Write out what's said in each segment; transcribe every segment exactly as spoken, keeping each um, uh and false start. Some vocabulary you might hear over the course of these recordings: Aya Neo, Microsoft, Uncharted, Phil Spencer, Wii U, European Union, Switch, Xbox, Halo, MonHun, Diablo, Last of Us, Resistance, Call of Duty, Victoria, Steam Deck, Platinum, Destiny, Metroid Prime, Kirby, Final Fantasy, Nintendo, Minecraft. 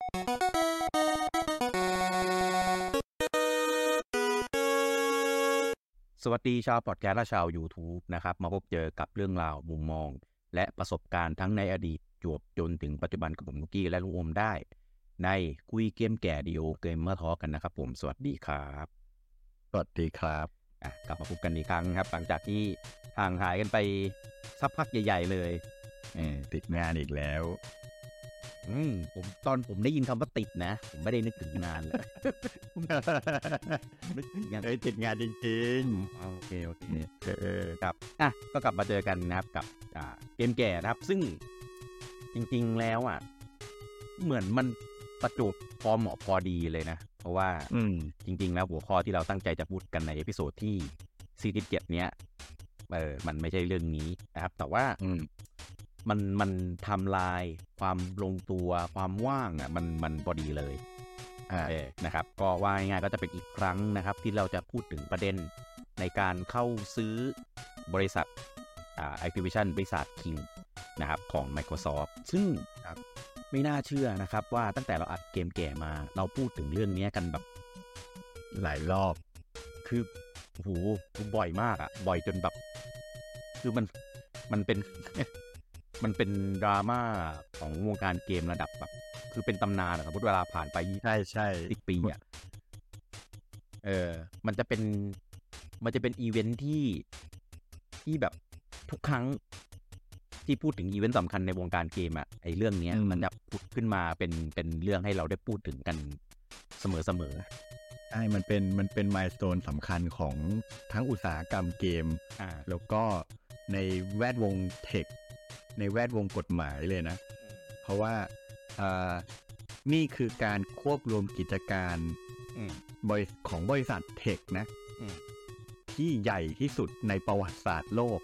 สวัสดีชาวพอดแคสต์และชาว YouTube นะครับมาพบเจอกับเรื่องราวมุมมองและประสบการณ์ทั้งในอดีตจวบจนถึงปัจจุบันกับผมนุกกี้และลุงอมได้ในคุยเกมแก่ดีโอเกมเมอร์ทอล์กกันนะครับผมสวัสดีครับสวัสดีครับอ่ะกลับมาพบกันอีกครั้งครับหลังจากที่ห่างหายกันไปสักพักใหญ่ๆเลยเออติดงานอีกแล้วอืมผมตอนผมได้ยินคำว่าติดนะผมไม่ได้นึกถึงงานเลยเอ้ยติดงานจริงๆโอเคโอเคเออครับอ่ะก็กลับมาเจอกันนะครับกับอ่าเกมแก่นะครับซึ่งจริงๆแล้วอ่ะเหมือนมันประจวบพอเหมาะพอดีเลยนะเพราะว่าจริงๆแล้วหัวข้อที่เราตั้งใจจะพูดกันในเอพิโซดที่สี่สิบเจ็ดเนี้ยเออมันไม่ใช่เรื่องนี้นะครับแต่ว่ามันมันไทม์ไลน์ความลงตัวความว่างอ่ะมันมันพอดีเลยอ่านะครับก็ว่าง่ายๆก็จะเป็นอีกครั้งนะครับที่เราจะพูดถึงประเด็นในการเข้าซื้อบริษัทอ่า Activision Blizzard King นะครับของ Microsoft ซึ่งไม่น่าเชื่อนะครับว่าตั้งแต่เราอัดเกมแก่มาเราพูดถึงเรื่องนี้กันแบบหลายรอบคือโอ้โหบ่อยมากอ่ะบ่อยจนแบบคือมันมันเป็น มันเป็นดราม่าของวงการเกมระดับแบบคือเป็นตำนานอะสมมติเวลาผ่านไปใช่ใช่สิบปีอ่ะเออมันจะเป็นมันจะเป็นอีเวนท์ที่ที่แบบทุกครั้งที่พูดถึงอีเวนท์สำคัญในวงการเกมอะไอเรื่องเนี้ยมันจะพูดขึ้นมาเป็นเป็นเรื่องให้เราได้พูดถึงกันเสมอเสมอใช่มันเป็นมันเป็นมายสโตนสำคัญของทั้งอุตสาหกรรมเกมอ่าแล้วก็ในแวดวงเทคในแวดวงกฎหมายเลยนะเพราะว่านี่คือการควบรวมกิจการของบริษัทเทคนะที่ใหญ่ที่สุดในประวัติศาสตร์โลก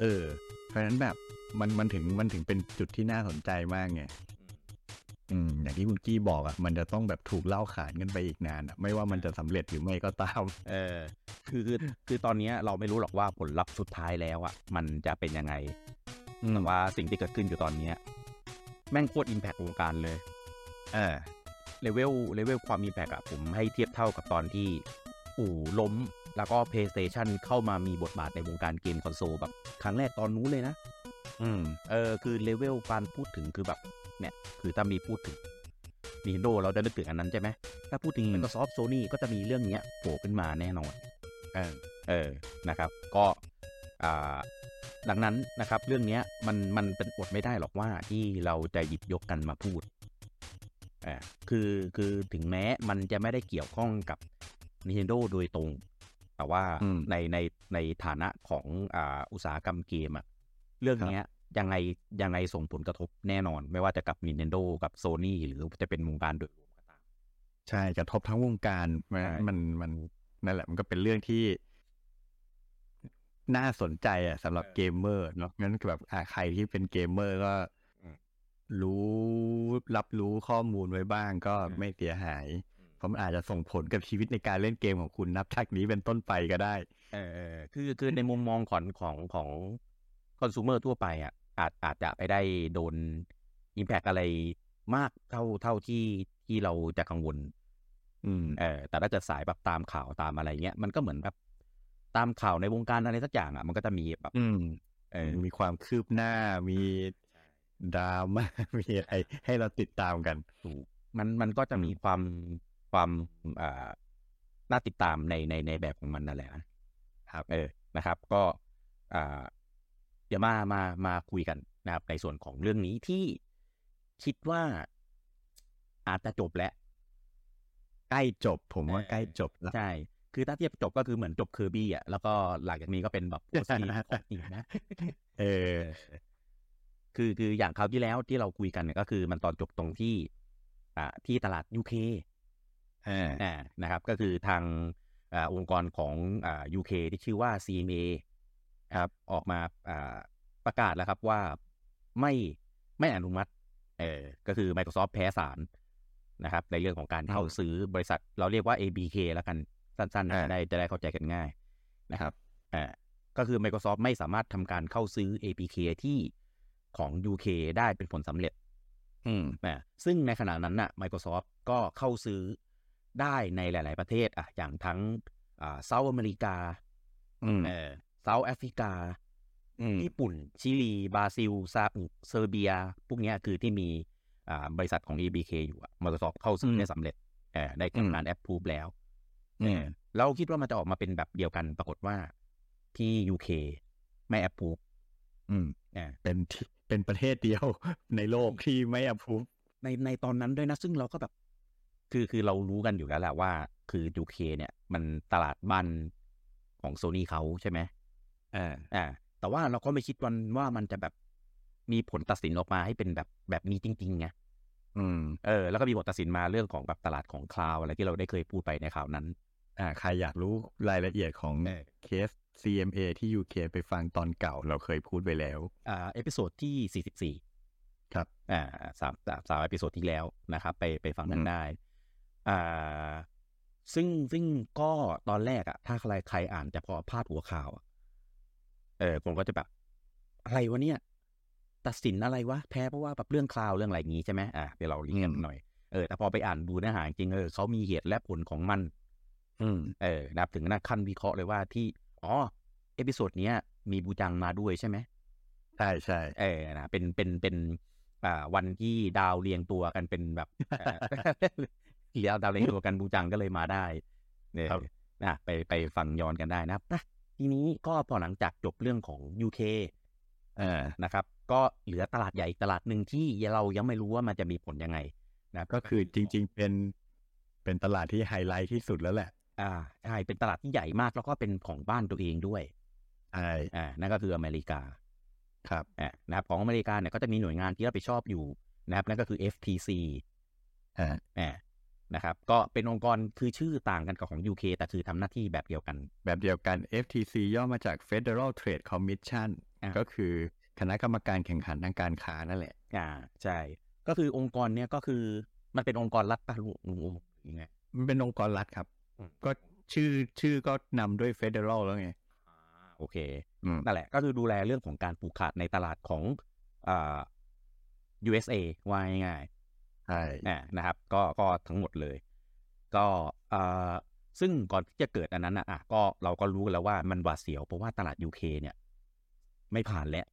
เออเพราะฉะนั้นแบบมันมันถึงมันถึงเป็นจุดที่น่าสนใจมากไงอืมอย่างที่คุณกี้บอกอ่ะมันจะต้องแบบถูกเล่าขานกันไปอีกนานอ่ะไม่ว่ามันจะสำเร็จหรือไม่ก็ตามเออคือคือคือตอนนี้เราไม่รู้หรอกว่าผลลัพธ์สุดท้ายแล้วอ่ะมันจะเป็นยังไงแต่ว่าสิ่งที่เกิดขึ้นอยู่ตอนนี้แม่งโคตรอิมแพควงการเลยเออเลเวลเลเวลความอิมแพคอ่ะผมให้เทียบเท่ากับตอนที่อู่ล้มแล้วก็ PlayStation เข้ามามีบทบาทในวงการเกมคอนโซลแบบครั้งแรกตอนนู้นเลยนะอืมเออคือเลเวลการพูดถึงคือแบบเนี่ยคือถ้ามีพูดถึง Nintendo เราจะนึกถึงอันนั้นใช่ไหมถ้าพูดถึง Microsoft Sony ก็จะมีเรื่องเนี้ยโผล่ขึ้นมาแน่นอนเออเออนะครับก็อ่าดังนั้นนะครับเรื่องเนี้ยมันมันเป็นอดไม่ได้หรอกว่าที่เราจะหยิบยกกันมาพูดเออคือคือถึงแม้มันจะไม่ได้เกี่ยวข้องกับ Nintendo โดยตรงแต่ว่าในในในฐานะของอ่าอุตสาหกรรมเกมอะเรื่องเนี้ยยังไงยังไงส่งผลกระทบแน่นอนไม่ว่าจะกับ Nintendo กับ Sony หรือจะเป็นวงการโดยรวมก็ตามใช่กระทบทั้งวงการมันมันนั่นแหละมันก็เป็นเรื่องที่น่าสนใจอ่ะสำหรับเกมเมอร์เนาะงั้นแบบใครที่เป็นเกมเมอร์ก็รู้รับรู้ข้อมูลไว้บ้างก็ไม่เสียหายเพราะมันอาจจะส่งผลกับชีวิตในการเล่นเกมของคุณนับจากนี้เป็นต้นไปก็ได้เออคือคือในมุมมองของของของคอน sumer ทั่วไปอ่ะอาจอาจจะไปได้โดน impact อะไรมากเท่าเท่าที่ที่เราจะกังวลอืมเออแต่ถ้าเกิดสายแบบตามข่าวตามอะไรเงี้ยมันก็เหมือนแบบตามข่าวในวงการอะไรสักอย่างอ่ะมันก็จะมีแบบอืมเออมีความคืบหน้ามีดราม่ามีอะไรให้เราติดตามกันถูกมันมันก็จะมีความความอ่าน่าติดตามในในในแบบของมันนั่นแหละครับเออนะครับก็อ่าเดี๋ยวมามามาคุยกันนะครับในส่วนของเรื่องนี้ที่คิดว่าอาจจะจบแล้วใกล้จบผมว่าใกล้จบแล้วใช่คือถ้าเทียบจบก็คือเหมือนจบ Kirby อ่ะแล้วก็หลังจากนี้ก็เป็นแบบโพสต์ของอีกนะเออคือคืออย่างคราวที่แล้วที่เราคุยกันเนี่ยก็คือมันตอนจบตรงที่อ่าที่ตลาด ยู เค เอออ่านะครับก็คือทางอ่าองค์กรของอ่า ยู เค ที่ชื่อว่า ซี เอ็ม เอครับออกมาประกาศแล้วครับว่าไม่ไม่อนุมัติเออก็คือ Microsoft แพ้ศาลนะครับในเรื่องของการเข้าซื้อบริษัทเราเรียกว่า เอ บี เค แล้วกันสั้นๆจะได้จะได้เข้าใจกันง่ายนะครับเออก็คือ Microsoft ไม่สามารถทำการเข้าซื้อ เอ บี เค ที่ของ ยู เค ได้เป็นผลสำเร็จ อืมแหมซึ่งในขณะนั้นน่ะ Microsoft ก็เข้าซื้อได้ในหลายๆประเทศอ่ะอย่างทั้งอ่าเซาท์อเมริกาอืมเออเซาท์แอฟริกาอืมญี่ปุ่นชิลีบราซิลซาอุเซอร์เบียพวกเนี้ยคือที่มีอ่าบริษัทของ อี บี เค อยู่อ่ะ Microsoft เข้าซื้อได้สำเร็จเออได้การ approve แล้วเออเราคิดว่ามันจะออกมาเป็นแบบเดียวกันปรากฏว่าที่ ยู เค ไม่ approve อืมเออเป็นเป็นประเทศเดียวในโลกที่ไม่ approve ในในตอนนั้นด้วยนะซึ่งเราก็แบบคือคือเรารู้กันอยู่แล้วแหละว่าคือ ยู เค เนี่ยมันตลาดบ้านของ Sony เขาใช่ไหมเอออ่าแต่ว่าเราก็ไม่คิดวันว่ามันจะแบบมีผลตัดสินออกมาให้เป็นแบบแบบนี้จริงๆไงอืมเออแล้วก็มีบทตัดสินมาเรื่องของแบบตลาดของคลาวอะไรที่เราได้เคยพูดไปในข่าวนั้นอ่าใครอยากรู้รายละเอียดของเคส ซี เอ็ม เอ ที่ ยู เค ไปฟังตอนเก่าเราเคยพูดไปแล้วอ่าเอพิโซดที่สี่สิบสี่ครับอ่าสาม สามเอพิโซดที่แล้วนะครับไปไปฟังกันได้อ่าซึ่งซึ่งก็ตอนแรกอะถ้าใครใครอ่านจะพอพาดหัวข่าวเออผมก็จะแบบอะไรวะเนี่ยตัดสินอะไรวะแพ้เพราะว่าแบบเรื่องคลาวเรื่องอะไรอย่างงี้ใช่ไหมอ่ะเดี๋ยวเราเรียนหน่อยเออแต่พอไปอ่านดูเนื้อหาจริงเออเขามีเหตุและผลของมันอืมเออนับถึงนักขั้นวิเคราะห์เลยว่าที่อ๋อเอพิโซดเนี้ยมีบูจังมาด้วยใช่ไหมใช่ใช่เออนะเป็นเป็นเป็นอ่าวันที่ดาวเรียงตัวกันเป็นแบบที่ดาวเรียงตัวกันบูจังก็เลยมาได้เนี่ยนะไปไปฟังย้อนกันได้นะทีนี้ก็พอหลังจากจบเรื่องของ ยู เค เออนะครับก็เหลือตลาดใหญ่ตลาดหนึ่งที่เรายังไม่รู้ว่ามันจะมีผลยังไงนะก็คือจริงๆเป็นเป็นตลาดที่ไฮไลท์ที่สุดแล้วแหละอ่าใช่เป็นตลาดที่ใหญ่มากแล้วก็เป็นของบ้านตัวเองด้วยใช่อ่านั่นก็คืออเมริกาครับอ่านะครับของอเมริกาเนี่ยก็จะมีหน่วยงานที่รับผิดชอบอยู่นะครับนั่นก็คือ เอฟ ที ซี อ่าอ่านะครับก็เป็นองค์กรคือชื่อต่างกันกับของ ยู เค แต่คือทำหน้าที่แบบเดียวกันแบบเดียวกัน เอฟ ที ซี ย่อมาจาก Federal Trade Commission ก็คือคณะกรรมการแข่งขันทางการค้านั่นแหละอ่าใช่ก็คือองค์กรเนี้ยก็คือมันเป็นองค์กรรัฐป่ะลุงยังไงมันเป็นองค์กรรัฐครับก็ชื่อชื่อก็นำด้วย Federal แล้วไงอ่าโอเคนั่นแหละก็คือดูแลเรื่องของการผูกขาดในตลาดของอ่า ยู เอส เอ ว่าง่ายใช่นะครับก็ก็ทั้งหมดเลยก็เอ่อซึ่งก่อนที่จะเกิดอันนั้นน่ะอ่ะก็เราก็รู้แล้วว่ามันหวาดเสียวเพราะว่าตลาด ยู เค เนี่ยไม่ผ่านแล้ว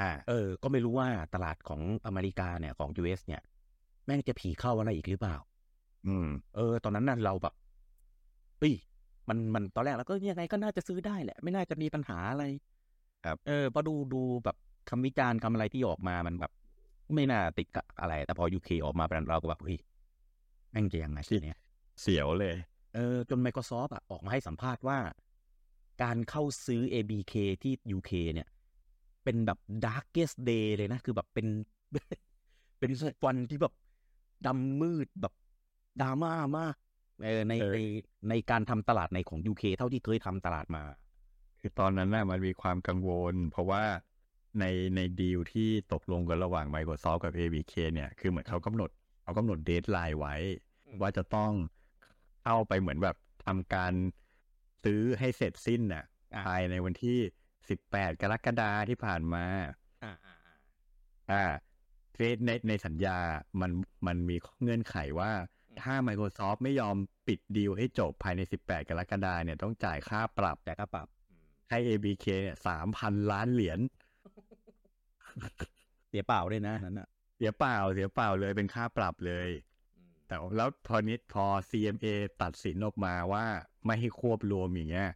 อ่าเออก็ไม่รู้ว่าตลาดของอเมริกาเนี่ยของ ยู เอส เนี่ยแม่งจะผีเข้าอะไรอีกหรือเปล่าอืมเออตอนนั้นน่ะเราแบบเอ้ยมันมันตอนแรกแล้วก็ยังไงก็น่าจะซื้อได้แหละไม่น่าจะมีปัญหาอะไรครับเออพอดูดูแบบคำวิจารณ์คำอะไรที่ออกมามันแบบไม่น่าติดอะไรแต่พอ ยู เค ออกมาเป็นเราก็แบบเฮ้ยแม่งจะยังไงเนี่ยเสียวเลยเออจน Microsoft อ่ะออกมาให้สัมภาษณ์ว่าการเข้าซื้อ เอ บี เค ที่ ยู เค เนี่ยเป็นแบบ darkest day เลยนะคือแบบเป็นเป็นวันที่แบบดำมืดแบบดราม่ามากเออในในในการทำตลาดในของ ยู เค เท่าที่เคยทำตลาดมาคือตอนนั้นน่ะมันมีความกังวลเพราะว่าในในดีลที่ตกลงกันระหว่าง Microsoft กับ เอ บี เค เนี่ยคือเหมือนเขากำหนดเขากำหนดเดดไลน์ไว้ว่าจะต้องเข้าไปเหมือนแบบทำการซื้อให้เสร็จสิ้นน่ะภายในวันที่สิบแปดกรกฎาคมที่ผ่านมาอ่าอ่าในในสัญญามันมันมีเงื่อนไขว่าถ้า Microsoft ไม่ยอมปิดดีลให้จบภายในสิบแปดกรกฎาคมเนี่ยต้องจ่ายค่าปรับจ่ายค่าปรับให้ เอ บี เค เนี่ย สามพัน ล้านเหรียญเสียเปล่าด้วยนะนั่นน่ะเสียเปล่าเสียเปล่าเลยเป็นค่าปรับเลยแต่แล้วพอนิดพอ ซี เอ็ม เอ ตัดสินออกมาว่าไม่ให้ควบรวมอย่างเงี้ย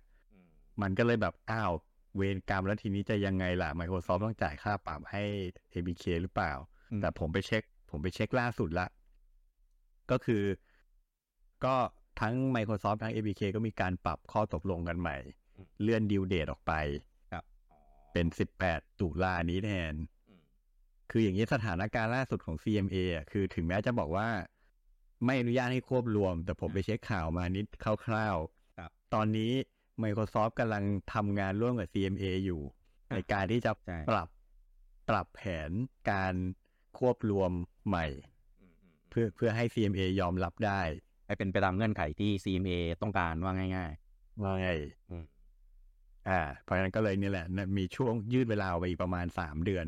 มันก็เลยแบบอ้าวเวรกรรมแล้วทีนี้จะยังไงล่ะ Microsoft ต้องจ่ายค่าปรับให้ เอ บี เค หรือเปล่าแต่ผมไปเช็คผมไปเช็คล่าสุดละก็คือก็ทั้ง Microsoft ทั้ง เอ บี เค ก็มีการปรับข้อตกลงกันใหม่เลื่อนดีลเดทออกไปเป็นสิบแปดตุลานี้แทนคืออย่างนี้สถานการณ์ล่าสุดของ ซี เอ็ม เอ อ่ะคือถึงแม้จะบอกว่าไม่อนุญาตให้ควบรวมแต่ผมไปเช็คข่าวมานิดคร่าวๆตอนนี้ Microsoft กำลังทำงานร่วมกับ ซี เอ็ม เอ อยู่ในการที่จะปรับปรับแผนการควบรวมใหม่เพื่อเพื่อให้ ซี เอ็ม เอ ยอมรับได้ให้เป็นไปตามเงื่อนไขที่ ซี เอ็ม เอ ต้องการว่าง่ายๆว่าไงอ่าเพราะฉะนั้นก็เลยนี่แหละมีช่วงยืดเวลาไปอีกประมาณสามเดือน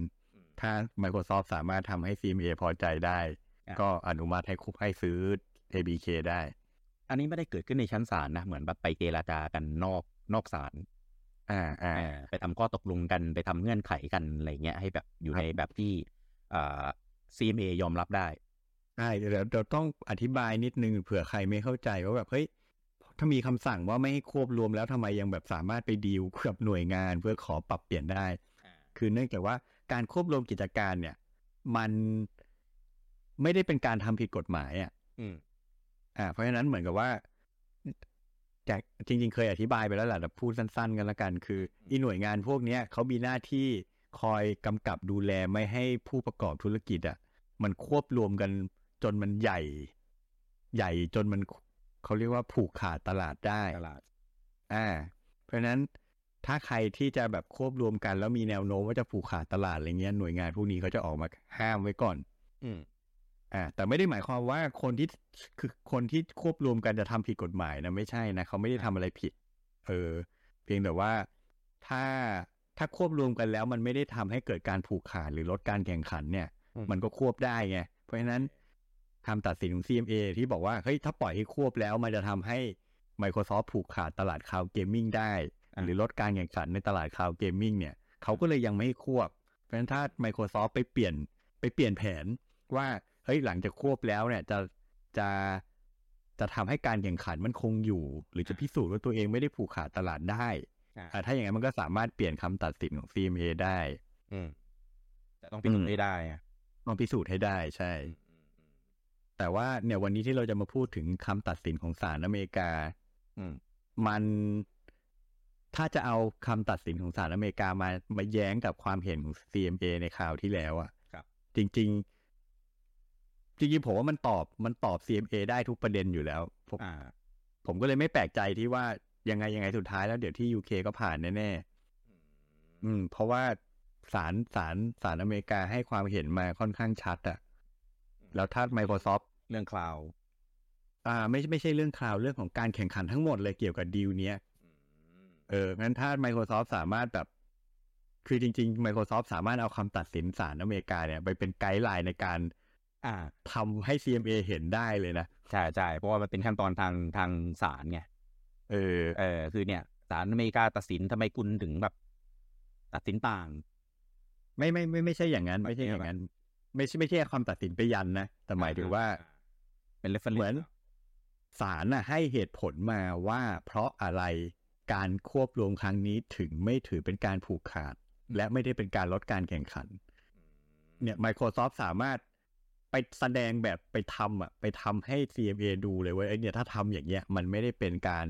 ถ้า Microsoft สามารถทำให้ ซี เอ็ม เอ พอใจได้ก็อนุมัติให้คุบให้ซื้อ เอ บี เค ได้อันนี้ไม่ได้เกิดขึ้นในชั้นศาลนะเหมือนแบบไปเจรจากันนอกนอกศาลอ่าอ่าไปทำข้อตกลงกันไปทำเงื่อนไขกันอะไรเงี้ยให้แบบอยู่ในแบบที่อ่า ซี เอ็ม เอ ยอมรับได้ใช่เดี๋ยวเราต้องอธิบายนิดนึงเผื่อใครไม่เข้าใจว่าแบบเฮ้ยถ้ามีคำสั่งว่าไม่ให้ควบรวมแล้วทำไมยังแบบสามารถไปดีลกับหน่วยงานเพื่อขอปรับเปลี่ยนได้คือเนื่องจากว่าการควบรวมกิจการเนี่ยมันไม่ได้เป็นการทำผิดกฎหมายอ่ะอืมอ่าเพราะฉะนั้นเหมือนกับว่าจากจริงๆเคยอธิบายไปแล้วแหละแต่พูดสั้นๆกันละกันคืออีหน่วยงานพวกนี้เขามีหน้าที่คอยกำกับดูแลไม่ให้ผู้ประกอบธุรกิจอ่ะมันควบรวมกันจนมันใหญ่ใหญ่จนมันเขาเรียกว่าผูกขาดตลาดได้ตลาดอ่าเพราะฉะนั้นถ้าใครที่จะแบบควบรวมกันแล้วมีแนวโน้มว่าจะผูกขาดตลาดอะไรเงี้ยหน่วยงานพวกนี้เขาจะออกมาห้ามไว้ก่อนอืมอ่าแต่ไม่ได้หมายความว่าคนที่คือคนที่ควบรวมกันจะทำผิดกฎหมายนะไม่ใช่นะเขาไม่ได้ทำอะไรผิดเออเพียงแต่ว่าถ้าถ้าควบรวมกันแล้วมันไม่ได้ทำให้เกิดการผูกขาดหรือลดการแข่งขันเนี่ยมันก็ควบได้ไงเพราะฉะนั้นคำตัดสินของ ซี เอ็ม เอ ที่บอกว่าเฮ้ยถ้าปล่อยให้ควบแล้วมันจะทำให้ Microsoft ผูกขาดตลาดคลาวด์เกมมิ่งได้หรือลดการแข่งขันในตลาดคลาวด์เกมมิ่งเนี่ยเขาก็เลยยังไม่ให้ควบเพราะฉะนั้นถ้า Microsoft ไปเปลี่ยนไปเปลี่ยนแผนว่าเฮ้ยหลังจากควบแล้วเนี่ยจะจะจะทำให้การแข่งขันมันคงอยู่หรือจะพิสูจน์ว่าตัวเองไม่ได้ผูกขาดตลาดได้ถ้าอย่างนั้นมันก็สามารถเปลี่ยนคำตัดสินของ ซี เอ็ม เอ ได้แต่ต้องพิสูจน์ให้ได้ต้องพิสูจน์ให้ได้ใช่แต่ว่าเนี่ยวันนี้ที่เราจะมาพูดถึงคำตัดสินของศาลอเมริกา ม, มันถ้าจะเอาคำตัดสินของศาลอเมริกามามาแย้งกับความเห็นของ ซี เอ็ม เอ ในคราวที่แล้วอะ่ะจริงจริงจริงๆผมว่ามันตอบมันตอบ ซี เอ็ม เอ ได้ทุกประเด็นอยู่แล้วผมผมก็เลยไม่แปลกใจที่ว่ายังไงยังไงสุดท้ายแล้วเดี๋ยวที่ ยู เค ก็ผ่านแน่ๆอืมเพราะว่าศาลศาลศาลอเมริกาให้ความเห็นมาค่อนข้างชัดอะ่ะแล้วถ้า Microsoft เรื่องคลาวด์อ่าไม่ไม่ใช่เรื่องคลาวด์เรื่องของการแข่งขันทั้งหมดเลยเกี่ยวกับดีลเนี้ยเอองั้นถ้า Microsoft สามารถแบบคือจริงๆ Microsoft สามารถเอาคำตัดสินศาลอเมริกาเนี่ยไปเป็นไกด์ไลน์ในการอ่าทำให้ ซี เอ็ม เอ เห็นได้เลยนะใช่ๆเพราะว่ามันเป็นขั้นตอนทางทางศาลไงเออเออคือเนี่ยศาลอเมริกาตัดสินทำไมคุณถึงแบบตัดสินต่างไม่ไม่ไม่ไม่ใช่อย่างนั้นไม่ใช่อย่างนั้นไม่ใช่ไม่ใช่ความตัดสินไปยันนะแต่หมายถึงว่าเป็นเรฟเฟอเรนซ์เหมือนศาลน่ะให้เหตุผลมาว่าเพราะอะไรการควบรวมครั้งนี้ถึงไม่ถือเป็นการผูกขาดและไม่ได้เป็นการลดการแข่งขันเนี่ย Microsoft สามารถไปแสดงแบบไปทำอ่ะไปทำให้ ซี เอ็ม เอ ดูเลยว่าไอ้เนี่ยถ้าทำอย่างเงี้ยมันไม่ได้เป็นการ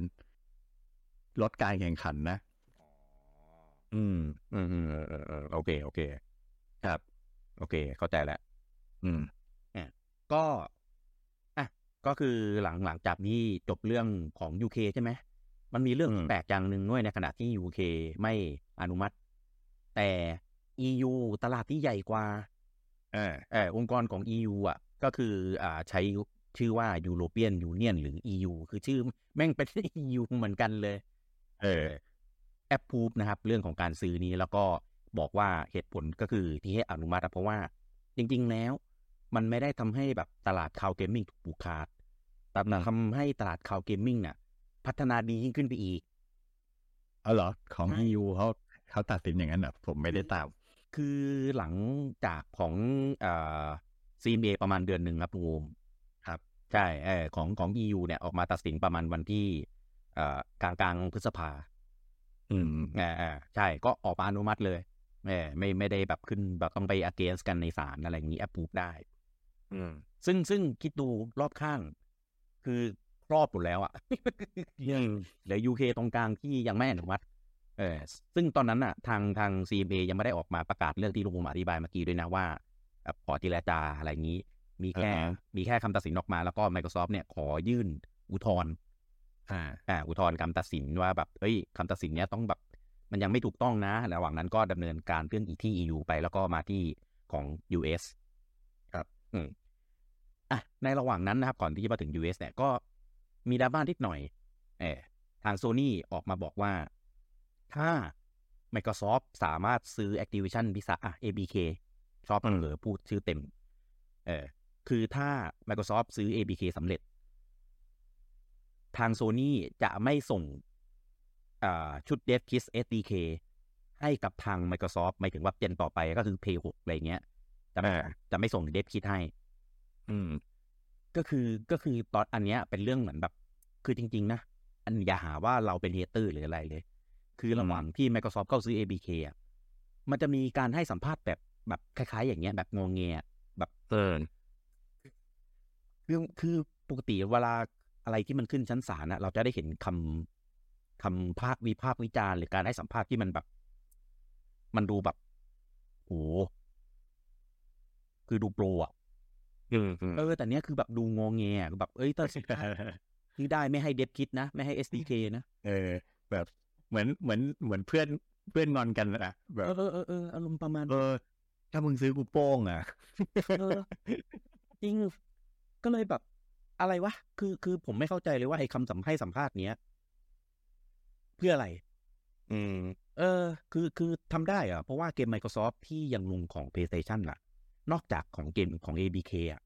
ลดการแข่งขันนะอืมอืมโอเคโอเคครับโอเคเข้าใจแล้วอืมอ่ะก็อ่ะก็คือหลังหลังจากที่จบเรื่องของ ยู เค ใช่ไหมมันมีเรื่องแปลกอย่างหนึ่งด้วยในขณะที่ ยู เค ไม่อนุมัติแต่ อี ยู ตลาดที่ใหญ่กว่าเออเออองค์กรของ อี ยู อ่ะก็คืออ่าใช้ชื่อว่า European Union หรือ อี ยู คือชื่อแม่งเป็น อี ยู เหมือนกันเลยเออแอปพูฟนะครับเรื่องของการซื้อนี้แล้วก็บอกว่าเหตุผลก็คือที่ให้อนุมัติเพราะว่าจริงๆแล้วมันไม่ได้ทำให้แบบตลาดคลาวด์เกมมิ่งถูกผูกขาดแต่ทำให้ตลาดคลาวด์เกมมิ่งน่ะพัฒนาดียิ่งขึ้นไปอีกอ๋อเหรอของ อี ยู เขาเขาตัดสินอย่างนั้นอ่ะผมไม่ได้ตามคือหลังจากของเอ่อ ซี เอ็ม เอ ประมาณเดือนหนึ่งครับลุงครับใช่เออของของ อี ยู เนี่ยออกมาตัดสินประมาณวันที่เอ่อกลางๆพฤษภาอืมอ่าใช่ก็ออกมาอนุมัติเลยไม่ไม่ไม่ได้แบบขึ้นแบบต้องไปอาเกสกันในศาลอะไรอย่างนี้แอปพูฟได้ซึ่งซึ่งคิดดูรอบข้างคือครอบหมดแล้วอ่ะยังเหลือ ยู เค ตรงกลางที่ยังไม่อนุมัติเออซึ่งตอนนั้นอ่ะทางทาง ซี เอ็ม เอ ยังไม่ได้ออกมาประกาศเรื่องที่ลุงบุ๋มอธิบายเมื่อกี้ด้วยนะว่าขอเจรจาอะไรอย่างนี้มีแค่มีแค่คำตัดสินออกมาแล้วก็ Microsoft เนี่ยขอยื่นอุทธรณ์อ่าอ่าอุทธรณ์คำตัดสินว่าแบบเอ้ยคำตัดสินเนี้ยต้องแบบมันยังไม่ถูกต้องนะระหว่างนั้นก็ดำเนินการเรื่องอีที่ อี ยู ไปแล้วก็มาที่ของ ยู เอส ครับอืมอ่ะในระหว่างนั้นนะครับก่อนที่จะมาถึง ยู เอส เนี่ยก็มีดราม่านิดหน่อยเออทาง Sony ออกมาบอกว่าถ้า Microsoft สามารถซื้อ Activision Blizzard อ่ะ เอ บี เค ชอบเหลือพูดชื่อเต็มเออคือถ้า Microsoft ซื้อ เอ บี เค สำเร็จทาง Sony จะไม่ส่งชุด Dev Kit เอส ดี เค ให้กับทาง Microsoft หมายถึงว่าเจนต่อไปก็คือ พี เอส หก อะไรเงี้ยจะไม่จะไม่ส่ง Dev Kit ให้อืมก็คือก็คือตอนอันเนี้ยเป็นเรื่องเหมือนแบบคือจริงๆนะอันอย่าหาว่าเราเป็นเฮเตอร์หรืออะไรเลยคือระหว่างที่ Microsoft เข้าซื้อ เอ บี เค อ่ะมันจะมีการให้สัมภาษณ์แบบแบบคล้ายๆอย่างเงี้ยแบบงงเงียแบบเติร์นคือคือปกติเวลาอะไรที่มันขึ้นชั้นศาลนะเราจะได้เห็นคำคำภาควิพากษ์วิจารณ์หรือการให้สัมภาษณ์ที่มันแบบมันดูแบบโหคือดูโปรอ่ะเออแต่เนี้ยคือแบบดูงงเงียแบบเอ้ยต้องคือได้ไม่ให้เดฟคิดนะไม่ให้ เอส ดี เค นะเออแบบเหมือนเหมือนเหมือนเพื่อนเพื่อนงอนกันนะแบบเออเออเอออารมณ์ประมาณเออถ้ามึงซื้อกูโป้งอ่ะจริงก็เลยแบบอะไรวะคือคือผมไม่เข้าใจเลยว่าไอ้คำสัมภาษณ์สัมภาษณ์เนี้ยเพื่ออะไรอืมเออคือคือทำได้อ่ะเพราะว่าเกม Microsoft ที่ยังลงของ PlayStation ล่ะนอกจากของเกมของ เอ บี เค อ่ะ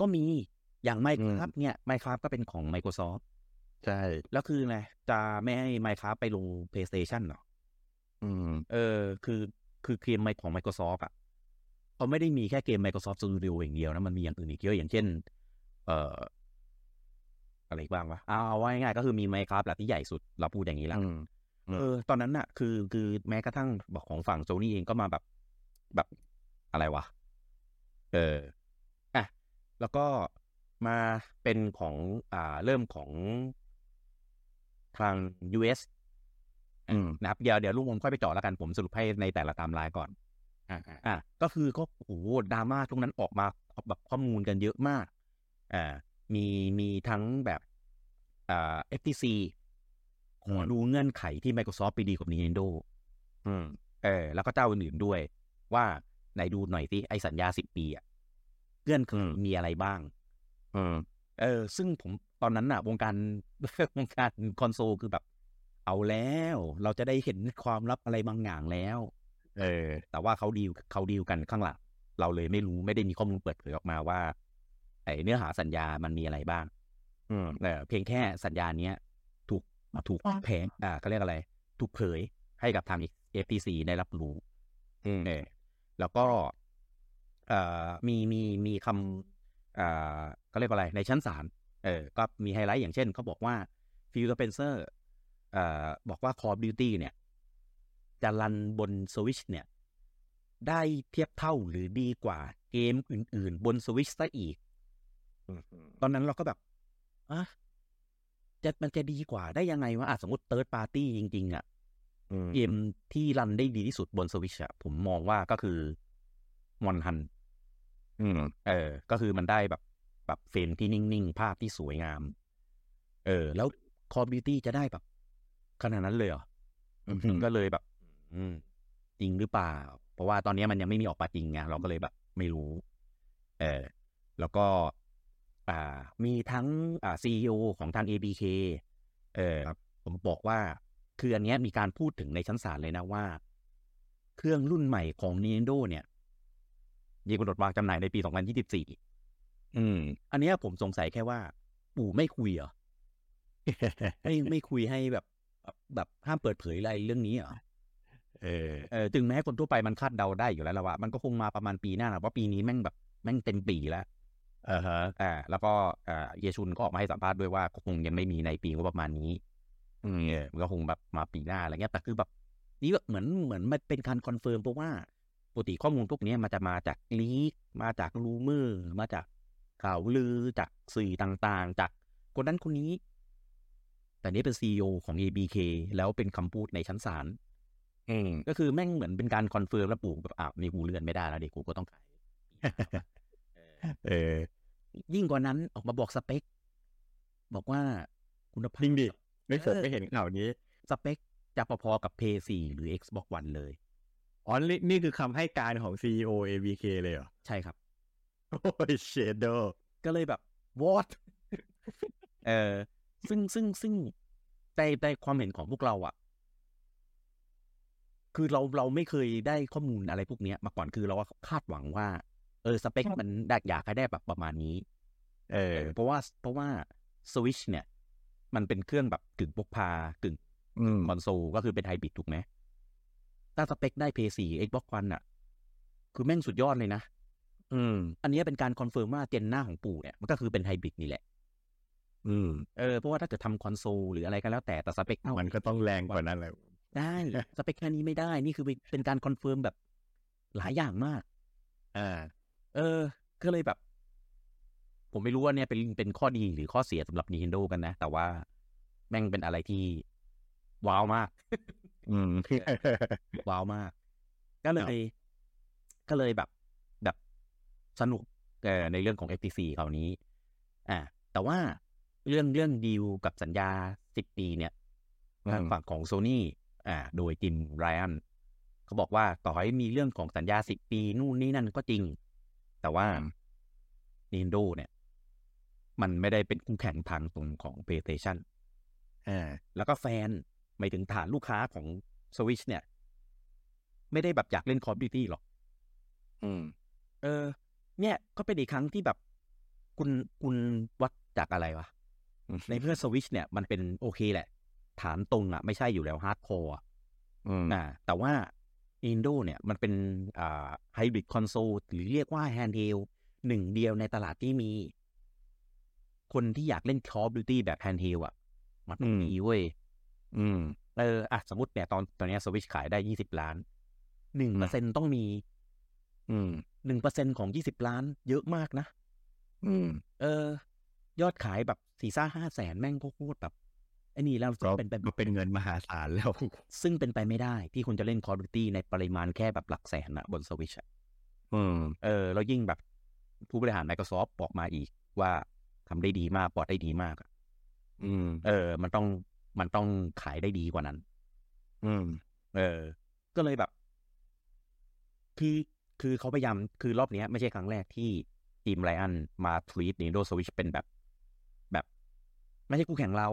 ก็มีอย่าง Minecraft เนี่ย Minecraft ก็เป็นของ Microsoft ใช่แล้วคือไงจะไม่ให้ Minecraft ไปลง PlayStation หรออืมเออคือคือเกมของ Microsoft อ่ะเขาไม่ได้มีแค่เกม Microsoft Studio อย่างเดียวนะมันมีอย่างอื่นอีกเยอะอย่างเช่นเอ่ออะไรบ้างวะเอาเอาไว้ง่ายก็คือมี Minecraft แหละที่ใหญ่สุดเราพูดอย่างนี้ละเออตอนนั้นน่ะคือคือแม้กระทั่งบอกของฝั่ง Sony เองก็มาแบบแบบอะไรวะเอออ่ะแล้วก็มาเป็นของอ่าเริ่มของทาง ยู เอส นะครับเดี๋ยวเดี๋ยวลูกผมค่อยไปเจาะแล้วกันผมสรุปให้ในแต่ละตามไลน์ก่อนอ่าอ่าก็คือก็โอ้โหดราม่าตรงนั้นออกมาแบบข้อมูลกันเยอะมากอ่ามีมีทั้งแบบอ่า เอฟ ที ซี ขอดูเงื่อนไขที่ Microsoft ไปดีกับ Nintendo อืมเออแล้วก็เจ้าอื่นๆด้วยว่าไหนดูหน่อยสิไอ้สัญญาสิบปีอ่ะเงื่อนไขมีอะไรบ้างอืมเออซึ่งผมตอนนั้นน่ะวงการวงการคอนโซลคือแบบเอาแล้วเราจะได้เห็นความลับอะไรบางอย่างแล้วเออแต่ว่าเขาดีลเขาดีลกันข้างหลังเราเลยไม่รู้ไม่ได้มีข้อมูลเปิดเผยออกมาว่าไอ้เนื้อหาสัญญามันมีอะไรบ้างอืมเออเพียงแค่สัญญาเนี้ยถูกถูกแผงอ่าเขาเรียกอะไรถูกเผยให้กับทาง เอฟ ที ซี ได้รับรู้อืมเออแล้วก็เอ่อมีมีมีคำเอ่อเขาเรียกว่าอะไรในชั้นศาลเออก็มีไฮไลท์อย่างเช่นเขาบอกว่าฟิลสเปนเซอร์เอ่อบอกว่า Call of Duty เนี่ยจะรันบน Switch เนี่ยได้เทียบเท่าหรือดีกว่าเกมอื่นๆบน Switch ซะอีกตอนนั้นเราก็แบบอ่ะจะมันจะดีกว่าได้ยังไงวะอ่ะสมมุติ Third Party จริงๆอ่ะเกมที่รันได้ดีที่สุดบน Switch อ่ะผมมองว่าก็คือ MonHun อืมเออก็คือมันได้แบบแบบเฟรมที่นิ่งๆภาพที่สวยงามเออแล้ว Call of Duty จะได้แบบขนาดนั้นเลยเหรอก็เลยแบบจริงหรือเปล่าเพราะว่าตอนนี้มันยังไม่มีออกมาจริงไงเราก็เลยแบบไม่รู้เออแล้วก็อ่ามีทั้งอ่า ซี อี โอ ของทาง เอ บี เค เออผมบอกว่าคืออันนี้มีการพูดถึงในชั้นศาลเลยนะว่าเครื่องรุ่นใหม่ของ Nintendo เนี่ยยิงกำหนดวางจำหน่ายในปีสองพันยี่สิบสี่อืมอันนี้ผมสงสัยแค่ว่าปู่ไม่คุยเหรอ ไม่ไม่คุยให้แบบแบบห้ามเปิดเผยอะไรเรื่องนี้เหรอเออเออถึงแม้คนทั่วไปมันคาดเดาได้อยู่แล้วล่ะว่ามันก็คงมาประมาณปีหน้านะเพราะปีนี้แม่งแบบแม่งเต็มปีแล้วอ่าฮะอ่าแล้วก็อ่าเยชุนก็ออกมาให้สัมภาษณ์ด้วยว่าคงยังไม่มีในปีงบประมาณนี้อืมเออมันก็คงแบบมาปีหน้าอะไรเงี้ยแต่คือแบบนี่แบบเหมือนเหมือนมันเป็นการคอนเฟิร์มเพราะว่าปกติข้อมูลพวกนี้มันจะมาจากลีกมาจากรูเมอร์มาจากข่าวลือจากสื่อต่างๆจากคนนั้นคนนี้แต่นี่เป็น ซี อี โอ ของ เอ บี เค แล้วเป็นคำพูดในชั้นศาลก็คือแม่งเหมือนเป็นการคอนเฟิร์มแล้วปู่แบบอ่ะนี่กูเลื่อนไม่ได้แล้วดิกูก็ต้องขายเออยิ่งกว่านั้นออกมาบอกสเปคบอกว่าคุณภาพดิไม่เคยไม่เห็นข่าวนี้สเปคจะพอๆกับ พี เอส โฟร์ หรือ Xbox One เลยอ๋อนี่คือคำให้การของ ซี อี โอ เอ บี เค เลยเหรอใช่ครับโอ้ยเชโดก็เลยแบบ what เออซึ่งซึ่งซึ่งในในความเห็นของพวกเราอ่ะ คือเราเราไม่เคยได้ข้อมูลอะไรพวกนี้มาก่อนคือเราคาดหวังว่าเออสเปคมันอยากให้ได้แบบประมาณนี้เออเพราะว่าเพราะว่า Switch เนี่ยมันเป็นเครื่องแบบกึ่งพกพากึ่งคอนโซลก็คือเป็นไฮบริดถูกไหมถ้าสเปคได้ พี เอส โฟร์ Xbox One อ่ะคือแม่งสุดยอดเลยนะอืมอันนี้เป็นการคอนเฟิร์มว่าเจนหน้าของปู่เนี่ยมันก็คือเป็นไฮบริดนี่แหละอืมเออเพราะว่าถ้าเกิดทำคอนโซลหรืออะไรก็แล้วแต่แต่สเปคมันก็ต้องแรงกว่านั้นแหละได้สเปคแค่นี้ไม่ได้นี่คือเป็นการคอนเฟิร์มแบบหลายอย่างมากอ่าเออก็เลยแบบผมไม่รู้ว่าเนี่ยเป็นเป็นข้อดีหรือข้อเสียสำหรับ Nintendo กันนะแต่ว่าแม่งเป็นอะไรที่ว้าวมากอืมว้าวมากก็เลยก็เลยแบบแบบสนุกเอ่อในเรื่องของ เอฟ ที ซี คราวนี้อ่าแต่ว่าเรื่องเรื่องดีลกับสัญญาสิบปีเนี่ยทางฝั่งของ Sony อ่าโดย Jim Ryan เขาบอกว่าต่อให้มีเรื่องของสัญญาสิบปีนู่นนี่นั่นก็จริงแต่ว่า Nintendo เนี่ยมันไม่ได้เป็นคู่แข่งทางตรงของ PlayStation อ่าแล้วก็แฟนหมายถึงฐานลูกค้าของ Switch เนี่ยไม่ได้แบบอยากเล่น Call of Duty หรอกอืมเออเนี่ยก็เป็นอีกครั้งที่แบบคุณคุณวัดจากอะไรวะในเพื่อ Switch เนี่ยมันเป็นโอเคแหละฐานตรงอ่ะไม่ใช่อยู่แล้วฮาร์ดคอร์อืมอ่าแต่ว่า Nintendo เนี่ยมันเป็นอ่าไฮบริดคอนโซลหรือเรียกว่าแฮนด์เฮลหนึ่งเดียวในตลาดที่มีคนที่อยากเล่น Call of Duty แบบแฮนด์เฮลอ่ะมันต้องมีเว้ยอืมเอออ่ะสมมุติเนี่ยตอนตอนนี้ Switch ขายได้ยี่สิบล้าน หนึ่งเปอร์เซ็นต์ ต้องมีอืม หนึ่งเปอร์เซ็นต์ ของยี่สิบล้านเยอะมากนะอืมเออยอดขายแบบ สี่ถึงห้าแสน แม่งโคตรแบบไอ้นี่แล้วเป็นแบบเป็นเงินมหาศาลแล้วซึ่งเป็นไปไม่ได้ที่คุณจะเล่น Call of Duty ในปริมาณแค่แบบหลักแสนนะบน Switch อ่ะอืมเออแล้วยิ่งแบบผู้บริหาร Microsoft บอกมาอีกว่าทำได้ดีมากปอดได้ดีมากอืมเออมันต้องมันต้องขายได้ดีกว่านั้นอืมเออก็เลยแบบคือคือเขาพยายามคือรอบนี้ไม่ใช่ครั้งแรกที่ทีมไรอันมาทวีต Nintendo Switch เป็นแบบแบบไม่ใช่คู่แข่งเรา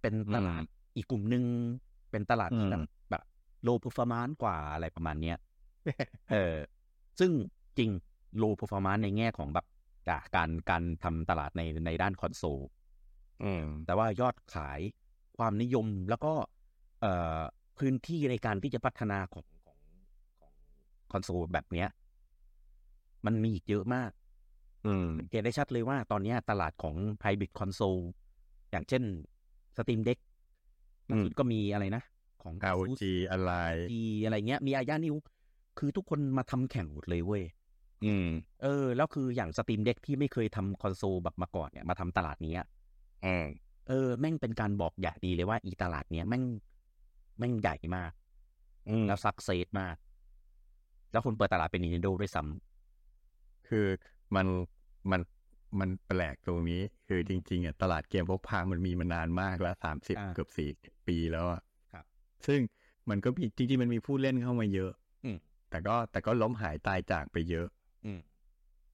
เป็นตลาดอีกกลุ่มนึงเป็นตลาดที่แบบโลว์เพอร์ฟอร์แมนซ์กว่าอะไรประมาณเนี้ยเออซึ่งจริงโลว์เพอร์ฟอร์แมนซ์ในแง่ของแบบการการทำตลาดในในด้านคอนโซลแต่ว่ายอดขายความนิยมแล้วก็พื้นที่ในการที่จะพัฒนาของของของคอนโซลแบบเนี้ยมันมีอีกเยอะมากเห็นได้ชัดเลยว่าตอนนี้ตลาดของไฮบริดคอนโซลอย่างเช่น Steam Deck ล่าสุดก็มีอะไรนะของ อาร์ โอ จี Ally อะไรเงี้ยมี Aya Neo คือทุกคนมาทำแข่งหมดเลยเว้ยอืมเออแล้วคืออย่าง Steam Deck ที่ไม่เคยทำคอนโซลแบบมาก่อนเนี่ยมาทำตลาดนี้เออเออแม่งเป็นการบอกอย่างดีเลยว่าอีตลาดเนี้ยแม่งแม่งใหญ่มากแล้วซักเซสมากแล้วคนเปิดตลาดเป็น Nintendo ด้วยซ้ำคือมันมันมันแปลกตรงนี้คือจริงๆอ่ะตลาดเกมพกพามันมีมานานมากแล้วสามสิบเกือบสี่สิบปีแล้วอ่ะครับซึ่งมันก็มีจริงๆมันมีผู้เล่นเข้ามาเยอะอืมแต่ก็แต่ก็ล้มหายตายจากไปเยอะอืม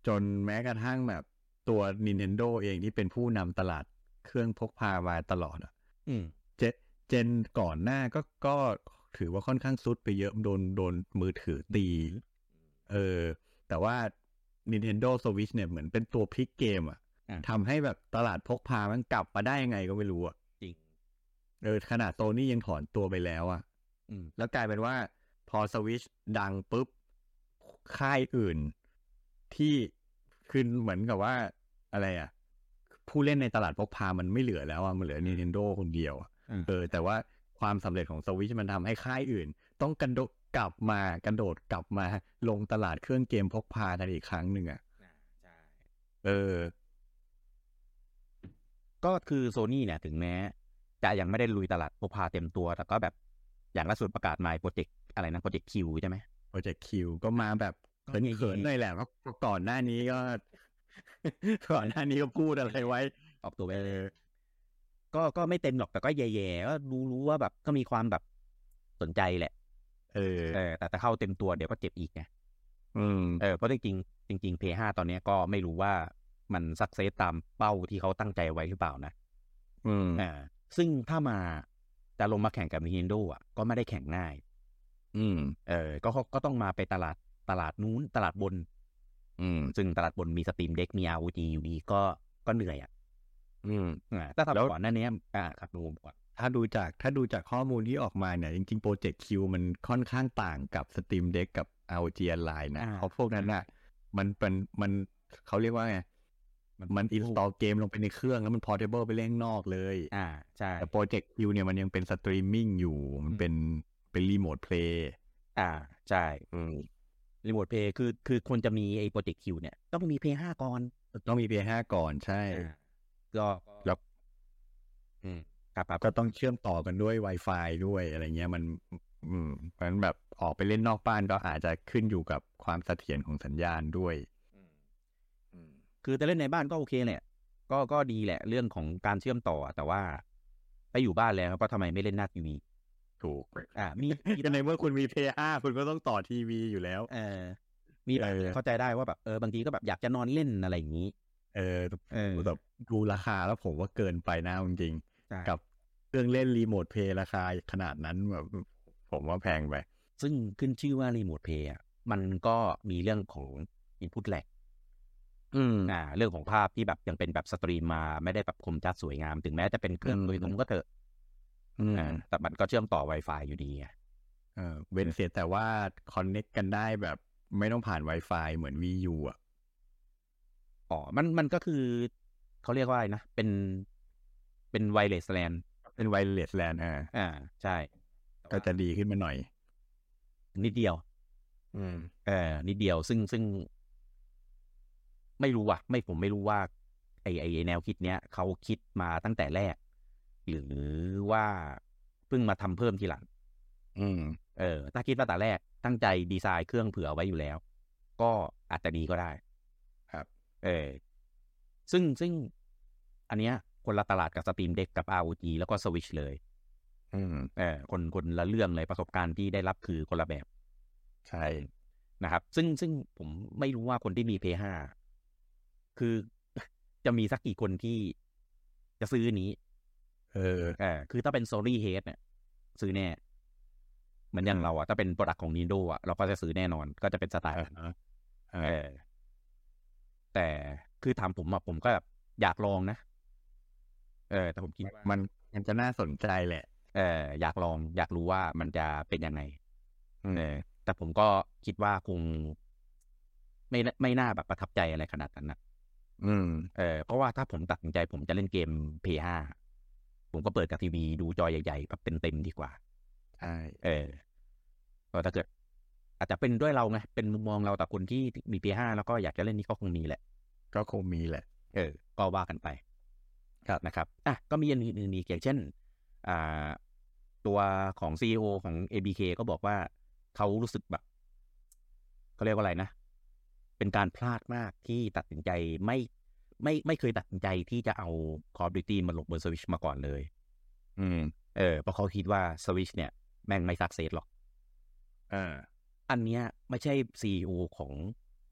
จนแม้กระทั่งแบบตัว Nintendo เองที่เป็นผู้นำตลาดเครื่องพกพามาตลอดอ่ะอืมเจเจนก่อนหน้าก็ก็ถือว่าค่อนข้างซุดไปเยอะโดนโดนมือถือตีเออแต่ว่า Nintendo Switch เนี่ยเหมือนเป็นตัวพลิกเกมอ่ะทำให้แบบตลาดพกพามันกลับมาได้ยังไงก็ไม่รู้อ่ะจริงเออขนาดโซนี่ยังถอนตัวไปแล้วอ่ะอืมแล้วกลายเป็นว่าพอ Switch ดังปุ๊บค่ายอื่นที่คือเหมือนกับว่าอะไรอ่ะผู้เล่นในตลาดพกพามันไม่เหลือแล้วอ่ะมันเหลือ Nintendo คนเดียวเออแต่ว่าความสำเร็จของ Switch มันทำให้ค่ายอื่นต้องกระโดดกลับมากระโดดกลับมาลงตลาดเครื่องเกมพกพากันอีกครั้งหนึ่งอ่ะใช่เออก็คือ Sony เนี่ยถึงแม้จะยังไม่ได้ลุยตลาดพกพาเต็มตัวแต่ก็แบบอย่างล่าสุดประกาศมา Project อะไรนะ Project Q ใช่ไหม Project Q ก็มาแบบเขินๆหน่อยแหละเพราะก่อนหน้านี้ก็ก่อนหน้านี้ก็พูดอะไรไว้ออกตัวไปก็ก็ไม่เต็มหรอกแต่ก็แย่ๆก็รู้รู้ว่าแบบก็มีความแบบสนใจแหละเออแต่ถ้าเข้าเต็มตัวเดี๋ยวก็เจ็บอีกไงอืมเออเพราะจริงจริงจริง พี เอส ไฟว์ ตอนนี้ก็ไม่รู้ว่ามันซักเซสตามเป้าที่เขาตั้งใจไว้หรือเปล่านะอืมอ่าซึ่งถ้ามาจะลงมาแข่งกับ Nintendo อ่ะก็ไม่ได้แข่งง่าย อืมเออก็ก็ต้องมาไปตลาดตลาดนู้นตลาดบนอืมซึ่งตลาดบนมี Steam Deck มี อาร์ โอ จี อยู่ดีก็ก็เหนื่อยอ่ะอืมอ่าถ้าทำก่อนหน้านี้อ่าครับดูก่อนถ้าดูจากถ้าดูจากข้อมูลที่ออกมาเนี่ยจริงๆ Project Q มันค่อนข้างต่างกับ Steam Deck กับ อาร์ โอ จี Ally นะเพราะพวกนั้นน่ะมันเป็นมันเขาเรียกว่าไงมันอินสตอลเกมลงไปในเครื่องแล้วมันพอร์เทเบิลไปเล่นนอกเลยอ่าใช่แต่ Project Q เนี่ยมันยังเป็นสตรีมมิ่งอยู่มันเป็นเป็นรีโมทเพลย์อ่าใช่อืมรีโมทเพลย์คือคือคนจะมีไอ้ Project Q เนี่ยต้องมี พี เอส ห้า ก่อนต้องมี พี เอส ห้า ก่อนใช่ก็แล้วอืมครับก็ต้องเชื่อมต่อกันด้วย Wi-Fi ด้วยอะไรเงี้ยมันอืมเพราะฉะนั้นแบบออกไปเล่นนอกบ้านก็อาจจะขึ้นอยู่กับความเสถียรของสัญญาณด้วยคือจะเล่นในบ้านก็โอเคแหละก็ก็ดีแหละเรื่องของการเชื่อมต่อแต่ว่าไปอยู่บ้านแล้วก็ทำไมไม่เล่นหน้าทีวีถูกอ่ามีในเมื่อคุณมี พี เอส ห้า คุณก็ต้องต่อทีวีอยู่แล้วเออมีเข้าใจได้ว่าแบบเออบางทีก็แบบอยากจะนอนเล่นอะไรอย่างนี้เออแบบดูราคาแล้วผมว่าเกินไปนะจริงๆกับเครื่องเล่นรีโมทเพย์ราคาขนาดนั้นแบบผมว่าแพงไปซึ่งขึ้นชื่อว่ารีโมทเพย์อ่ะมันก็มีเรื่องของอินพุตแลกอืมอ่าเรื่องของภาพที่แบบยังเป็นแบบสตรีมมาไม่ได้แบบคมชัดสวยงามถึงแม้จะเป็นเครื่องโดยตรงก็เถอะอืมแต่มันก็เชื่อมต่อ Wi-Fi อยู่ดีอ่ะเออเว้นเสียแต่ว่าคอนเนคกันได้แบบไม่ต้องผ่าน Wi-Fi เหมือน Wii U อ่ะอ๋อมันมันก็คือเขาเรียกว่าอะไรนะเป็นเป็น Wireless LAN เป็น Wireless LAN อ่าอ่าใช่ก็จะดีขึ้นมาหน่อยนิดเดียวอืมเออนิดเดียวซึ่งซึ่งไม่รู้ว่ะไม่ผมไม่รู้ว่าไอ้ไอ้แนวคิดเนี้ยเขาคิดมาตั้งแต่แรกหรือว่าเพิ่งมาทำเพิ่มทีหลังอืมเออถ้าคิดมาแต่แรกตั้งใจดีไซน์เครื่องเผื่อไว้อยู่แล้วก็อาจจะดีก็ได้ครับเออซึ่งซึ่งอันเนี้ยคนละตลาดกับ Steam Deck กับ อาร์ โอ จี แล้วก็ Switch เลยอืมเออคนคนละเรื่องเลยประสบการณ์ที่ได้รับคือคนละแบบใช่นะครับซึ่งซึ่งผมไม่รู้ว่าคนที่มี พี เอส ห้าคือจะมีสักกี่คนที่จะซื้อนี้เออเออคือถ้าเป็น Sony Head เนี่ยซื้อแน่เหมือนอย่างเราอ่ะถ้าเป็นโปรดักต์ของ Nintendo อ่ะเราก็จะซื้อแน่นอนก็จะเป็นสไตล์เออแต่คือถามผมอ่ะผมก็แบบอยากลองนะเออแต่ผมคิดมันมันจะน่าสนใจแหละเอออยากลองอยากรู้ว่ามันจะเป็นยังไงเออแต่ผมก็คิดว่าคงไม่ไม่น่าแบบประทับใจอะไรขนาดนั้นนะอืมเออเพราะว่าถ้าผมตัดสินใจผมจะเล่นเกม พี เอส ห้า ผมก็เปิดกับทีวีดูจอใหญ่ๆแบบเต็มๆดีกว่าใช่เออก็ถ้าเกิดอาจจะเป็นด้วยเราไงเป็นมุมมองเราแต่คนที่มี พี เอส ห้า แล้วก็อยากจะเล่นนี่ก็คงมีแหละก็คงมีแหละเออก็ว่ากันไปครับนะครับอ่ะก็มีอันอื่นๆอีกอย่างเช่นอ่าตัวของ ซี อี โอ ของ เอ บี เค ก็บอกว่าเขารู้สึกแบบเขาเรียกว่าอะไรนะเป็นการพลาดมากที่ตัดสินใจไม่ไม่ไม่เคยตัดสินใจที่จะเอา Call of Duty มาลงบน Switch มาก่อนเลยอืมเออเพราะเขาคิดว่า Switch เนี่ยแม่งไม่ซักเซสหรอกเอออันเนี้ยไม่ใช่ ซี อี โอ ของ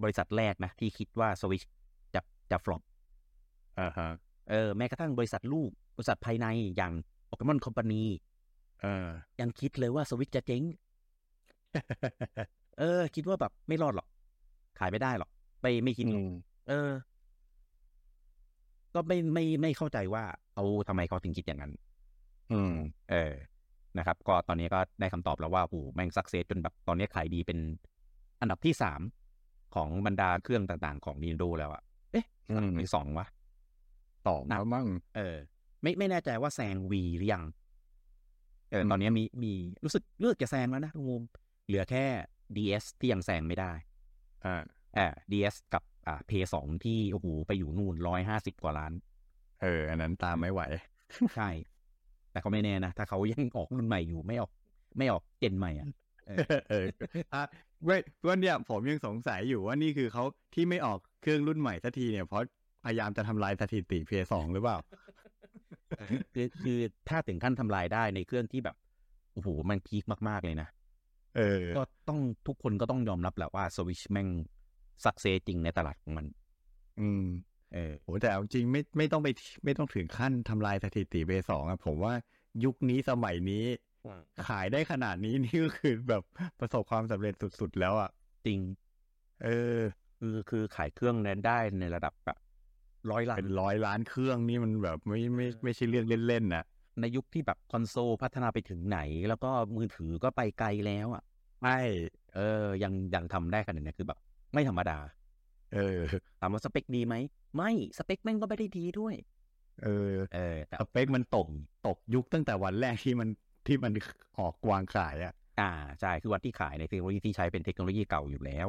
บริษัทแรกนะที่คิดว่า Switch จะจะฟลอปอ่าฮะเออแม้กระทั่งบริษัทลูกบริษัทภายในอย่าง Pokemon Company เออยังคิดเลยว่า Switch จะเจ๊ง เออคิดว่าแบบไม่รอดหรอกขายไม่ได้หรอกไม่ไม่คิดเออก็ไม่ไม่ไม่เข้าใจว่าเอาทำไมเขาถึงคิดอย่างนั้นอืมเออนะครับก็ตอนนี้ก็ได้คำตอบแล้วว่าโอ้แม่งซักเซสจนแบบตอนนี้ขายดีเป็นอันดับที่สามของบรรดาเครื่องต่างๆของ Nintendo แล้วอะเอ๊ะหรือสองวะต่อนะมั่งเออไม่ไม่แน่ใจว่าแซง Wii หรือยังเออตอนนี้มีมีรู้สึกเลือกจะแซงแล้วนะงงเหลือแค่ ดี เอส ที่ยังแซงไม่ได้อ่าอ่า ดี เอส กับอ่า พี เอส ทู ที่โอ้โหไปอยู่นู่นหนึ่งร้อยห้าสิบกว่าล้านเอออันนั้นตามไม่ไหว ใช่แต่เขาไม่แน่นะถ้าเขายังออกรุ่นใหม่อยู่ไม่ออกไม่ออกเจนใหม่อ่ะเออเอออ่ะเว้ยวันเนี้ยผมยังสงสัยอยู่ว่านี่คือเขาที่ไม่ออกเครื่องรุ่นใหม่สักทีเนี่ยเพราะพยายามจะทำลายสถิติ พี เอส ทู หรือเปล่า คือคือถ้าถึงขั้นทำลายได้ในเครื่องที่แบบโอ้โหมันพีคมากๆเลยนะเออก็ต้องทุกคนก็ต้องยอมรับแหละว่า Switch แม่งสักเซจริงในตลาดของมันอืมเออโหแต่เอาจริงไม่ไม่ต้องไปไม่ต้องถึงขั้นทำลายสถิติ พี เอส ทู อ่ะผมว่ายุคนี้สมัยนี้ ขายได้ขนาดนี้นี่คือแบบประสบความสำเร็จสุดๆแล้วอ่ะจริงเออคือคือขายเครื่องนั้นได้ในระดับแบบร้อยล้านเป็นร้อยล้านเครื่องนี่มันแบบไม่ไม่ไม่ใช่เรื่องเล่นๆนะในยุคที่แบบคอนโซลพัฒนาไปถึงไหนแล้วก็มือถือก็ไปไกลแล้วอ่ะใช่เออยังยังทำได้ขนาดนี้คือแบบไม่ธรรมดาเออถามว่าสเปคดีไหมไม่สเปคแม่งก็ไม่ได้ดีด้วยเออเออสเปคมันตกตกยุคตั้งแต่วันแรกที่มันที่มันออกวางขายอ่ะอ่าใช่คือวันที่ขายในเทคโนโลยีที่ใช้เป็นเทคโนโลยีเก่าอยู่แล้ว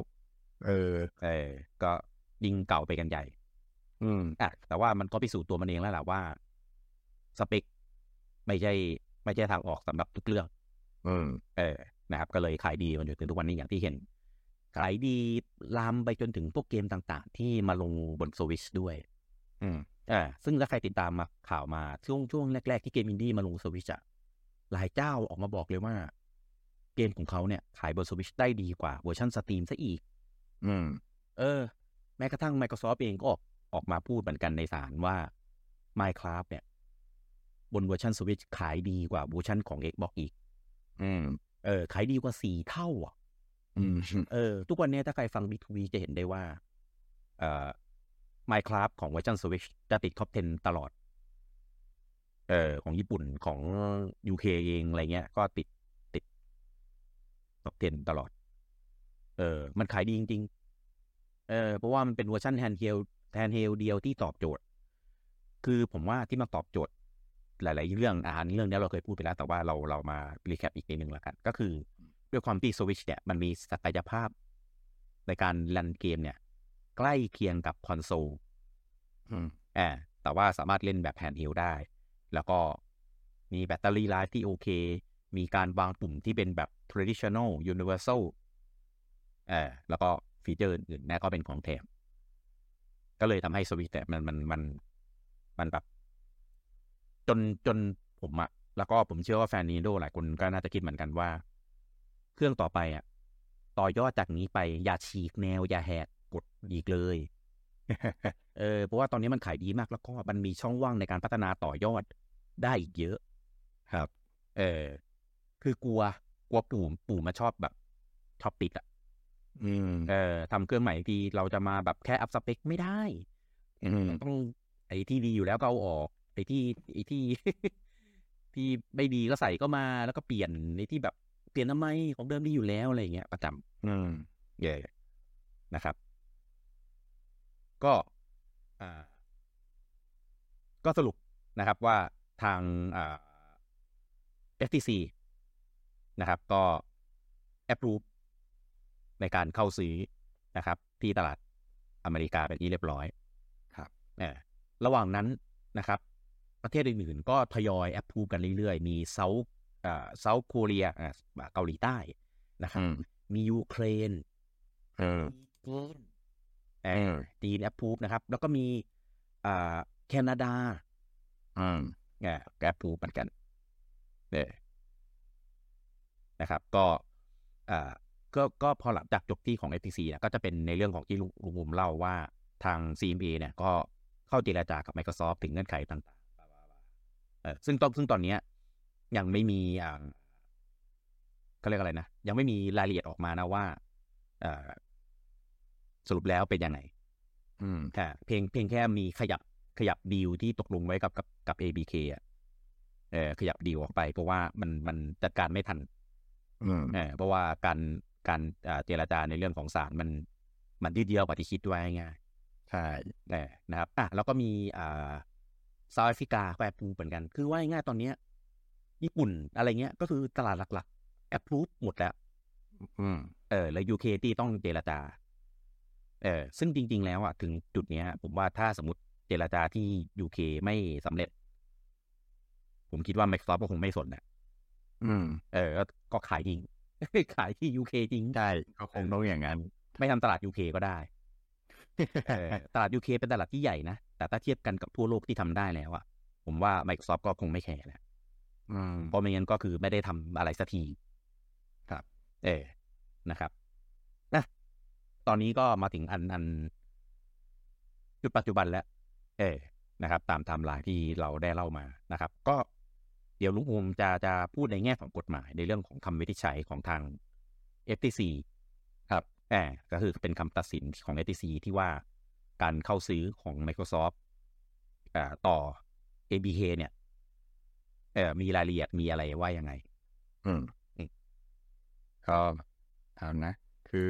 เออเออก็ยิงเก่าไปกันใหญ่อืมอ่ะแต่ว่ามันก็พิสูจน์ตัวมันเองแล้วล่ะว่าสเปคไม่ใช่ไม่ใช่ทางออกสำหรับทุกเรื่องอืมเออนะครับก็เลยขายดีมันอยู่ถึงทุกวันนี้อย่างที่เห็นขายดีลามไปจนถึงพวกเกมต่างๆที่มาลงบน Switch ด้วยอืมอ่าซึ่งถ้าใครติดตามมาข่าวมาช่วงช่วงแรกๆที่เกมอินดี้มาลง Switch อ่ะหลายเจ้าออกมาบอกเลยว่าเกมของเขาเนี่ยขายบน Switch ได้ดีกว่าเวอร์ชั่น Steam ซะอีกอืมเออแม้กระทั่ง Microsoft เองก็ออกออกมาพูดเหมือนกันในศาลว่า Minecraft เนี่ยบนเวอร์ชัน Switch ขายดีกว่าเวอร์ชันของ Xbox อีกอืมเออขายดีกว่าสี่เท่าอ่ะอืมเออทุกวันนี้ถ้าใครฟัง บี ทู บี จะเห็นได้ว่าเอ่อ Minecraft ของเวอร์ชัน Switch จะติด Top สิบ ตลอดเออของญี่ปุ่นของ ยู เค เองอะไรเงี้ยก็ติดติด Top สิบ ตลอดเออมันขายดีจริงๆเออเพราะว่ามันเป็นเวอร์ชันแฮนด์เฮลแฮนด์เฮลเดียวที่ตอบโจทย์คือผมว่าที่มาตอบโจทย์หลายๆเรื่องอ่านเรื่องนี้เราเคยพูดไปแล้วแต่ว่าเราเรามารีแคปอีกนิดนึงละกันก็คือด้วยความที่ Switch เนี่ยมันมีศักยภาพในการรันเกมเนี่ยใกล้เคียงกับคอนโซลอ่าแต่ว่าสามารถเล่นแบบแฮนด์เฮลได้แล้วก็มีแบตเตอรี่ไลฟ์ที่โอเคมีการวางปุ่มที่เป็นแบบ traditional universal อ่าแล้วก็ฟีเจอร์อื่นๆนะก็เป็นของแถมก็เลยทำให้ Switch เนี่ยมันมันมันมันแบบจนจนผมอะแล้วก็ผมเชื่อว่าแฟน Nintendo หลายคนก็น่าจะคิดเหมือนกันว่าเครื่องต่อไปอะต่อยอดจากนี้ไปอย่าฉีกแนวอย่าแหกกฎอีกเลย เออเพราะว่าตอนนี้มันขายดีมากแล้วก็มันมีช่องว่างในการพัฒนาต่อยอดได้อีกเยอะครับเออคือกลัวกลัวปู่ปู่มาชอบแบบชอบติดอะอืมเออทำเครื่องใหม่ทีเราจะมาแบบแค่อัพสเปคไม่ได้อืมต้องไอ้ที่ดีอยู่แล้วก็เอาออกไอ้ที่ไอ้ที่ที่ไม่ดีก็ใส่ก็มาแล้วก็เปลี่ยนไอ้ที่แบบเปลี่ยนทำไมของเดิมดีอยู่แล้วอะไรอย่างเงี้ยประจำอืมเย่นะครับก็อ่าก็สรุปนะครับว่าทางอ่า เอฟ ที ซี นะครับก็ approve ในการเข้าซื้อนะครับที่ตลาดอเมริกาเป็นที่เรียบร้อยครับเนี่ยระหว่างนั้นนะครับประเทศอื่นๆก็ทยอยแอปพูกันเรื่อยๆมีเซาท์เอ่อเซาท์โคเรียอ่าเกาหลีใต้นะครับมียูเครนเออเออจีนแอปพูนะครับแล้วก็มีอ่าแคนาดาอืมอ่าแอปพูเหมือนกันเออนะครับก็อ่าก็ก็พอหลังจากจบที่ของ เอฟ ที ซี นะก็จะเป็นในเรื่องของที่ลุงบุ๋มเล่าว่าทาง ซี เอ็ม เอ เนี่ยก็เข้าเจรจากับ Microsoft ถึงเงื่อนไขต่างๆเออซึ่งต้องซึ่งตอนนี้ยังไม่มีอ่าเขาเรียกอะไรนะยังไม่มีรายละเอียดออกมานะว่าเออสรุปแล้วเป็นยังไงอืมค่ะเพียงเพียงแค่มีขยับขยับดีลที่ตกลงไว้กับกับกับ เอ บี เค อ่ะเออขยับดีลออกไปเพราะว่ามันมันจัดการไม่ทันอืมเออเพราะว่าการการเจรจาในเรื่องของศาลมันมันยืดเยื้อกว่าที่คิดไว้ไงใช่นะครับอ่ะแล้วก็มีอ่าเซาท์แอฟริกาก็แอปพูเหมือนกันคือว่าง่ายๆตอนนี้ญี่ปุ่นอะไรเงี้ยก็คือตลาดหลักๆแอปพูหมดแล้วอืมเออแล้ว ยู เค ที่ต้องเจรจาเออซึ่งจริงๆแล้วอ่ะถึงจุดเนี้ยผมว่าถ้าสมมติเจรจาที่ ยู เค ไม่สำเร็จผมคิดว่า Microsoft ก็คงไม่สนนะอืมเออก็ขายทิ้ง ขายที่ ยู เค ทิ้งได้ก็คงต้องอย่างนั้นไม่ทำตลาด ยู เค ก็ได้ตลาด ยู เค เป็นตลาดที่ใหญ่นะแต่ถ้าเทียบกันกับทั่วโลกที่ทำได้แล้วอะผมว่า Microsoft ก็คงไม่แคร์แล้วเพราะไม่งั้นก็คือไม่ได้ทำอะไรสักทีครับเออนะครับนะตอนนี้ก็มาถึงอันอันจุดปัจจุบันแล้วเออนะครับตามไทม์ไลน์ที่เราได้เล่ามานะครับก็ เดี๋ยวลุงภูมิจะจะพูดในแง่ของกฎหมายในเรื่องของคำวินิจฉัยของทาง เอฟ ที ซี ครับอ่าก็คือเป็นคำตัดสินของ เอฟ ที ซี ที่ว่าการเข้าซื้อของ Microsoft อ่าต่อ เอ บี เค เนี่ยเอ่อมีรายละเอียดมีอะไรว่ายังไงอืมก็ถามนะคือ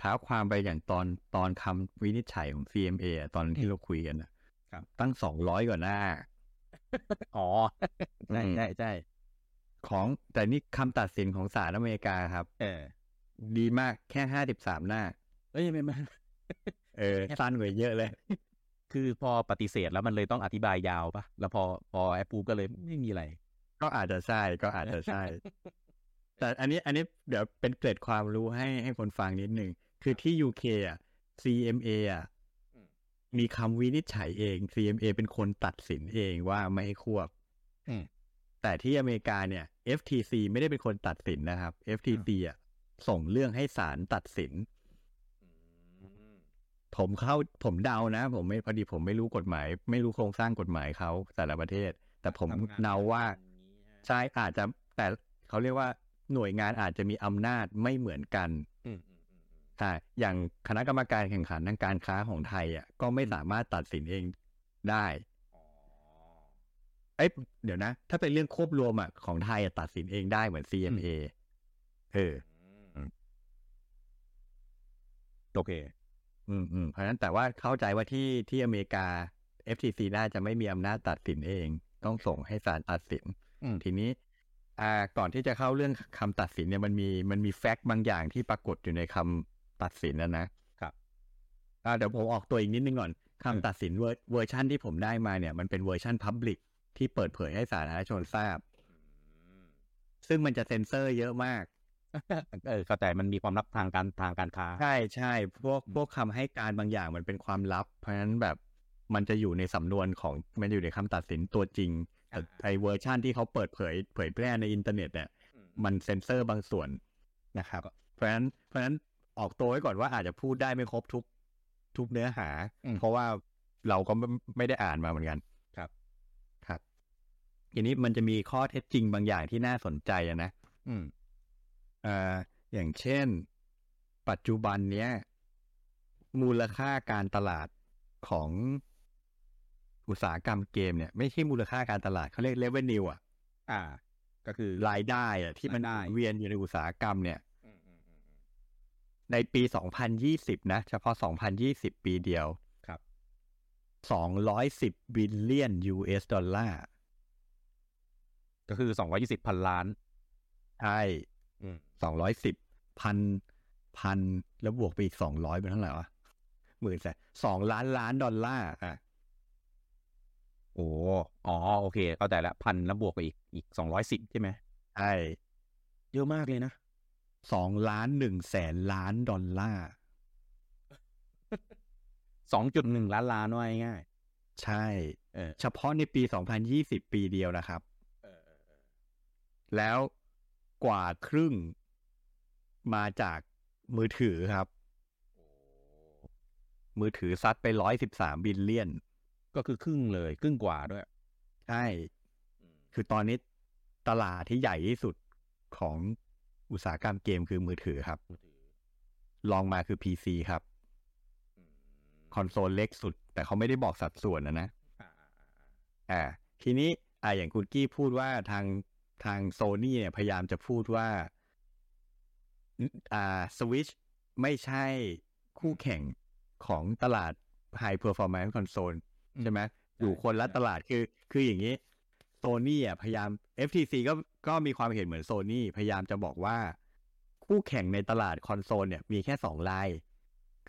ท้าความไปอย่างตอนตอนคำวินิจฉัยของ ซี เอ็ม เอ ตอนที่เราคุยกันนะครับตั้งสองร้อยกว่าหน้าอ๋อใช่ใช่ใช่ของแต่นี่คำตัดสินของศาลอเมริกาครับเออดีมากแค่ห้าสิบสามหน้าเอ้ยไม่ไม่เออสั้นกว่าเยอะเลยคือพอปฏิเสธแล้วมันเลยต้องอธิบายยาวป่ะแล้วพอพอแอปพูก็เลยไม่มีอะไรก็อาจจะใช่ก็อาจจะใช่แต่อันนี้อันนี้เดี๋ยวเป็นเกร็ดความรู้ให้ให้คนฟังนิดนึงคือที่ ยู เค อ่ะ ซี เอ็ม เอ อ่ะมีคำวินิจฉัยเอง ซี เอ็ม เอ เป็นคนตัดสินเองว่าไม่ให้ควบแต่ที่อเมริกาเนี่ย เอฟ ที ซี ไม่ได้เป็นคนตัดสินนะครับ เอฟ ที ซี อ่ะส่งเรื่องให้ศาลตัดสินผมเข้าผมเดานะผมไม่พอดีผมไม่รู้กฎหมายไม่รู้โครงสร้างกฎหมายเขาแต่ละประเทศแต่ผมเดาว่าใช่อาจจะแต่เขาเรียกว่าหน่วยงานอาจจะมีอำนาจไม่เหมือนกันใช่อย่างคณะกรรมการแข่งขันทางการค้าของไทยอ่ะก็ไม่สามารถตัดสินเองได้เอ้ยเดี๋ยวนะถ้าเป็นเรื่องควบรวมอ่ะของไทยอ่ะตัดสินเองได้เหมือน ซี เอ็ม เอ เออโอเคอืมๆเพราะฉะนั้นแต่ว่าเข้าใจว่าที่ที่อเมริกา เอฟ ที ซี น่าจะไม่มีอำนาจตัดสินเองต้องส่งให้ศาลตัดสินทีนี้อ่าก่อนที่จะเข้าเรื่องคำตัดสินเนี่ยมันมีมันมีแฟกต์บางอย่างที่ปรากฏอยู่ในคำตัดสินแล้วนะครับอ่าเดี๋ยวผมออกตัวอีกนิดนึงก่อนคำตัดสินเวอร์เวอร์ชันที่ผมได้มาเนี่ยมันเป็นเวอร์ชันพับลิกที่เปิดเผยให้สาธารณชนทราบซึ่งมันจะเซ็นเซอร์เยอะมากเออแต่มันมีความลับทางการทางการค้าใช่ใช่พวกพวกคำให้การบางอย่างมันเป็นความลับเพราะฉะนั้นแบบมันจะอยู่ในสำนวนของมันอยู่ในคำตัดสินตัวจริงไอเวอร์ชันที่เขาเปิดเผยเผยแพร่ในอินเทอร์เน็ตเนี่ยมันเซ็นเซอร์บางส่วนนะครับเพราะฉะนั้นเพราะฉะนั้นออกตัวไว้ก่อนว่าอาจจะพูดได้ไม่ครบทุกทุกเนื้อหาเพราะว่าเราก็ไม่ได้อ่านมาเหมือนกันครับครับทีนี้มันจะมีข้อเท็จจริงบางอย่างที่น่าสนใจนะอืมเอ่ออย่างเช่นปัจจุบันเนี้ยมูลค่าการตลาดของอุตสาหกรรมเกมเนี่ยไม่ใช่มูลค่าการตลาดเขาเรียก revenue อ่ะอ่าก็คือรายได้อ่ะที่มันเวียนอยู่ในอุตสาหกรรมเนี่ยในปีสองพันยี่สิบนะเฉพาะสองพันยี่สิบปีเดียวครับสองร้อยสิบบิลเลียนยูเอสดอลลาร์ก็คือสองร้อยยี่สิบพันล้านใช่สองร้อยสิบพันพันแล้วบวกไปอีกสองร้อยเป็นเท่าไหร่วะหมื่นแสนสองล้านล้านดอลลาร์อ่ะโอ้อ๋อโอเคเข้าใจแล้วพันแล้วบวกไปอีกอีกสองร้อยสิบใช่ไหมใช่เยอะมากเลยนะสองล้านหนึ่งแสนล้านดอลลาร์ สองจุดหนึ่ง ล้านล้านว่าง่ายๆใช่เออเฉพาะในปีสองพันยี่สิบปีเดียวนะครับเออแล้วกว่าครึ่งมาจากมือถือครับมือถือซัดไปหนึ่งร้อยสิบสามบิลเลียนก็คือครึ่งเลยครึ่งกว่าด้วยใช่คือตอนนี้ตลาดที่ใหญ่ที่สุดของอุตสาหกรรมเกมคือมือถือครับลองมาคือ พี ซี ครับคอนโซลเล็กสุดแต่เขาไม่ได้บอกสัดส่วนนะนะอ่าทีนี้อ่าอย่างคุณกี้พูดว่าทางทาง Sony เนี่ยพยายามจะพูดว่าอ่า Switch ไม่ใช่คู่แข่งของตลาด High Performance Consoleใช่ไหมอยู่คนละตลาดคือคืออย่างนี้โซนี่อ่ะพยายาม เอฟ ที ซี ก็ก็มีความเห็นเหมือนโซนี่พยายามจะบอกว่าคู่แข่งในตลาดคอนโซลเนี่ยมีแค่สองราย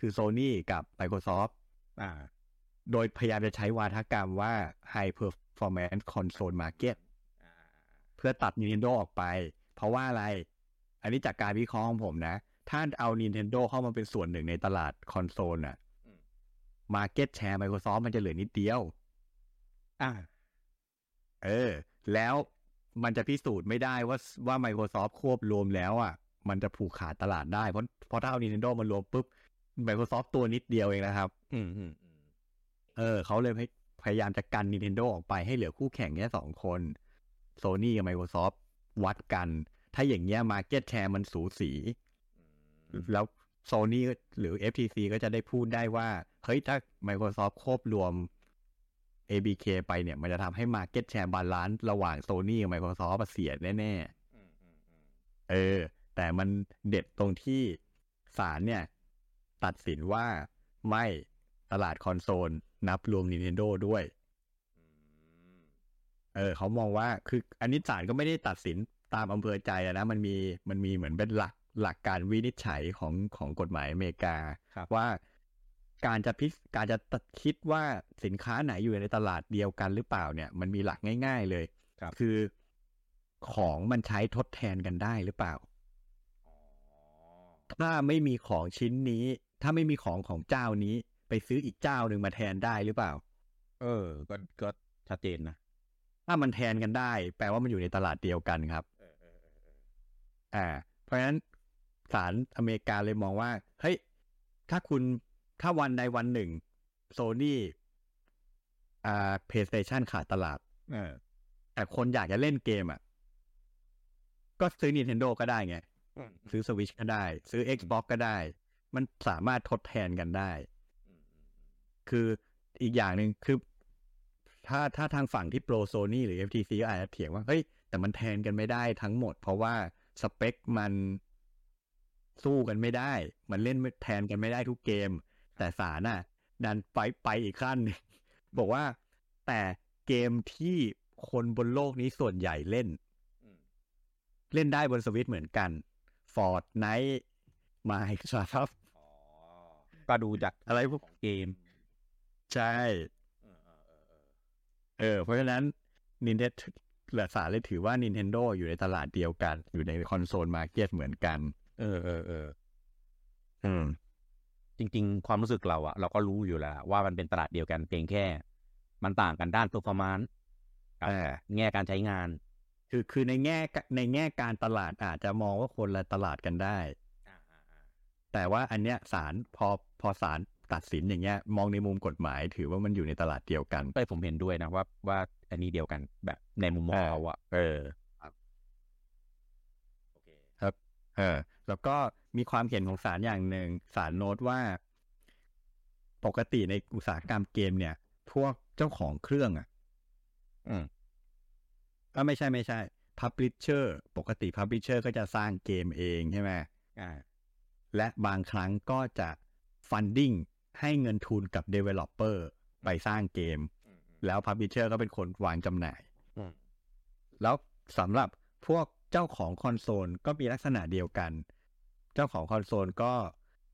คือ Sony กับ Microsoft อ่าโดยพยายามจะใช้วาทกรรมว่า High Performance Console Market เพื่อตัด Nintendo ออกไปเพราะว่าอะไรอันนี้จากการวิเคราะห์ของผมนะถ้าเอา Nintendo เข้ามาเป็นส่วนหนึ่งในตลาดคอนโซลน่ะmarket share Microsoft มันจะเหลือนิดเดียวอ่าเออแล้วมันจะพิสูจน์ไม่ได้ว่าว่า Microsoft ควบรวมแล้วอ่ะมันจะผูกขาดตลาดได้เพราะเพราะถ้าเอา Nintendo มันรวมปุ๊บ Microsoft ตัวนิดเดียวเองนะครับอืมๆเออเขาเลยพยายามจะกัน Nintendo ออกไปให้เหลือคู่แข่งแค่สองคน Sony กับ Microsoft วัดกันถ้าอย่างเงี้ย market share มันสูสีแล้ว Sony หรือ เอฟ ที ซี ก็จะได้พูดได้ว่าเฮ้ยถ้า Microsoft ควบรวม เอ บี เค ไปเนี่ยมันจะทำให้ market share balance ระหว่าง Sony กับ Microsoft เสียแน่ๆเออแต่มันเด็ดตรงที่ศาลเนี่ยตัดสินว่าไม่ตลาดคอนโซลนับรวม Nintendo ด้วยเออเขามองว่าคืออันนี้ศาลก็ไม่ได้ตัดสินตามอำเภอใจนะมันมีมันมีเหมือนเป็นหลักหลักการวินิจฉัยของของกฎหมายอเมริกาว่าการจะพิจการจะคิดว่าสินค้าไหนอยู่ในตลาดเดียวกันหรือเปล่าเนี่ยมันมีหลักง่ายๆเลยคือของมันใช้ทดแทนกันได้หรือเปล่าถ้าไม่มีของชิ้นนี้ถ้าไม่มีของของเจ้านี้ไปซื้ออีกเจ้าหนึ่งมาแทนได้หรือเปล่าเออก็ก็ชัดเจนนะถ้ามันแทนกันได้แปลว่ามันอยู่ในตลาดเดียวกันครับอ่าเพราะฉะนั้นศาลอเมริกาเลยมองว่าเฮ้ยถ้าคุณถ้าวันใดวันหนึ่ง Sony อ่า PlayStation ขาดตลาดเออแต่คนอยากจะเล่นเกมอ่ะก็ซื้อ Nintendo ก็ได้ไงซื้อ Switch ก็ได้ซื้อ Xbox ก็ได้มันสามารถทดแทนกันได้คืออีกอย่างนึงคือถ้าถ้าทางฝั่งที่โปร Sony หรือ เอฟ ที ซี ก็อาจจะเถียงว่าเฮ้ยแต่มันแทนกันไม่ได้ทั้งหมดเพราะว่าสเปคมันสู้กันไม่ได้มันเล่นแทนกันไม่ได้ทุกเกมแต่ศาลน่ะดันไปไปอีกขั้นบอกว่าแต่เกมที่คนบนโลกนี้ส่วนใหญ่เล่นเล่นได้บนสวิตช์เหมือนกัน Fortnite Minecraft อ๋อก็ดูจากอะไรพวกเกมใช่เออเพราะฉะนั้น Nintendo และศาลเลยถือว่า Nintendo อยู่ในตลาดเดียวกันอยู่ในคอนโซลมาร์เก็ตเหมือนกันเออเออเอออืมจริงๆความรู้สึกเราอะเราก็รู้อยู่แล้วว่ามันเป็นตลาดเดียวกันเพียงแค่มันต่างกันด้าน performance กับแง่การใช้งานคือคือในแง่ในแง่การตลาดอาจจะมองว่าคนละตลาดกันได้แต่ว่าอันเนี้ยศาลพอพอศาลตัดสินอย่างเงี้ยมองในมุมกฎหมายถือว่ามันอยู่ในตลาดเดียวกันแต่ผมเห็นด้วยนะว่าว่าอันนี้เดียวกันแบบในมุมมองเราอะเออโอเคครับเออแล้วก็มีความเห็นของศาลอย่างหนึ่งศาลโน้ตว่าปกติในอุตสาหกรรมเกมเนี่ยพวกเจ้าของเครื่องอ่ะอืมก็ไม่ใช่ไม่ใช่ publisher ปกติ publisher ก็จะสร้างเกมเองใช่ไหมอ่าและบางครั้งก็จะ funding ให้เงินทุนกับ developer ไปสร้างเกมแล้ว publisher ก็เป็นคนวางจำหน่ายแล้วสำหรับพวกเจ้าของคอนโซลก็มีลักษณะเดียวกันเจ้าของคอนโซลก็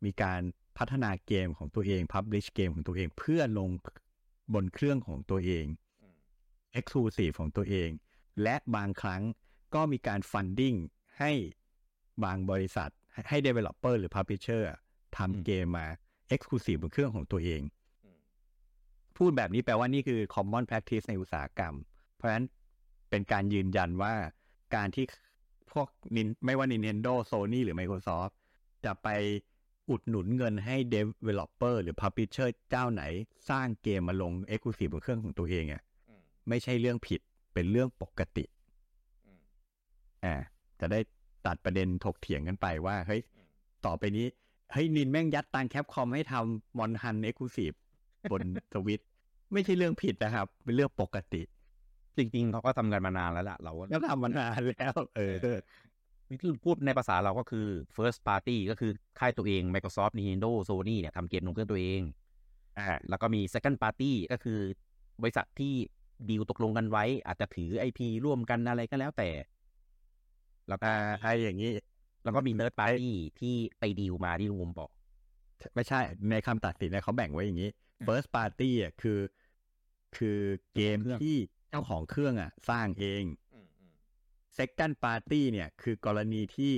มีการพัฒนาเกมของตัวเองพับลิชเกมของตัวเองเพื่อลงบนเครื่องของตัวเอง Exclusive ของตัวเองและบางครั้งก็มีการ funding ให้บางบริษัทให้ developer หรือ publisher ทำเกมมา Exclusive บนเครื่องของตัวเองพูดแบบนี้แปลว่านี่คือ common practice ในอุตสาหกรรมเพราะฉะนั้นเป็นการยืนยันว่าการที่พวกไม่ว่า Nintendo, Sony หรือ Microsoft จะไปอุดหนุนเงินให้ developer หรือ publisher เจ้าไหนสร้างเกมมาลง Exclusive บนเครื่องของตัวเองอ่ะไม่ใช่เรื่องผิดเป็นเรื่องปกติอ่าจะได้ตัดประเด็นถกเถียงกันไปว่าเฮ้ยต่อไปนี้เฮ้ยนินแม่งยัดตังแคปคอมให้ทำ MonHun Exclusive บน Switch ไม่ใช่เรื่องผิดนะครับเป็นเรื่องปกติจริงๆเขาก็ทำกันมานานแล้วล่ะเราก็ทำมานานแล้วเออพูดในภาษาเราก็คือ first party ก็คือค่ายตัวเอง Microsoft Nintendo Sony เนี่ยทำเกมลงเครื่องตัวเองอ่าแล้วก็มี second party ก็คือบริษัทที่ดีลตกลงกันไว้อาจจะถือ ไอ พี ร่วมกันอะไรก็แล้วแต่แล้วก็ไอ้อย่างนี้แล้วก็มี third party ที่ไปดีลมาที่ลุงบอกไม่ใช่ในคำตัดสินเขาแบ่งไว้อย่างนี้ first party อ่ะคือคือเกมที่เจ้าของเครื่องอ่ะสร้างเอง Second Party เนี่ยคือกรณีที่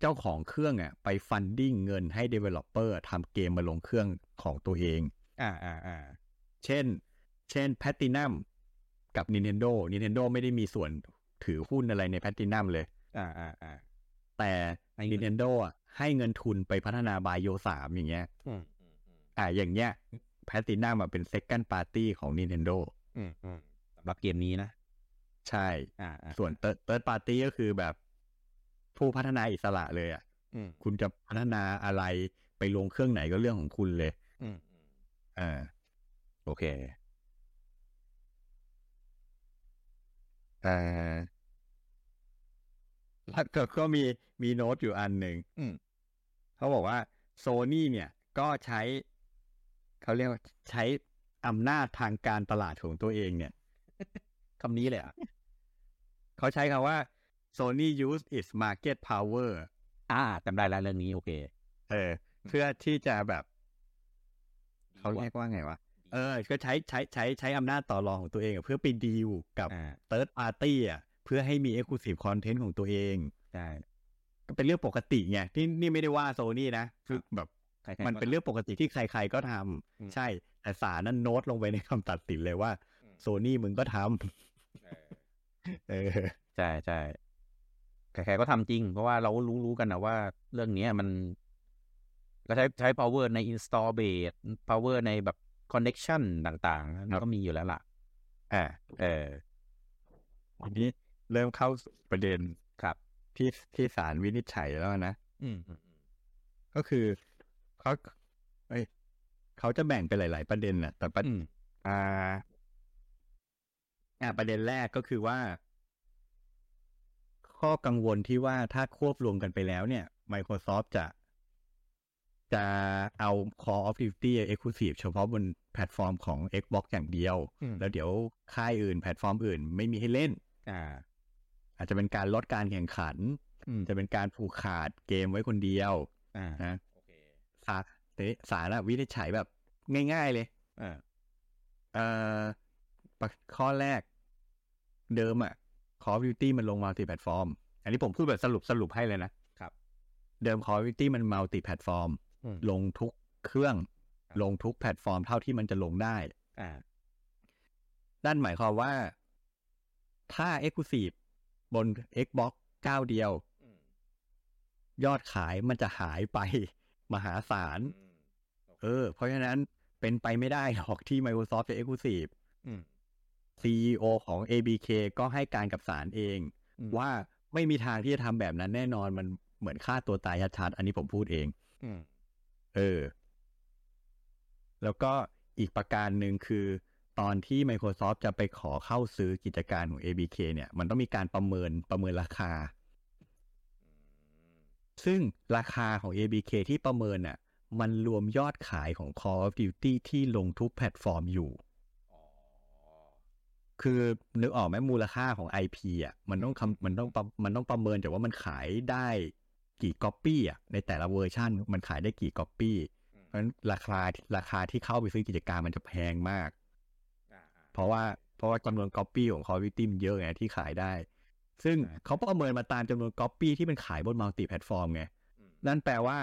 เจ้าของเครื่องอ่ะไปฟันดิ้งเงินให้ Developer ทำเกมมาลงเครื่องของตัวเองอ่าๆๆเช่นเช่น Platinum กับ Nintendo Nintendo ไม่ได้มีส่วนถือหุ้นอะไรใน Platinum เลยอ่าๆๆแต่ Nintendo อ่ะให้เงินทุนไปพัฒนา Bio สามอย่างเงี้ยอืมอ่าอย่างเงี้ย Platinum อ่ะเป็น Second Party ของ Nintendo อืมๆรับเกมนี้นะ ใช่ส่วน third third party ก็คือแบบผู้พัฒนาอิสระเลยอ่ะคุณจะพัฒนาอะไรไปลงเครื่องไหนก็เรื่องของคุณเลยอ่าโอเคอ่าแล้วก็มีมีโน้ตอยู่อันหนึ่งเขาบอกว่า Sony เนี่ยก็ใช้เขาเรียกว่าใช้อำนาจทางการตลาดของตัวเองเนี่ยคำนี้เลยอ่ะเขาใช้คำว่า Sony use its market power อ่าจำได้แล้วเรื่องนี้โอเคเออเพื่อที่จะแบบเขาเรียกว่าไงวะเออก็ใช้ใช้ใช้ใช้อำนาจต่อรองของตัวเองเพื่อไปดีลกับเติร์ดปาร์ตี้อ่ะเพื่อให้มี Exclusive Content ของตัวเองใช่ก็เป็นเรื่องปกติไงนี่นี่ไม่ได้ว่าโซนี่นะคือแบบมันเป็นเรื่องปกติที่ใครๆก็ทำใช่แต่ศาลนั้นโน้ตลงไปในคำตัดสินเลยว่าโซนี่มึงก็ทำเออใช่ใช่ใครๆก็ทำจริงเพราะว่าเรารู้รู้กันนะว่าเรื่องนี้มันก็ใช้ใช้ power ใน install base power ในแบบ connection ต่างๆมันก็มีอยู่แล้วล่ะอ่าเออทีนี้เริ่มเข้าประเด็นครับที่ที่ศาลวินิจฉัยแล้วนะอืมก็คือเขาเอ้ยเขาจะแบ่งเป็นหลายๆประเด็นน่ะแต่ประอ่าอ่าประเด็นแรกก็คือว่าข้อกังวลที่ว่าถ้าควบรวมกันไปแล้วเนี่ย Microsoft จะจะเอา Call of Duty Exclusive เฉพาะบนแพลตฟอร์มของ Xbox อย่างเดียวแล้วเดี๋ยวค่ายอื่นแพลตฟอร์มอื่นไม่มีให้เล่นอ่าอาจจะเป็นการลดการแข่งขันจะเป็นการผูกขาดเกมไว้คนเดียวอ่านะโอเคศาลศาลวินิจฉัยแบบง่ายๆเลยเออเอ่อข้อแรกเดิมอ่ะ Call of Duty มันลงมัลติแพลตฟอร์มอันนี้ผมพูดแบบสรุปสรุปให้เลยนะครับเดิม Call of Duty มันมัลติแพลตฟอร์มลงทุกเครื่องลงทุกแพลตฟอร์มเท่าที่มันจะลงได้อ่านั่นหมายความว่าถ้า Exclusive บน Xbox เจ้าเดียวยอดขายมันจะหายไปมหาศาลเออเพราะฉะนั้นเป็นไปไม่ได้หรอกที่ Microsoft จะ Exclusive อืม ซี อี โอ ของ เอ บี เค ก็ให้การกับศาลเองว่าไม่มีทางที่จะทำแบบนั้นแน่นอนมันเหมือนฆ่าตัวตายชัดๆอันนี้ผมพูดเองเออแล้วก็อีกประการหนึ่งคือตอนที่ Microsoft จะไปขอเข้าซื้อกิจการของ เอ บี เค เนี่ยมันต้องมีการประเมินประเมินราคาซึ่งราคาของ เอ บี เค ที่ประเมินน่ะมันรวมยอดขายของ Call of Duty ที่ลงทุกแพลตฟอร์มอยู่คือนึกออกไหมมูลค่าของ ไอ พี อ่ะมันต้องมันต้องมันต้องประเมินจากว่ามันขายได้กี่ก๊อปปี้อ่ะในแต่ละเวอร์ชันมันขายได้กี่ก๊อปปี้เพราะฉะนั้นราคาราคาที่เข้าไปซื้อกิจการมันจะแพงมากเพราะว่าเพราะว่าจำนวนก๊อปปี้ของ Call of Duty มันเยอะไงที่ขายได้ซึ่งเขาประเมินมาตามจำนวนก๊อปปี้ที่มันขายบนมัลติแพลตฟอร์มไงนั่นแปลว่า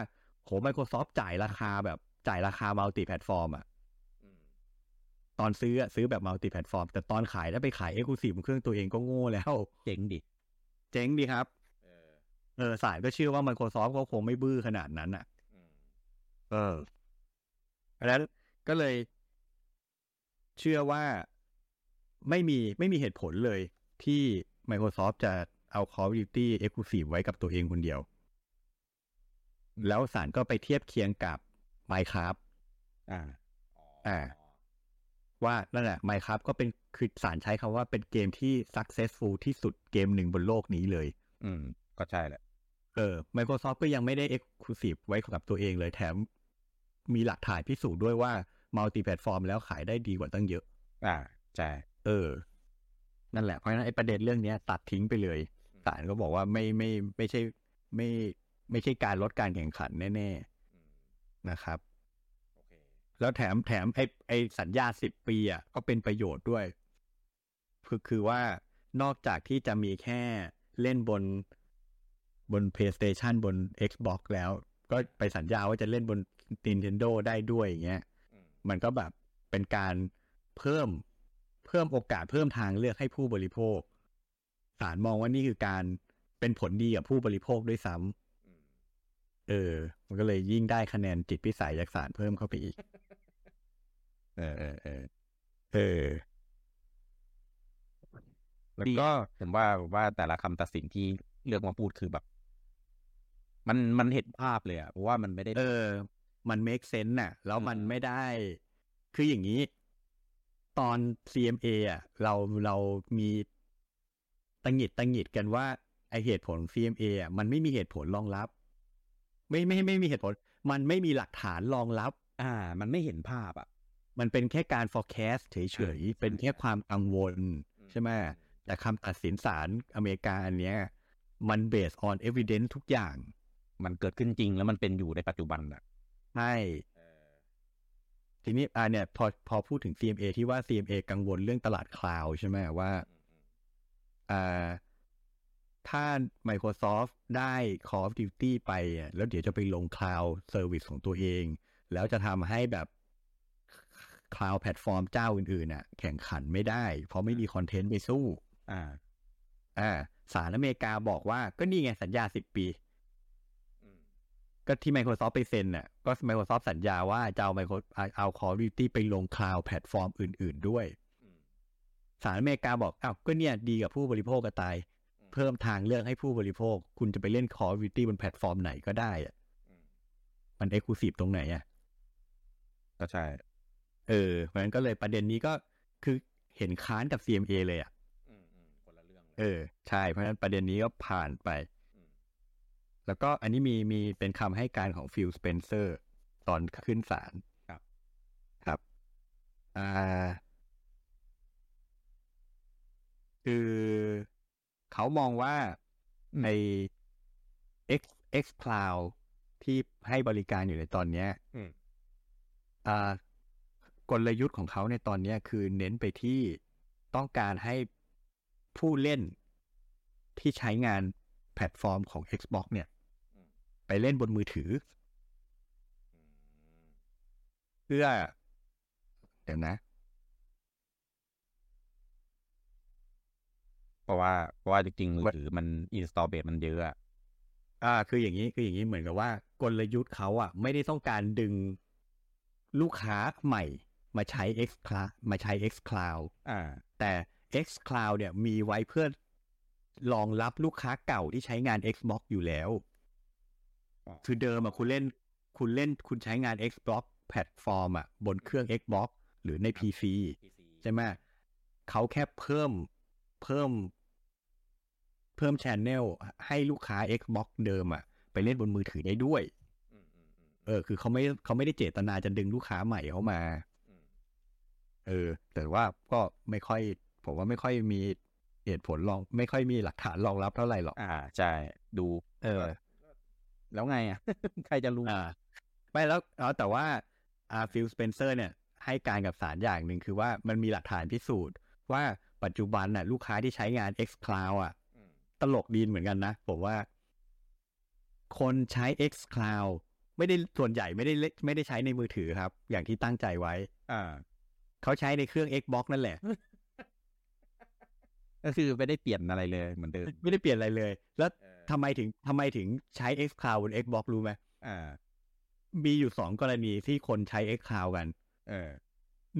โห Microsoft จ่ายราคาแบบจ่ายราคามัลติแพลตฟอร์มอ่ะตอนซื้อซื้อแบบมัลติแพลตฟอร์มแต่ตอนขายถ้าไปขาย Exclusive เครื่องตัวเองก็โง่แล้วเจ๋งดิเจ๋งดิครับเออสายก็เชื่อว่า Microsoft ก็คงไม่บื้อขนาดนั้นอ่ะเออแล้วก็เลยเชื่อว่าไม่มีไม่มีเหตุผลเลยที่ Microsoft จะเอา Call of Duty Exclusive ไว้กับตัวเองคนเดียวแล้วศาลก็ไปเทียบเคียงกับ Minecraft อ่าอ่าว่านั่นแหละ Minecraft ก็เป็นคือศาลใช้คำว่าเป็นเกมที่ successful ที่สุดเกมหนึ่งบนโลกนี้เลยอืมก็ใช่แหละเออ Microsoft ก็ยังไม่ได้ Exclusive ไว้กับตัวเองเลยแถมมีหลักฐานพิสูจน์ด้วยว่ามัลติแพลตฟอร์มแล้วขายได้ดีกว่าตั้งเยอะอ่าใช่เออนั่นแหละเพราะฉะนั้นไอ้ประเด็นเรื่องนี้ตัดทิ้งไปเลยศาลก็บอกว่าไม่ไม่ไม่ใช่ไม่ไม่ใช่การลดการแข่งขันแน่ๆนะครับโอเคแล้วแถมแถมไอ้ไอ้สัญญาสิบปีอ่ะก็เป็นประโยชน์ด้วยคือคือว่านอกจากที่จะมีแค่เล่นบนบน PlayStation บน Xbox แล้วก็ไปสัญญาว่าจะเล่นบน Nintendo ได้ด้วยอย่างเงี้ยมันก็แบบเป็นการเพิ่มเพิ่มโอกาสเพิ่มทางเลือกให้ผู้บริโภคศาลมองว่านี่คือการเป็นผลดีกับผู้บริโภคด้วยซ้ำเออมันก็เลยยิ่งได้คะแนนจิตพิสัยจากศาลเพิ่มเข้าไปอีกเออเออเออเออ แล้วก็ผมว่าผมว่าแต่ละคำตัดสินที่เลือกมาพูดคือแบบมันมันเห็นภาพเลยอ่ะเพราะว่ามันไม่ได้เออมัน make sense น่ะแล้วมันไม่ได้คืออย่างนี้ตอน ซี เอ็ม เอ อ่ะเราเรามีตังหิดตังหิดกันว่าไอเหตุผล ซี เอ็ม เอ อ่ะมันไม่มีเหตุผลรองรับไม่ไม่ไม่มีเหตุผลมันไม่มีหลักฐานรองรับอ่ามันไม่เห็นภาพอ่ะมันเป็นแค่การ forecast เฉยๆเป็นแค่ความกังวลใช่ไหมแต่คำตัดสินศาลอเมริกาอันเนี้ยมัน based on evidence ทุกอย่างมันเกิดขึ้นจริงแล้วมันเป็นอยู่ในปัจจุบันอ่ะใช่ทีนี้อ่าเนี่ยพอพอพูดถึง ซี เอ็ม เอ ที่ว่า ซี เอ็ม เอ กังวลเรื่องตลาดคลาวด์ใช่ไหมว่าอ่าถ้า Microsoft ได้ Call of Duty ไปแล้วเดี๋ยวจะไปลง Cloud Service ของตัวเองแล้วจะทำให้แบบ Cloud Platform เจ้าอื่นๆน่ะแข่งขันไม่ได้เพราะไม่มีคอนเทนต์ไปสู้อ่าอ่าศาลอเมริกาบอกว่าก็นี่ไงสัญญาสิบปีก็ที่ Microsoft ไปเซ็นน่ะก็ Microsoft สัญญาว่าจะเอา Microsoft เอา Call of Duty ไปลง Cloud Platform อื่นๆด้วยศาลอเมริกาบอกอ้าวก็เนี่ยดีกับผู้บริโภคก็ตายเพิ่มทางเลือกให้ผู้บริโภคคุณจะไปเล่น Call of Duty บนแพลตฟอร์มไหนก็ได้อ่ะมัน Exclusive ตรงไหนอ่ะก็ใช่เออเพราะงั้นก็เลยประเด็นนี้ก็คือเห็นค้านกับ ซี เอ็ม เอ เลยอ่ะอืมๆคนละเรื่องเลยเออใช่เพราะงั้นประเด็นนี้ก็ผ่านไปแล้วก็อันนี้มีมีเป็นคำให้การของฟิลสเปนเซอร์ตอนขึ้นศาลครับครับอ่าคือเขามองว่าใน X X Cloud ที่ให้บริการอยู่ในตอนนี้อ่ากลยุทธ์ของเขาในตอนนี้คือเน้นไปที่ต้องการให้ผู้เล่นที่ใช้งานแพลตฟอร์มของ Xbox เนี่ยไปเล่นบนมือถือเพื่อเดี๋ยวนะเพราะว่าเพราะว่าจริงๆมือถือมัน install base มันเยอะอ่ะอ่าคืออย่างนี้คืออย่างนี้เหมือนกับว่ากลยุทธ์เขาอ่ะไม่ได้ต้องการดึงลูกค้าใหม่มาใช้ X Cloud มาใช้ X Cloud อ่าแต่ X Cloud เนี่ยมีไว้เพื่อรองรับลูกค้าเก่าที่ใช้งาน Xbox อยู่แล้วคือเดิมอ่ะคุณเล่นคุณเล่นคุณใช้งาน Xbox แพลตฟอร์มอ่ะบนเครื่อง Xbox หรือใน พี ซี ใช่ไหมเขาแค่เพิ่มเพิ่มเพิ่ม channel ให้ลูกค้า Xbox เดิมอ่ะไปเล่นบนมือถือได้ด้วยเออคือเขาไม่เขาไม่ได้เจตนาจะดึงลูกค้าใหม่เข้ามาเออแต่ว่าก็ไม่ค่อยผมว่าไม่ค่อยมีเหตุผลรองไม่ค่อยมีหลักฐานรองรับเท่าไหร่หรอกอ่าใช่ดูเออแล้วไงอ่ะ ใครจะรู้อ่าไม่แล้วอ๋อแต่ว่าอ่าฟิลสเปนเซอร์เนี่ยให้การกับศาลอย่างหนึ่งคือว่ามันมีหลักฐานพิสูจน์ว่าปัจจุบันน่ะลูกค้าที่ใช้งาน X Cloud อ่ะตลกดีเหมือนกันนะผมว่าคนใช้ X Cloud ไม่ได้ส่วนใหญ่ไม่ได้ไม่ได้ใช้ในมือถือครับอย่างที่ตั้งใจไว้อ่าเขาใช้ในเครื่อง Xbox นั่นแหละก็คือไม่ได้เปลี่ยนอะไรเลยเหมือนเดิมไม่ได้เปลี่ยนอะไรเลยแล้วทำไมถึงทำไมถึงใช้ X Cloud บน Xbox รู้ไหมอ่ามีอยู่สองกรณีที่คนใช้ X Cloud กันเออ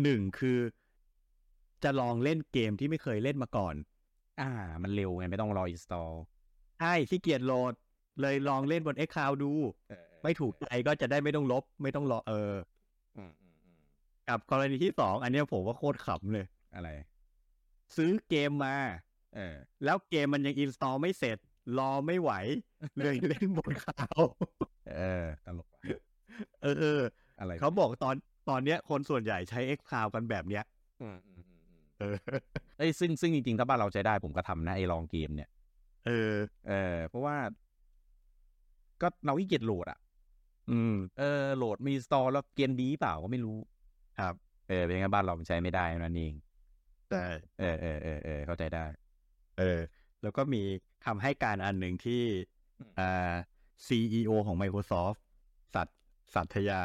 หนึ่งคือจะลองเล่นเกมที่ไม่เคยเล่นมาก่อนอ่ามันเร็วไงไม่ต้องรอ install ใช่ขี้เกียจโหลดเลยลองเล่นบน X Cloud ดูไม่ถูกใจก็จะได้ไม่ต้องลบไม่ต้องรอเออกับกรณีที่สองอันนี้ผมว่าโคตรขำเลยอะไรซื้อเกมมาเออแล้วเกมมันยัง install ไม่เสร็จรอไม่ไหวเลยเล่นบน Cloud เออตลกเอออะไรเขาบอกตอนตอนเนี้ยคนส่วนใหญ่ใช้ X Cloud กันแบบเนี้ยอืมเออไอ้ซึ่งซึ่งจริงๆถ้าบ้านเราใช้ได้ผมก็ทำนะไอ้ลองเกมเนี่ยเออเออเพราะว่าก็เราขี้เกียจโหลดอ่ะอืมเออโหลดมีสตอร์แล้วเกมดีเปล่าก็ไม่รู้ครับเออเป็นงั้นบ้านเราใช้ไม่ได้นั่นเองแต่เออเออเออเออเข้าใจได้เออแล้วก็มีคำให้การอันหนึ่งที่อ่า ซี อี โอ ของ Microsoft สัตสัตยา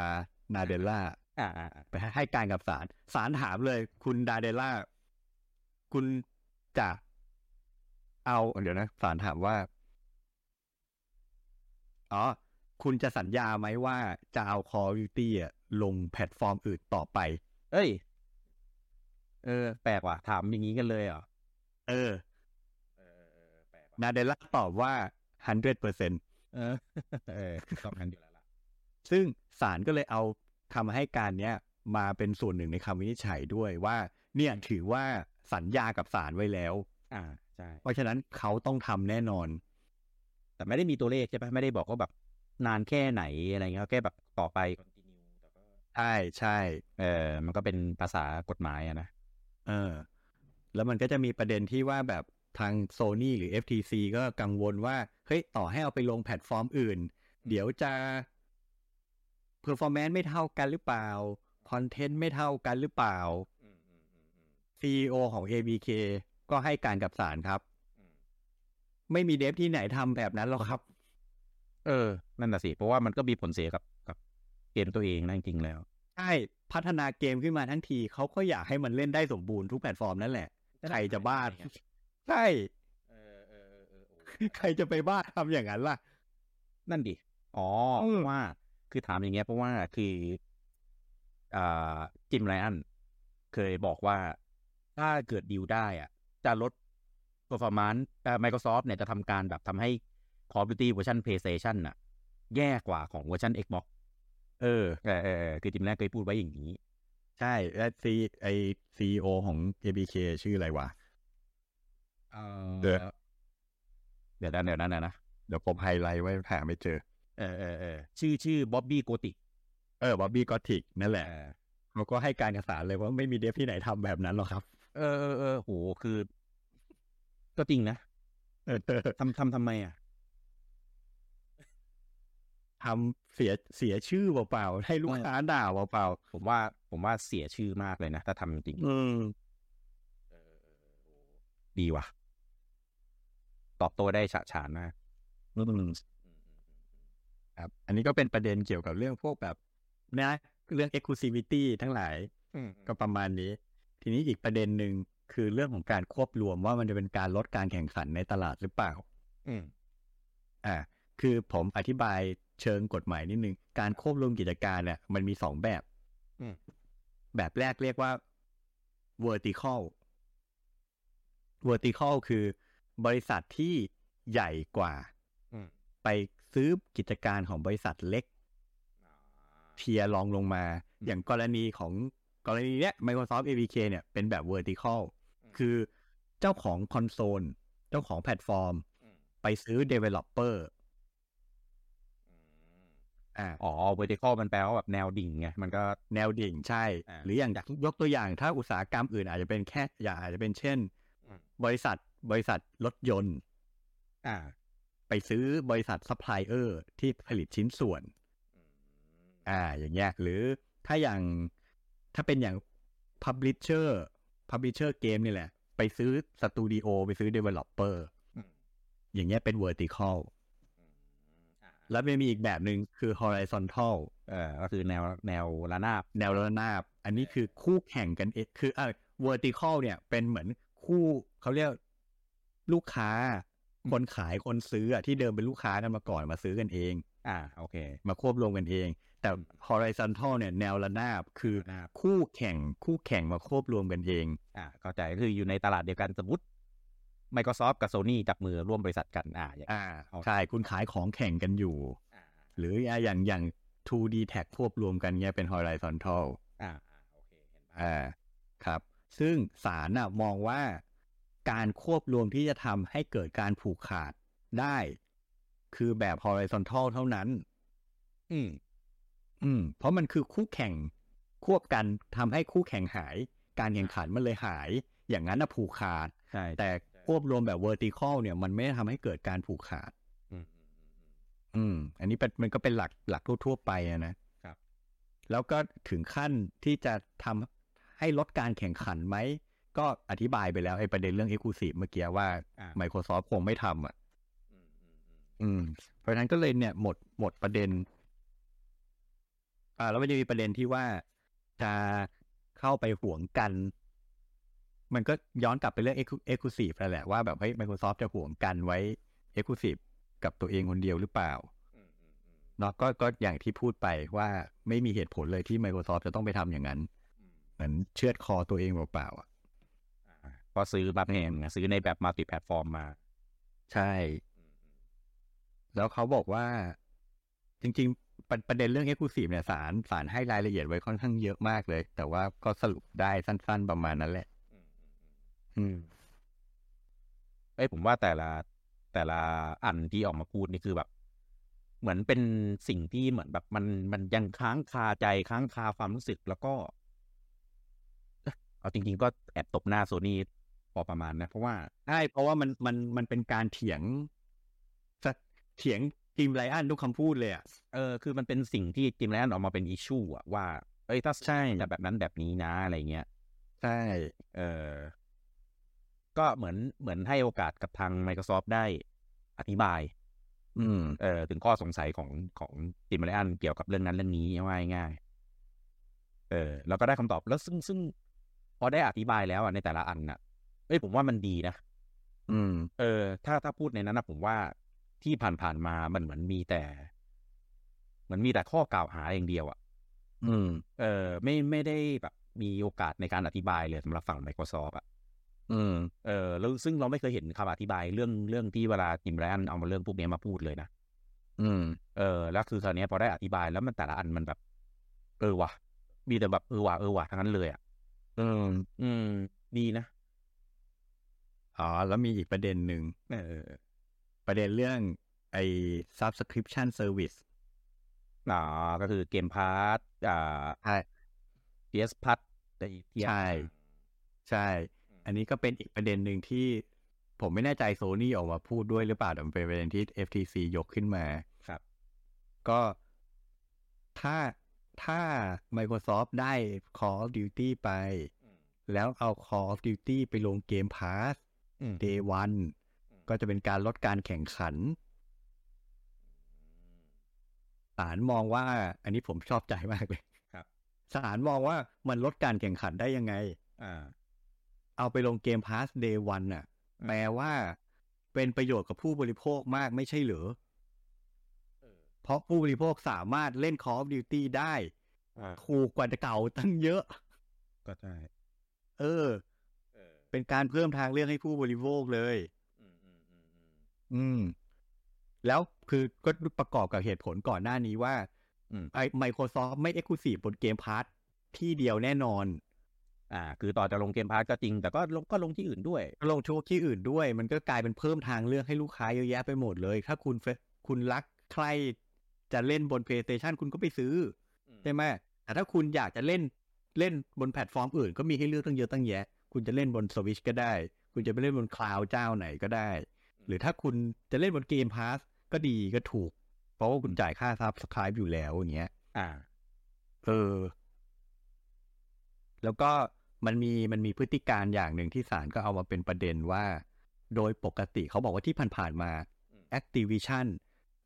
นาเดลล่าอ่าไปให้การกับศาลศาลถามเลยคุณนาเดลล่าคุณจะเอาเดี๋ยวนะศาลถามว่าอ๋อคุณจะสัญญาไหมว่าจะเอา Call of Duty อ่ะลงแพลตฟอร์มอื่นต่อไปเอ้ยเออแปลกว่ะถามอย่างนี้กันเลยเหรอเออ นาเดล่าตอบว่า หนึ่งร้อยเปอร์เซ็นต์ เออเออตอบกันอยู่แล้วล่ะซึ่งศาลก็เลยเอาคำให้การเนี้ยมาเป็นส่วนหนึ่งในคำวินิจฉัยด้วยว่าเนี่ยถือว่าสัญญากับศาลไว้แล้วอ่าใช่เพราะฉะนั้นเขาต้องทำแน่นอนแต่ไม่ได้มีตัวเลขใช่ไหมไม่ได้บอกว่าแบบนานแค่ไหนอะไรเงี้ยแค่แบบต่อไปใช่ใช่เออมันก็เป็นภาษากฎหมายอะนะเออแล้วมันก็จะมีประเด็นที่ว่าแบบทาง Sony หรือ เอฟ ที ซี ก็กังวลว่าเฮ้ยต่อให้เอาไปลงแพลตฟอร์มอื่นเดี๋ยวจะ performance ไม่เท่ากันหรือเปล่า content ไม่เท่ากันหรือเปล่า ซี อี โอ ของ เอ บี เค ก็ให้การกับศาลครับไม่มีเดฟที่ไหนทำแบบนั้นหรอกครับเออนั่นน่ะสิเพราะว่ามันก็มีผลเสียกับกับเกมตัวเองนั่นจริงแล้วใช่พัฒนาเกมขึ้นมาทั้งทีเขาก็อยากให้มันเล่นได้สมบูรณ์ทุกแพลตฟอร์มนั่นแหละใครจะบ้าใช่เออเออเออใครจะไปบ้าทำอย่างนั้นล่ะนั่นดิอ๋อว่าคือถามอย่างเงี้ยเพราะว่าคืออ่าจิมไรอันเคยบอกว่าถ้าเกิดดีลได้อ่ะจะลด performance เอ่อ Microsoft เนี่ยจะทำการแบบทำให้ Call of Duty เวอร์ชัน PlayStation น่ะแย่กว่าของเวอร์ชัน Xbox เออเออคือจิมแรกเคยพูดไว้อย่างนี้ใช่และ C ไอ้ ซี อี โอ ของ เอ บี เค ชื่ออะไรวะเออเดี๋ยวด้านเดี๋ยวนั้นนะเดี๋ยวผมไฮไลท์ไว้หาไม่เจอเออเออเออชื่อชื่อบ๊อบบี้โกติกเออบ๊อบบี้โกติกนั่นแหละเขาก็ให้การกับศาลเลยว่าไม่มีเดฟที่ไหนทำแบบนั้นหรอกครับเออเออเออโหคือก็จริงนะเออทำทำทำไมอ่ะทำเสียเสียชื่อเปล่าๆให้ลูกค้าด่าเปล่าๆผมว่าผมว่าเสียชื่อมากเลยนะถ้าทำจริงอืมดีว่ะตอบโต้ได้ฉะฉานมากรู้ตรงนึงครับอันนี้ก็เป็นประเด็นเกี่ยวกับเรื่องพวกแบบนะเรื่อง exclusivity ทั้งหลายก็ประมาณนี้ทีนี้อีกประเด็นหนึ่งคือเรื่องของการควบรวมว่ามันจะเป็นการลดการแข่งขันในตลาดหรือเปล่าอืมอ่าคือผมอธิบายเชิงกฎหมายนิดนึงการควบรวมกิจการเนี่ยมันมีสองแบบแบบแรกเรียกว่า vertical vertical คือบริษัทที่ใหญ่กว่าไปซื้อกิจการของบริษัทเล็กเทียรองลงมาอย่างกรณีของกรณีเนี้ย Microsoft เอ บี เค เนี่ยเป็นแบบ vertical คือเจ้าของคอนโซลเจ้าของแพลตฟอร์มไปซื้อ developer อ่าอ๋อ vertical มันแปลว่าแบบแนวดิ่งไงมันก็แนวดิ่งใช่หรืออย่างยกตัวอย่างถ้าอุตสาหกรรมอื่นอาจจะเป็นแค่อย่างอาจจะเป็นเช่นบริษัทบริษัทรถยนต์อ่าไปซื้อบริษัทซัพพลายเออร์ที่ผลิตชิ้นส่วนอ่าอย่างเงี้ยหรือถ้าอย่างถ้าเป็นอย่าง publisher publisher เกมนี่แหละไปซื้อสตูดิโอไปซื้อ developer อย่างเงี้ยเป็น vertical แล้วมันมีอีกแบบหนึ่งคือ horizontal เอ่อก็คือแนวแนวระนาบแนวระนาบอันนี้คือคู่แข่งกันเองคืออ่า vertical เนี่ยเป็นเหมือนคู่เขาเรียกลูกค้าคนขายคนซื้ออ่ะที่เดิมเป็นลูกค้ากันมาก่อนมาซื้อกันเองอ่าโอเคมาควบรวมกันเองแต่ horizontal เนี่ยแนวระนาบคือคู่แข่งคู่แข่งมาควบรวมกันเองอ่าเข้าใจคืออยู่ในตลาดเดียวกันสมมุติ Microsoft กับ Sony จับมือร่วมบริษัทกันอ่าอ่าใช่คุณขายของแข่งกันอยู่หรืออย่างอย่าง ทู ดี Tag ควบรวมกันเงี้ยเป็น horizontal อ่าโอเคเห็นป่ะอ่าครับซึ่งศาลน่ะมองว่าการควบรวมที่จะทำให้เกิดการผูกขาดได้คือแบบ horizontal เท่านั้นอืมอืมเพราะมันคือคู่แข่งควบกันทำให้คู่แข่งหายการแข่งขันมันเลยหายอย่างนั้นน่ะผูกขาดใช่แต่ควบรวมแบบ vertical เนี่ยมันไม่ได้ทำให้เกิดการผูกขาดอืมอืมอันนี้มันก็เป็นหลักหลักทั่วๆไปนะครับแล้วก็ถึงขั้นที่จะทำให้ลดการแข่งขันไหมก็อธิบายไปแล้วไอ้ประเด็นเรื่อง Exclusive เมื่อกี้ว่า Microsoft คงไม่ทำอ่ะอืมเพราะฉะนั้นก็เลยเนี่ยหมดหมดประเด็นอ่าแล้วมันจะมีประเด็นที่ว่าจะเข้าไปหวงกันมันก็ย้อนกลับไปเรื่อง Exclusive แหละว่าแบบเฮ้ย Microsoft จะหวงกันไว้ Exclusive กับตัวเองคนเดียวหรือเปล่าเนาะก็ก็อย่างที่พูดไปว่าไม่มีเหตุผลเลยที่ Microsoft จะต้องไปทำอย่างนั้นเหมือนเชือดคอตัวเองเปล่าๆอ่ะก็ซื้อมาแพงซื้อในแบบมัลติแพลตฟอร์มมา ใช่แล้วเขาบอกว่าจริงๆ ป, ประเด็นเรื่อง Exclusive เนี่ยศาลศาลให้รายละเอียดไว้ค่อนข้างเยอะมากเลยแต่ว่าก็สรุปได้สั้นๆประมาณนั้นแหละอืมเอ้ยผมว่าแต่ละแต่ละอันที่ออกมาพูดนี่คือแบบเหมือนเป็นสิ่งที่เหมือนแบบมันมันยังค้างคาใจค้างคาความรู้สึกแล้วก็เอาจริงๆก็แอบตบหน้า Sony พอประมาณนะเพราะว่าใช่เพราะว่ามันมันมันเป็นการเถียงเถียงจิมไรอันทุกคำพูดเลยอ่ะเออคือมันเป็นสิ่งที่จิมไรอันออกมาเป็นอิชชูอ่ะว่าเอ้ยถ้าใช่จะแบบนั้นแบบนี้นะอะไรเงี้ยใช่เออก็เหมือนเหมือนให้โอกาสกับทาง Microsoft ได้อธิบายอืมเออถึงข้อสงสัยของของจิมไรอันเกี่ยวกับเรื่องนั้นเรื่องนี้ง่ายๆเออแล้วก็ได้คำตอบแล้วซึ่งซึ่งพอได้อธิบายแล้วอ่ะในแต่ละอันน่ะเอ้ยผมว่ามันดีนะอืมเออถ้าถ้าพูดในนั้นนะผมว่าที่ผ่านๆมามันเหมือนมีแต่เหมือนมีแต่ข้อกล่าวหาอย่างเดียวอ่ะอืมเออไม่ไม่ได้แบบมีโอกาสในการอธิบายเลยสำหรับฝั่ง Microsoft อ่ะอืมเออแล้วซึ่งเราไม่เคยเห็นคำอธิบายเรื่องเรื่องที่เวลาทีมไรอันเอามาเรื่องพวกนี้มาพูดเลยนะอืมเออแล้วคือคราวนี้พอได้อธิบายแล้วมันแต่ละอันมันแบบเออว่ะมีแต่แบบเออว่ะเออว่ะทั้งนั้นเลยอ่ะอืมอืมดีนะอ๋อแล้วมีอีกประเด็นหนึ่งเออประเด็นเรื่องไอ้ subscription service อ๋อก็คือ Game Pass อ่า พี เอส Plus ได้ใช่ใช่อันนี้ก็เป็นอีกประเด็นหนึ่งที่ผมไม่แน่ใจ Sony ออกมาพูดด้วยหรือเปล่าแต่มันเป็นประเด็นที่ เอฟ ที ซี ยกขึ้นมาครับก็ถ้าถ้า Microsoft ได้ Call of Duty ไปแล้วเอา Call of Duty ไปลง Game Pass Day วันก็จะเป็นการลดการแข่งขันศาลมองว่าอันนี้ผมชอบใจมากเลยครับศาลมองว่ามันลดการแข่งขันได้ยังไงอ่าเอาไปลงเกม Pass Day วันน่ะแปลว่าเป็นประโยชน์กับผู้บริโภคมากไม่ใช่หรือเพราะผู้บริโภคสามารถเล่น Call of Duty ได้ถูกกว่าเก่าตั้งเยอะก็ได้เออเป็นการเพิ่มทางเลือกให้ผู้บริโภคเลยอืมแล้วคือก็ประกอบกับเหตุผลก่อนหน้านี้ว่าไอ้ Microsoft ไม่ Exclusive บน Game Pass ที่เดียวแน่นอนอ่าคือต่อจะลง Game Pass ก็จริงแต่ก็ลงก็ลงที่อื่นด้วยลงโชว์ที่อื่นด้วยมันก็กลายเป็นเพิ่มทางเลือกให้ลูกค้าเยอะแยะไปหมดเลยถ้าคุณคุณรักใครจะเล่นบน PlayStation คุณก็ไปซื้อใช่ไหมแต่ถ้าคุณอยากจะเล่นเล่นบนแพลตฟอร์มอื่นก็มีให้เลือกตั้งเยอะตั้งแยะคุณจะเล่นบน Switch ก็ได้คุณจะไปเล่นบน Cloud เจ้าไหนก็ได้หรือถ้าคุณจะเล่นบน Game Pass ก็ดีก็ถูกเพราะว่าคุณจ่ายค่า Subscribe อยู่แล้วอย่างเงี้ยอ่าเออแล้วก็มันมีมันมีพฤติการอย่างหนึ่งที่ศาลก็เอามาเป็นประเด็นว่าโดยปกติเขาบอกว่าที่ผ่านๆมา Activision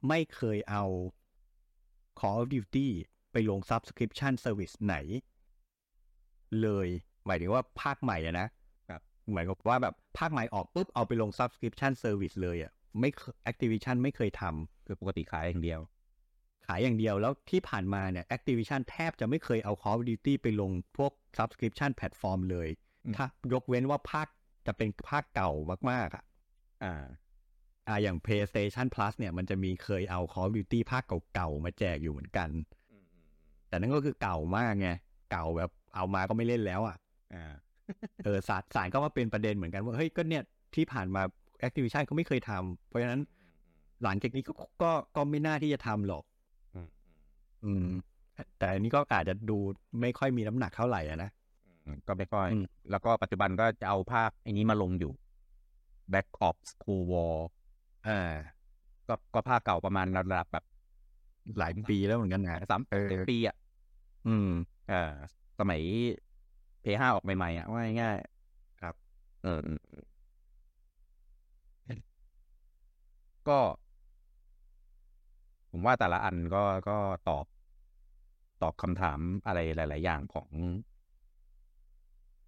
ไม่เคยเอา Call of Duty ไปลง Subscription Service ไหนเลยหมายถึงว่าภาคใหม่อะนะหมายความว่าแบบภาคใหม่ออกปุ๊บเอาไปลง subscription service เลยอ่ะไม่ Activision ไม่เคยทำคือปกติขายอย่างเดียวขายอย่างเดียวแล้วที่ผ่านมาเนี่ย Activision แทบจะไม่เคยเอา Call of Duty ไปลงพวก subscription platform เลยถ้ายกเว้นว่าภาคจะเป็นภาคเก่ามากๆอ่ะอ่าอ่าอย่าง PlayStation Plus เนี่ยมันจะมีเคยเอา Call of Duty ภาคเก่าๆมาแจกอยู่เหมือนกันแต่นั่นก็คือเก่ามากไงเก่าแบบเอามาก็ไม่เล่นแล้วอ่ะอ่าเออศาลศาลก็ว่าเป็นประเด็นเหมือนกันว่าเฮ้ยก็เนี่ยที่ผ่านมา Activision เขาไม่เคยทำเพราะฉะนั้นหลังจากนี้ก็ก็ก็ไม่น่าที่จะทำหรอกอืมแต่อันนี้ก็อาจจะดูไม่ค่อยมีน้ำหนักเท่าไหร่อ่ะนะก็ไม่ค่อยแล้วก็ปัจจุบันก็จะเอาภาคอันนี้มาลงอยู่ Black Ops Cold War อ่าก็ก็ภาคเก่าประมาณระดับแบบหลายปีแล้วเหมือนกันนะสามปีอ่ะอืมอ่าสมัยพี ห้า ออกใหม่ๆอ่ะว่าง่ายๆครับเออก็ผมว่าแต่ละอันก็ก็ตอบตอบคำถามอะไรหลายๆอย่างของ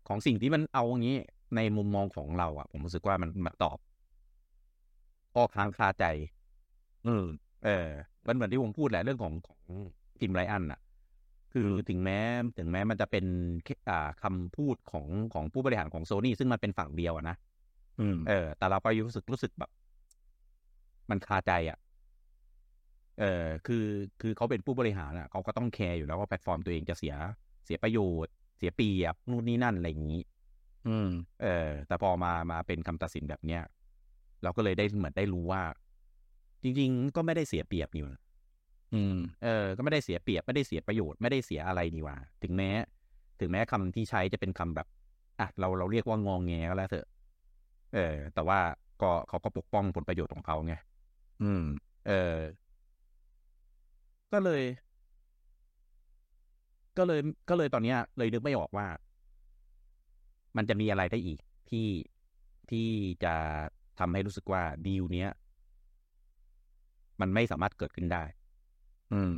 ของสิ่งที่มันเอาอย่างนี้ในมุมมองของเราอ่ะผมรู้สึกว่ามันมาตอบออกทางคาใจเออเออมันเหมือนที่ผมพูดแหละเรื่องของของทีมไรอันอ่ะคือถึงแม้ถึงแม้มันจะเป็นอ่าคำพูดของของผู้บริหารของ Sony ซึ่งมันเป็นฝั่งเดียวนะเออแต่เราก็รู้สึกรู้สึกแบบ มันคาใจอ่ะเออคือคือเขาเป็นผู้บริหารอ่ะเขาก็ต้องแคร์อยู่แล้วว่าแพลตฟอร์มตัวเองจะเสียเสียประโยชน์เสียเปรียบนู่นนี่นั่นอะไรอย่างนี้อืมเออแต่พอมามาเป็นคำตัดสินแบบเนี้ยเราก็เลยได้เหมือนได้รู้ว่าจริงๆก็ไม่ได้เสียเปรียบอยู่อืมเออก็ไม่ได้เสียเปรียบไม่ได้เสียประโยชน์ไม่ได้เสียอะไรนี่หว่าถึงแม้ถึงแม้คำที่ใช้จะเป็นคำแบบอ่ะเราเราเรียกว่างองแงก็แล้วเถอะเออแต่ว่าก็เขาก็ปกป้องผลประโยชน์ของเขาไงอืมเออก็เลยก็เลยก็เลยตอนนี้เลยนึกไม่ออกว่ามันจะมีอะไรได้อีกที่ที่จะทำให้รู้สึกว่าดีลเนี้ยมันไม่สามารถเกิดขึ้นได้อืม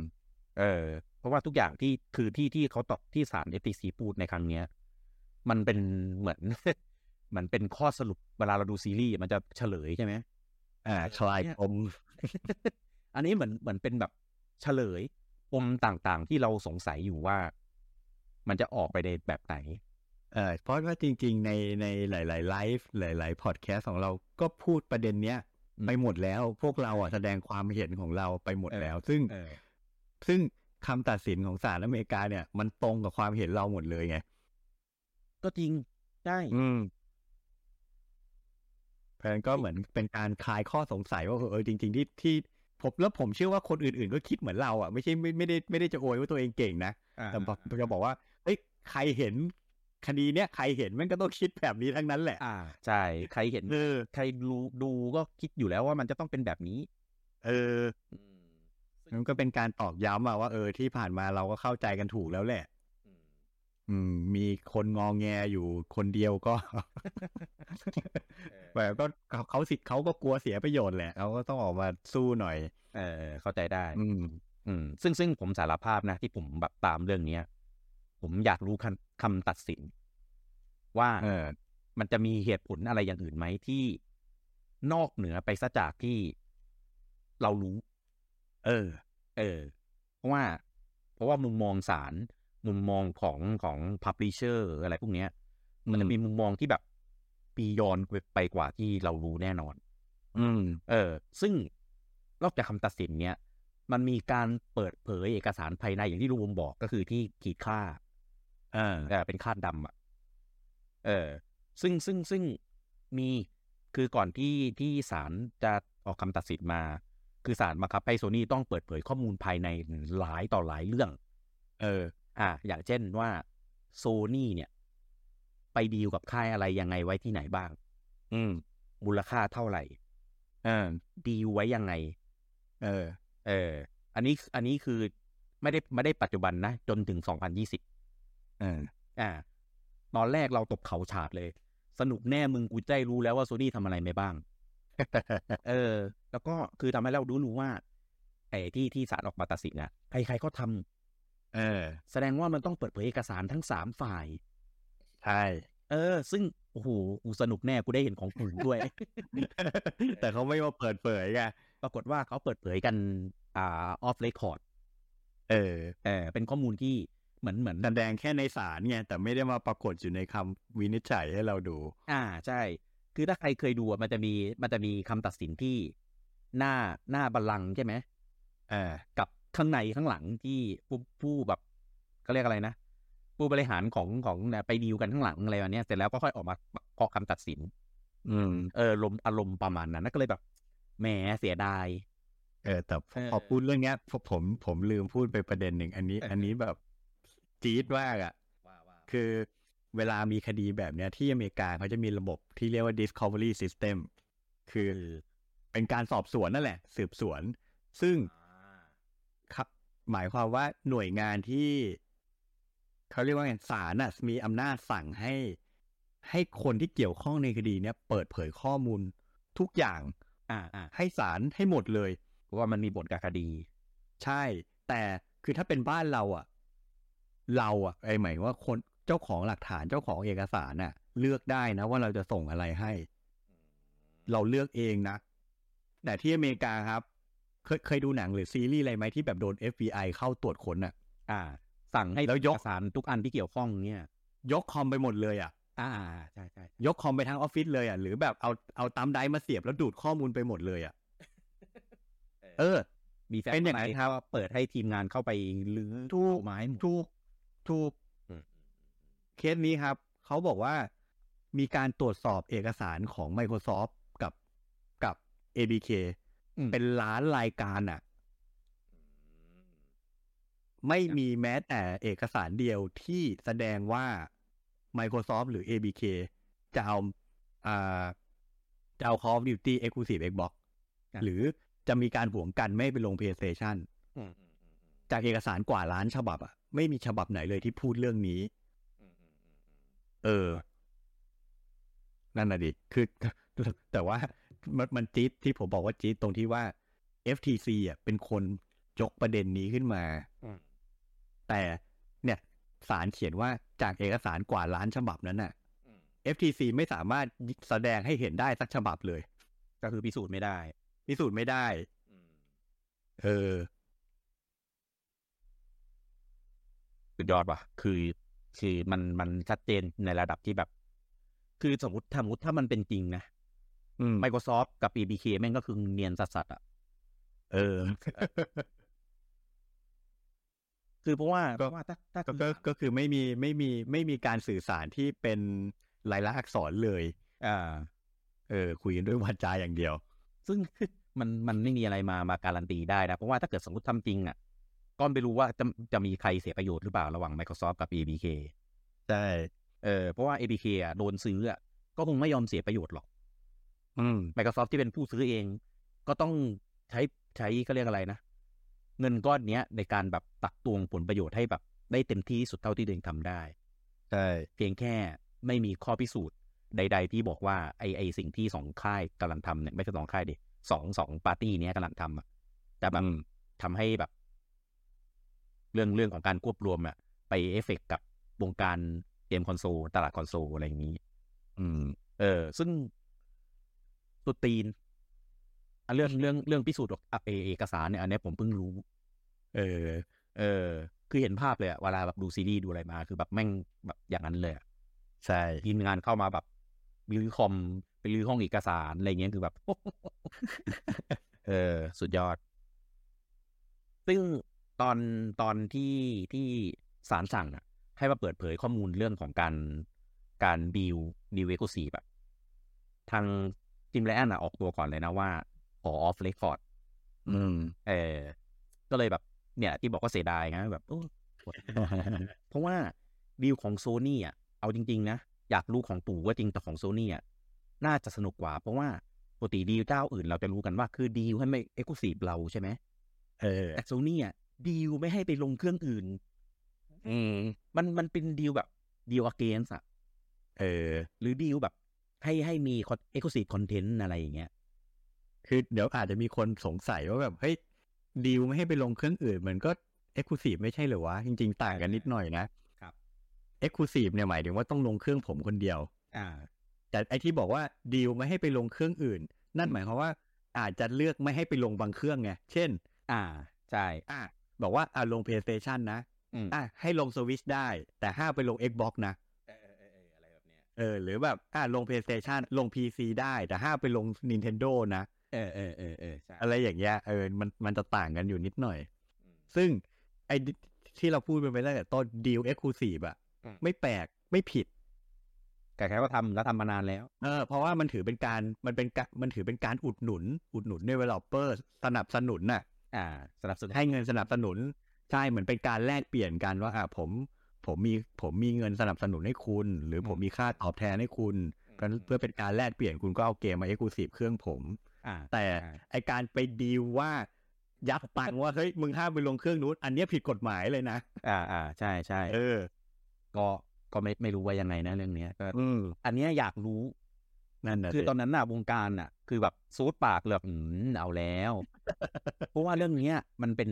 เออเพราะว่าทุกอย่างที่คือที่ที่เขาตอบที่ศาล เอฟ ที ซี พูดในครั้งเนี้ยมันเป็นเหมือนเหมือนเป็นข้อสรุปเวลาเราดูซีรีส์มันจะเฉลยใช่ไหมอ่าคลายปม อันนี้เหมือนเหมือนเป็นแบบเฉลยปมต่างๆที่เราสงสัยอยู่ว่ามันจะออกไปในแบบไหนเออเพราะว่าจริงๆในในหลายๆไลฟ์หลายๆพอดแคสต์ของเราก็พูดประเด็นเนี้ยไปหมดแล้วพวกเราอ่ะแสดงความเห็นของเราไปหมดแล้วซึ่งซึ่งคำตัดสินของศาลอเมริกาเนี่ยมันตรงกับความเห็นเราหมดเลยไงก็จริงได้อืมเพราะนั้นก็เหมือนเป็นการคลายข้อสงสัยว่าเออจริงๆที่ที่ผมแล้วผมเชื่อว่าคนอื่นๆก็คิดเหมือนเราอ่ะไม่ใช่ไม่ไม่ได้ไม่ได้จะโวยว่าตัวเองเก่งนะแต่จะบอกว่าเฮ้ยใครเห็นคดีเนี้ยใครเห็นมันก็ต้องคิดแบบนี้ทั้งนั้นแหละอ่าใช่ใครเห็น ใครรู้ดูก็คิดอยู่แล้วว่ามันจะต้องเป็นแบบนี้เออมันก็เป็นการตอกย้ำมาว่าเออที่ผ่านมาเราก็เข้าใจกันถูกแล้วแหละอืมมีคนงอแงอยู่คนเดียวก็แบบก็เขาสิทธิ์เขาก็กลัวเสียประโยชน์แหละเขาก็ต้องออกมาสู้หน่อยเออเข้าใจได้อืมอืมซึ่งซึ่งผมสารภาพนะที่ผมแบบตามเรื่องนี้ผมอยากรู้คำตัดสินว่าเออมันจะมีเหตุผลอะไรอย่างอื่นไหมที่นอกเหนือไปซะจากที่เรารู้เออเออเพราะว่าเพราะว่ามุมมองศาลมุมมองของของ publisher อะไรพวกเนี้ยมันจะมีมุมมองที่แบบปียอนไปกว่าที่เรารู้แน่นอนอืมเออซึ่งนอกจากคำตัดสินเนี้ยมันมีการเปิดเผยเอกสารภายในอย่างที่ลุงบอกก็คือที่ขีดค่าเออเป็นค่าดำอ่ะเออซึ่งซึ่งซึ่งมีคือก่อนที่ที่ศาลจะออกคำตัดสินมาคือศาลบังคับให้โซนี่ต้องเปิดเผยข้อมูลภายในหลายต่อหลายเรื่องเอออ่ะอย่างเช่นว่าโซนี่เนี่ยไปดีลกับค่ายอะไรยังไงไว้ที่ไหนบ้างอืมมูลค่าเท่าไหร่เออดีลไว้ยังไงเออเอออันนี้อันนี้คือไม่ได้ไม่ได้ปัจจุบันนะจนถึงสองพันยี่สิบเอออ่าตอนแรกเราตบเขาฉาดเลยสนุกแน่มึงกูใจรู้แล้วว่าโซนี่ทำอะไรไม่บ้าง เออแล้วก็คือทำให้เรารู้ว่าไอ้ที่ที่ศาลออกมาตัดสินนะใครๆก็ทำเออแสดงว่ามันต้องเปิดเผยเอกสารทั้งสามฝ่ายใช่เออซึ่งโอ้โหกูสนุกแน่กูได้เห็นของกูด้วย แต่เขาไม่มาเปิดเผยไงปรากฏว่าเขาเปิดเผยกันอ่าออฟเรคคอร์ดเออเออเป็นข้อมูลที่เหมือนเหมือนแสดงแค่ในศาลไงแต่ไม่ได้มาปรากฏอยู่ในคำวินิจฉัยให้เราดูอ่าใช่คือถ้าใครเคยดูมันจะมีมันจะมีคำตัดสินที่หน้าหน้าบัลลังก์ใช่ไหมเออกับข้างในข้างหลังที่ผู้ผู้แบบเขาเรียกอะไรนะผู้บริหารของของไปดีลกันข้างหลังอะไรแบบนี้เสร็จแล้วก็ค่อยออกมาเคาะคำตัดสินอืมเออลมอารมณ์ประมาณนั้นก็เลยแบบแหมเสียดายเออแต่พอพูดเรื่องเนี้ยผมผมลืมพูดไปประเด็นหนึ่งอันนี้อันนี้แบบจี๊ดมากอ่ะคือเวลามีคดีแบบเนี้ยที่อเมริกาเขาจะมีระบบที่เรียกว่า discovery system คือเป็นการสอบสวนนั่นแหละสืบสวนซึ่งครับหมายความว่าหน่วยงานที่เขาเรียกว่าไงศาลน่ะมีอำนาจสั่งให้ให้คนที่เกี่ยวข้องในคดีเนี้ยเปิดเผยข้อมูลทุกอย่างให้ศาลให้หมดเลยว่ามันมีบทกับคดีใช่แต่คือถ้าเป็นบ้านเราอ่ะเราอ่ะไอ้หมายว่าคนเจ้าของหลักฐานเจ้าของเอกสารน่ะเลือกได้นะว่าเราจะส่งอะไรให้เราเลือกเองนะแต่ที่อเมริกาครับเคยเคยดูหนังหรือซีรีส์อะไรไหมที่แบบโดน เอฟ บี ไอ เข้าตรวจค้นอ่ะอ่าสั่งให้แล้วยกเอกสารทุกอันที่เกี่ยวข้องเนี่ยยกคอมไปหมดเลยอ่ะอ่าใช่ใช่ยกคอมไปทั้งออฟฟิศเลยอ่ะหรือแบบเอาเอาตามไดรฟ์มาเสียบแล้วดูดข้อมูลไปหมดเลยอ่ะ เออมีแฟนเป็นอย่างไรถ้าเปิดให้ทีมงานเข้าไปรื้อถูกไหมถูกถูกเคสนี้ครับเขาบอกว่ามีการตรวจสอบเอกสารของ Microsoft กับกับ เอ บี เค เป็นล้านรายการอ่ะไม่มีแม้แต่เอกสารเดียวที่แสดงว่า Microsoft หรือ เอ บี เค จะเอาอ่าจะเอา Call of Duty Exclusive Xbox หรือจะมีการหวงกันไม่ไปลง PlayStation จากเอกสารกว่าล้านฉบับอ่ะไม่มีฉบับไหนเลยที่พูดเรื่องนี้เออนั่นน่ะดิคือแต่ว่ามันมันจี๊ดที่ผมบอกว่าจี๊ดตรงที่ว่า เอฟ ที ซี อ่ะเป็นคนยกประเด็นนี้ขึ้นมาแต่เนี่ยศาลเขียนว่าจากเอกสารกว่าล้านฉบับนั้นน่ะ เอฟ ที ซี ไม่สามารถแสดงให้เห็นได้สักฉบับเลยก็คือพิสูจน์ไม่ได้พิสูจน์ไม่ได้เออสุดยอดว่ะคือคือมันมันชัดเจนในระดับที่แบบคือสมมติสมมติถ้ามันเป็นจริงนะ Microsoft กับ เอ บี เค แม่งก็คือเนียนสัสๆอ่ะเออ คือเพราะว่าเพราะว่าถ้าก็ก็คือไม่มีไม่มีไม่มีการสื่อสารที่เป็นลายลักษณ์อักษรเลยอ่าเออคุยกันด้วยวาจาอย่างเดียวซึ่งมันมันไม่มีอะไรมามาการันตีได้นะเพราะว่าถ้าเกิดสมมติทำจริงอ่ะก็ไม่รู้ว่าจะจะมีใครเสียประโยชน์หรือเปล่าระหว่าง Microsoft กับ เอ บี เค ใช่เออเพราะว่า เอ บี เค อ่ะโดนซื้ออ่ะก็คงไม่ยอมเสียประโยชน์หรอกอืม Microsoft ที่เป็นผู้ซื้อเองก็ต้องใช้ใช้ก็เรียกอะไรนะเงินก้อนเนี้ยในการแบบตักตวงผลประโยชน์ให้แบบได้เต็มที่สุดเท่าที่ตัวเองทำได้ใช่เพียงแค่ไม่มีข้อพิสูจน์ใดๆที่บอกว่าไอไอสิ่งที่สองค่ายกำลังทำเนี่ยไม่ใช่สองค่ายดิสองสองปาร์ตี้เนี้ยกำลังทำอ่ะแต่แบบทำให้แบบเรื่องเรื่องของการควบรวมอ่ะไปเอฟเฟกต์กับวงการเกมคอนโซลตลาดคอนโซลอะไรอย่างนี้อืมเออซึ่งสุดตีนเรื่องเรื่องเรื่องพิสูจน์เอกสารเนี่ยอันนี้ผมเพิ่งรู้เออเออคือเห็นภาพเลยอะเวลาแบบดูซีรีส์ดูอะไรมาคือแบบแม่งแบบอย่างนั้นเลยใช่ทีมงานเข้ามาแบบไปรื้อคอมไปรื้อห้องเอกสารอะไรเงี้ยคือแบบเออสุดยอดซึ่งตอนตอนที่ที่ศาลสั่งอะให้มาเปิดเผยข้อมูลเรื่องของการการดีลดีลเอ็กซ์คลูซีฟแบบทางจิมไรอันอะออกตัวก่อนเลยนะว่าขอออฟเรคคอร์ดอืมเออก็เลยแบบเนี่ยที่บอกว่าเสียดายนะแบบโอ้เพราะว่าดีลของ Sony อ่ะเอาจริงๆนะอยากรู้ของปู่ว่าจริงแต่ของ Sony อ่ะน่าจะสนุกกว่าเพราะว่าปกติดีลเจ้าอื่นเราจะรู้กันว่าคือดีลให้ไม่ Exclusive เราใช่ไหมเออแต่ Sony อ่ะดีลไม่ให้ไปลงเครื่องอื่นอืมมันมันเป็นดีลแบบดีล against อ่ะเออหรือดีลแบบให้ให้มี Exclusive Content อะไรอย่างเงี้ยคือเดี๋ยวอาจจะมีคนสงสัยว่าแบบเฮ้ยดีลไม่ให้ไปลงเครื่องอื่นมันก็ Exclusive ไม่ใช่เหรอวะจริงๆต่างกันนิดหน่อยนะครับ Exclusive เนี่ยหมายถึงว่าต้องลงเครื่องผมคนเดียวอ่าแต่ไอ้ที่บอกว่าดีลไม่ให้ไปลงเครื่องอื่นนั่นหมายความว่าอาจจะเลือกไม่ให้ไปลงบางเครื่องไงเช่นอ่าใช่อ่ะบอกว่าอ่ะลง PlayStation นะอ่ะให้ลง Switch ได้แต่ห้ามไปลง Xbox นะเออหรือแบบอ่ะลง PlayStation ลง พี ซี ได้แต่ห้ามไปลง Nintendo นะเออเออเออเอออะไรอย่างเงี้ยเออมันมันจะต่างกันอยู่นิดหน่อยซึ่งไอ้ที่เราพูดไปแล้วแต่ต้นดีล Exclusive อ่ะไม่แปลกไม่ผิดแต่แค่ว่าทำแล้วทำมานานแล้วเออเพราะว่ามันถือเป็นการมันเป็นมันถือเป็นการอุดหนุนอุดหนุน Developer สนับสนุนน่ะอ่าสนับสนุนให้เงินสนับสนุนใช่เหมือนเป็นการแลกเปลี่ยนกันว่าอ่ะผมผมมีผมมีเงินสนับสนุนให้คุณหรือผมมีค่าตอบแทนให้คุณเพื่อเป็นการแลกเปลี่ยนคุณก็เอาเกมมา Exclusive เครื่องผมแต่ไอการไปดีลว่ายักตังว่าเฮ้ยมึงห้ามไปลงเครื่องนู้นอันนี้ผิดกฎหมายเลยนะอ่าอ่าใช่ใช่เออก็ก็ไม่ไม่รู้ว่ายังไงนะเรื่องนี้ก็อันนี้อยากรู้นั่นแหละคือตอนนั้นน่ะวงการน่ะคือแบบซูดปากเลยอืมเอาแล้วเพราะว่าเรื่องนี้มันเป็น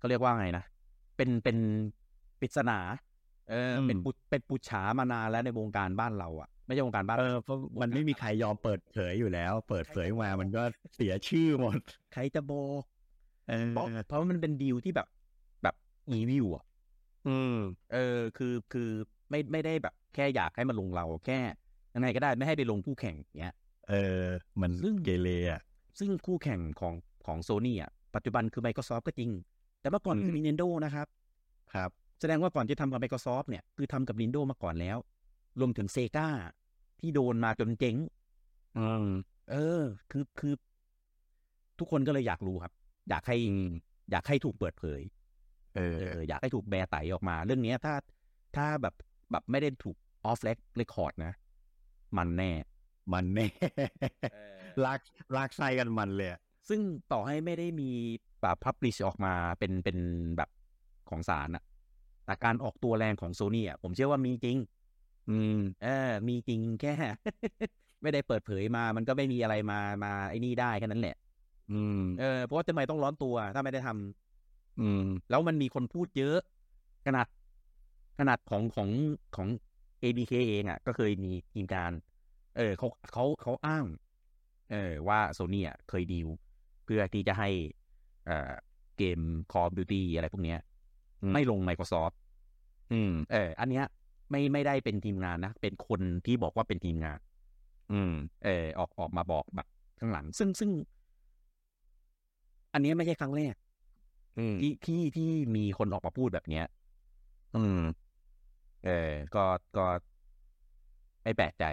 ก็เรียกว่าไงนะเป็นเป็นปริศนาเออเป็นปุเป็นปุจฉามานานแล้วในวงการบ้านเราอ่ะไม่ใช่วงการบ้านเออเพราะมันไม่มีใครยอมเปิดเผยอยู่แล้วเปิดเผยมามันก็เสียชื่อหมดใครจะโบเออเพราะมันเป็นดีลที่แบบแบบอีวิวอ่ะอืมเออคือคือไม่ไม่ได้แบบแค่อยากให้มันลงเราแค่ยังไงก็ได้ไม่ให้ไปลงคู่แข่งเงี้ยเออมันเรื่องเกเรอ่ะซึ่งคู่แข่งของข ของ Sony อ่ะปัจจุบันคือ Microsoft ก็จริงแต่เมื่อก่อนคือ Nintendo นะครับครับแสดงว่าก่อนจะทำกับ Microsoft เนี่ยคือทำกับ Nintendo มาก่อนแล้วรวมถึง Sega ที่โดนมาจนเจ๊งอืมเออคือคือทุกคนก็เลยอยากรู้ครับอยากให้อยากให้ถูกเปิดเผยเออเอออยากให้ถูกแบไตออกมาเรื่องนี้ถ้าถ้าแบบแบบไม่ได้ถูกออฟเล็กเรคคอร์ดนะมันแน่มันแน่ลากลากไส้กันมันเลยซึ่งต่อให้ไม่ได้มีแบบพับลิชออกมาเป็นเป็นแบบของศาลอะแต่การออกตัวแรงของ Sony อ่ะผมเชื่อว่ามีจริงอืมเออมีจริงแค่ ไม่ได้เปิดเผยมามันก็ไม่มีอะไรมามาไอ้นี่ได้แค่นั้นแหละอืมเออเพราะว่าทำไมต้องร้อนตัวถ้าไม่ได้ทำอืมแล้วมันมีคนพูดเยอะขนาดขนาดของของของ เอ บี เค เองอ่ะก็เคยมีทีมการเออเขาเขาเขาอ้างเออว่า Sony อ่ะเคยดีลเพื่อที่จะให้เอ่อเกม Call of Duty อะไรพวกเนี้ยไม่ลง Microsoft อืมเอออันเนี้ยไม่ไม่ได้เป็นทีมงานนะเป็นคนที่บอกว่าเป็นทีมงานอืมเออออกออกมาบอกแบบข้างหลังซึ่งซึ่งอันนี้ไม่ใช่ครั้งแรกที่ที่ที่มีคนออกมาพูดแบบเนี้ยอืมเออก็ก็ไม่แปลกใจ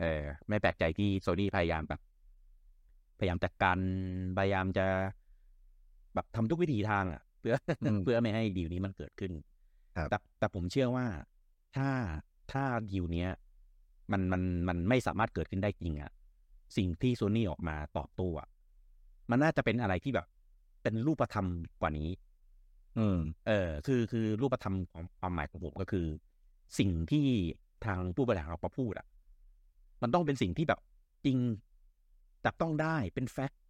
เออไม่แปลกใจที่ Sony พยายามแบบพยายามจัดการพยายามจะแบบทำทุกวิธีทางอ่ะเพื่อเพื่อไม่ให้ดีลนี้มันเกิดขึ้นแต่แต่ผมเชื่อว่าถ้าถ้าดีลเนี้ยมันมันมันไม่สามารถเกิดขึ้นได้จริงอ่ะสิ่งที่ Sony ออกมาตอบโต้อ่ะมันน่าจะเป็นอะไรที่แบบเป็นรูปธรรมกว่านี้อืมเออคือคือรูปธรรมของความหมายของผมก็คือสิ่งที่ทางผู้บริหารออกมาพูดอ่ะมันต้องเป็นสิ่งที่แบบจริงจับต้องได้เป็นแฟกต์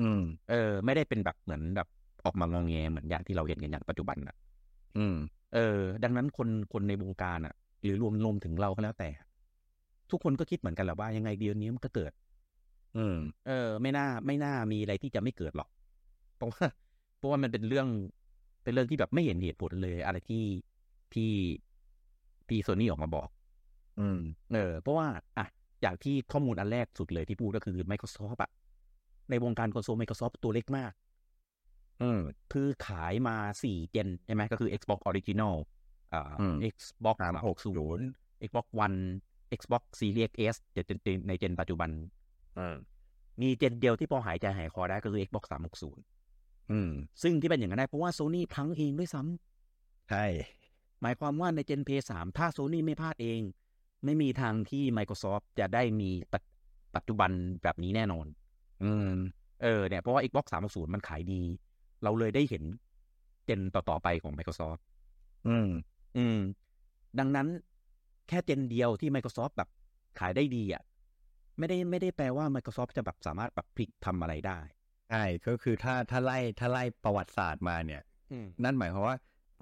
อืมเออไม่ได้เป็นแบบเหมือนแบบออกมางอแงเหมือนอย่างที่เราเห็นกันอย่างปัจจุบันอ่ะอืมเออดังนั้นคนคนในวงการอ่ะหรือรวมรวมถึงเราก็แล้วแต่ทุกคนก็คิดเหมือนกันแหละว่ายังไงเดือนนี้มันก็เกิดอืมเออไม่น่าไม่น่ามีอะไรที่จะไม่เกิดหรอกเพราะว่าเพราะว่ามันเป็นเรื่องเป็นเรื่องที่แบบไม่เห็นเหตุผลเลยอะไรที่ที่ที่ Sony ออกมาบอกอืมเออเพราะว่าอ่ะอย่างที่ข้อมูลอันแรกสุดเลยที่พูดก็คือ Microsoft อ่ะในวงการคอนโซล Microsoft ตัวเล็กมากอืมคือขายมาสี่เจนใช่ไหมก็คือ Xbox Original อ่า Xbox สามร้อยหกสิบ Xbox One Xbox Series S ในเจนปัจจุบันอืมมีเจนเดียวที่พอหายใจหายคอได้ก็คือ Xbox สามร้อยหกสิบอืมซึ่งที่เป็นอย่างนั้นได้เพราะว่า Sony พังเองด้วยซ้ำใช่หมายความว่าในเจน พี เอส สามถ้า Sony ไม่พลาดเองไม่มีทางที่ Microsoft จะได้มีปัจจุบันแบบนี้แน่นอนอืมเออเนี่ยเพราะว่า Xbox สามร้อยหกสิบมันขายดีเราเลยได้เห็นเจนต่อๆไปของ Microsoft อืมอืมดังนั้นแค่เจนเดียวที่ Microsoft แบบขายได้ดีอ่ะไม่ได้ไม่ได้แปลว่า Microsoft จะแบบสามารถแบบพลิกทำอะไรได้ใช่ก็คือถ้าถ้าไล่ถ้าไล่ประวัติศาสตร์มาเนี่ยนั่นหมายความว่า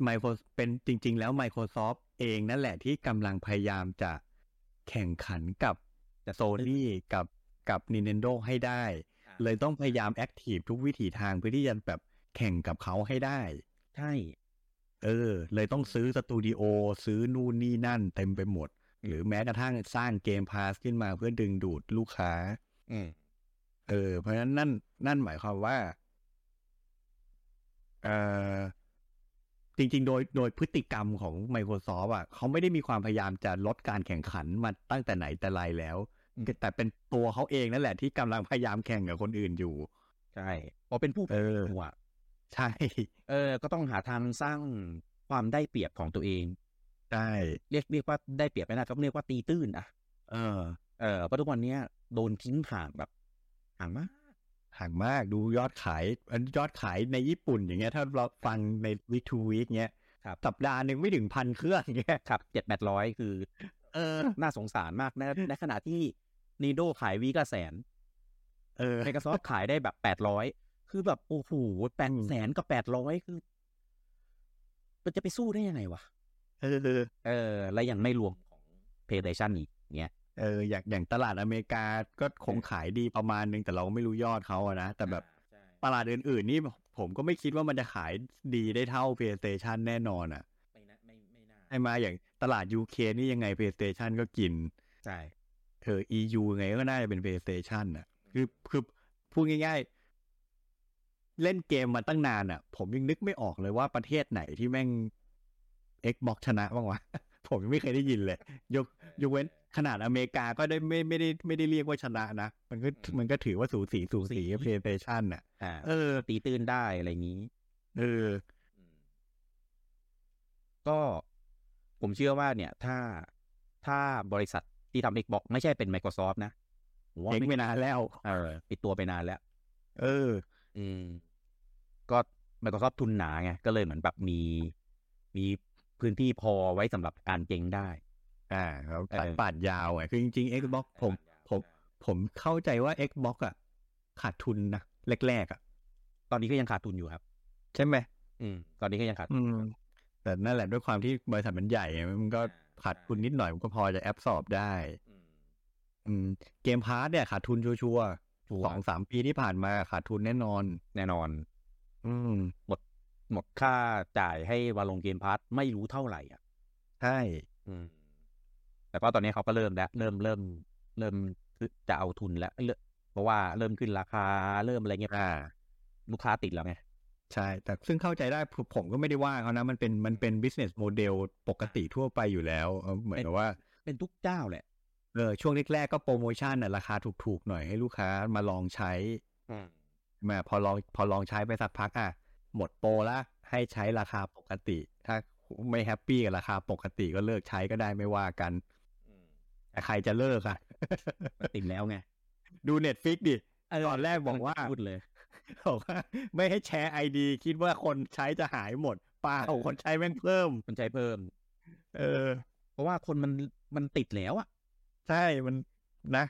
Microsoft เป็นจริงๆแล้ว Microsoft เองนั่นแหละที่กำลังพยายามจะแข่งขันกับ Sony กับกับ Nintendo ให้ได้เลยต้องพยายามแอคทีฟทุกวิถีทางเพื่อที่จะแบบแข่งกับเขาให้ได้ใช่เออเลยต้องซื้อสตูดิโอซื้อนู่นนี่นั่นเต็มไปหมดหรือแม้กระทั่งสร้างเกมพาสขึ้นมาเพื่อดึงดูดลูกค้าอืมเออเพราะฉะนั้นนั่นนั่นหมายความว่าเอ่อจริงๆโดยโดยพฤติกรรมของ Microsoft อ่ะเขาไม่ได้มีความพยายามจะลดการแข่งขันมาตั้งแต่ไหนแต่ไรแล้วแต่เป็นตัวเขาเองนั่นแหละที่กำลังพยายามแข่งกับคนอื่นอยู่ใช่พอเป็นผู้เออใช่เออก็ต้องหาทางสร้างความได้เปรียบของตัวเองได้เรียกเรียกว่าได้เปรียบไม่น่าจะเรียกว่าตีตื้นอ่ะเออเออเพราะทุกวันนี้โดนทิ้งห่างแบบห่างมากห่างมากดูยอดขายยอดขายในญี่ปุ่นอย่างเงี้ยถ้าเราฟังใน Week to Week เงี้ยสัปดาห์นึงไม่ถึงพันเครื่องเงี้ยครับเจ็ดแปดร้อยคือเออน่าสงสารมากในในขณะที่ Nintendo ขายวีก็แสนเออ Microsoft ขายได้แบบแปดร้อยคือแบบโอ้โหแปดแสนกับแปดร้อยคือมันจะไปสู้ได้ยังไงวะเออเออและยังไม่รวมของ PlayStation อีกเงี้ยเอออย่างอย่างตลาดอเมริกาก็คงขายดีประมาณนึงแต่เราไม่รู้ยอดเขาอะนะแต่แบบตลาดอื่นๆนี่ผมก็ไม่คิดว่ามันจะขายดีได้เท่า PlayStation แน่นอนอ่ะไม่นะไม่ไม่น่าให้มาอย่างตลาด ยู เค นี่ยังไง PlayStation ก็กินใช่เออ อี ยู ไงก็น่าจะเป็น PlayStation น่ะคือคือพูดง่ายๆ เล่นเกมมาตั้งนานอ่ะผมยังนึกไม่ออกเลยว่าประเทศไหนที่แม่ง Xbox ชนะบ้างวะ ผมยังไม่เคยได้ยินเลยยกยกเว้นขนาดอเมริกาก็ได้ไม่ไม่ได้ไม่ได้เรียกว่าชนะนะมันก็มันก็ถือว่าสูสีสูสี PlayStation น่ะเออตีตื่นได้อะไรอย่างงี้เออก็ผมเชื่อว่าเนี่ยถ้าถ้าบริษัทที่ทำ Xbox ไม่ใช่เป็น Microsoft นะเองไปนานแล้วเออปิดตัวไปนานแล้วเอออืมก็ Microsoft ทุนหนาไงก็เลยเหมือนแบบมีมีพื้นที่พอไว้สำหรับการเก็งได้อ่าครับสายปาดยาวอ่ะคือจริงๆ Xbox ผมผมผมเข้าใจว่า Xbox อ่ะขาดทุนนะแรกๆอ่ะตอนนี้ก็ยังขาดทุนอยู่ครับใช่ไหมอืมตอนนี้ก็ยังขาดทุนแต่นั่นแหละด้วยความที่บริษัทมันใหญ่มันก็ขาดทุนนิดหน่อยมันก็พอจะแอบสอบได้อืมเกมพาร์ทเนี่ยขาดทุนชัวร์ๆ สองถึงสาม ปีที่ผ่านมาขาดทุนแน่นอนแน่นอนอืมหมดหมดค่าจ่ายให้วาลงเกมพาร์ทไม่รู้เท่าไหร่อ่ะใช่อืมแต่ว่าตอนนี้เขาก็เริ่มแล้วเริ่มเริ่มเริ่มจะเอาทุนแล้วเพราะว่าเริ่มขึ้นราคาเริ่มอะไรเงี้ยลูกค้าติดแล้วไงใช่แต่ซึ่งเข้าใจได้ผมก็ไม่ได้ว่าเขานะมันเป็นมันเป็น business model ปกติทั่วไปอยู่แล้วเหมือนกับว่าเป็นทุกเจ้าแหละเออช่วงแรกๆก็โปรโมชั่นน่ะราคาถูกๆหน่อยให้ลูกค้ามาลองใช้มาพอลองพอลองใช้ไปสักพักอ่ะหมดโปรละให้ใช้ราคาปกติถ้าไม่แฮปปี้กับราคาปกติก็เลิกใช้ก็ได้ไม่ว่ากันแต่ใครจะเลิกอ่ะติดแล้วไงดู Netflix ดิตอนแรกบอกว่าพูดเลยบอกว่าไม่ให้แชร์ ไอ ดี คิดว่าคนใช้จะหายหมดป่าวคนใช้แม่งเพิ่มคนใช้เพิ่มเออเพราะว่าคนมันมันติดแล้วอ่ะใช่มันนะ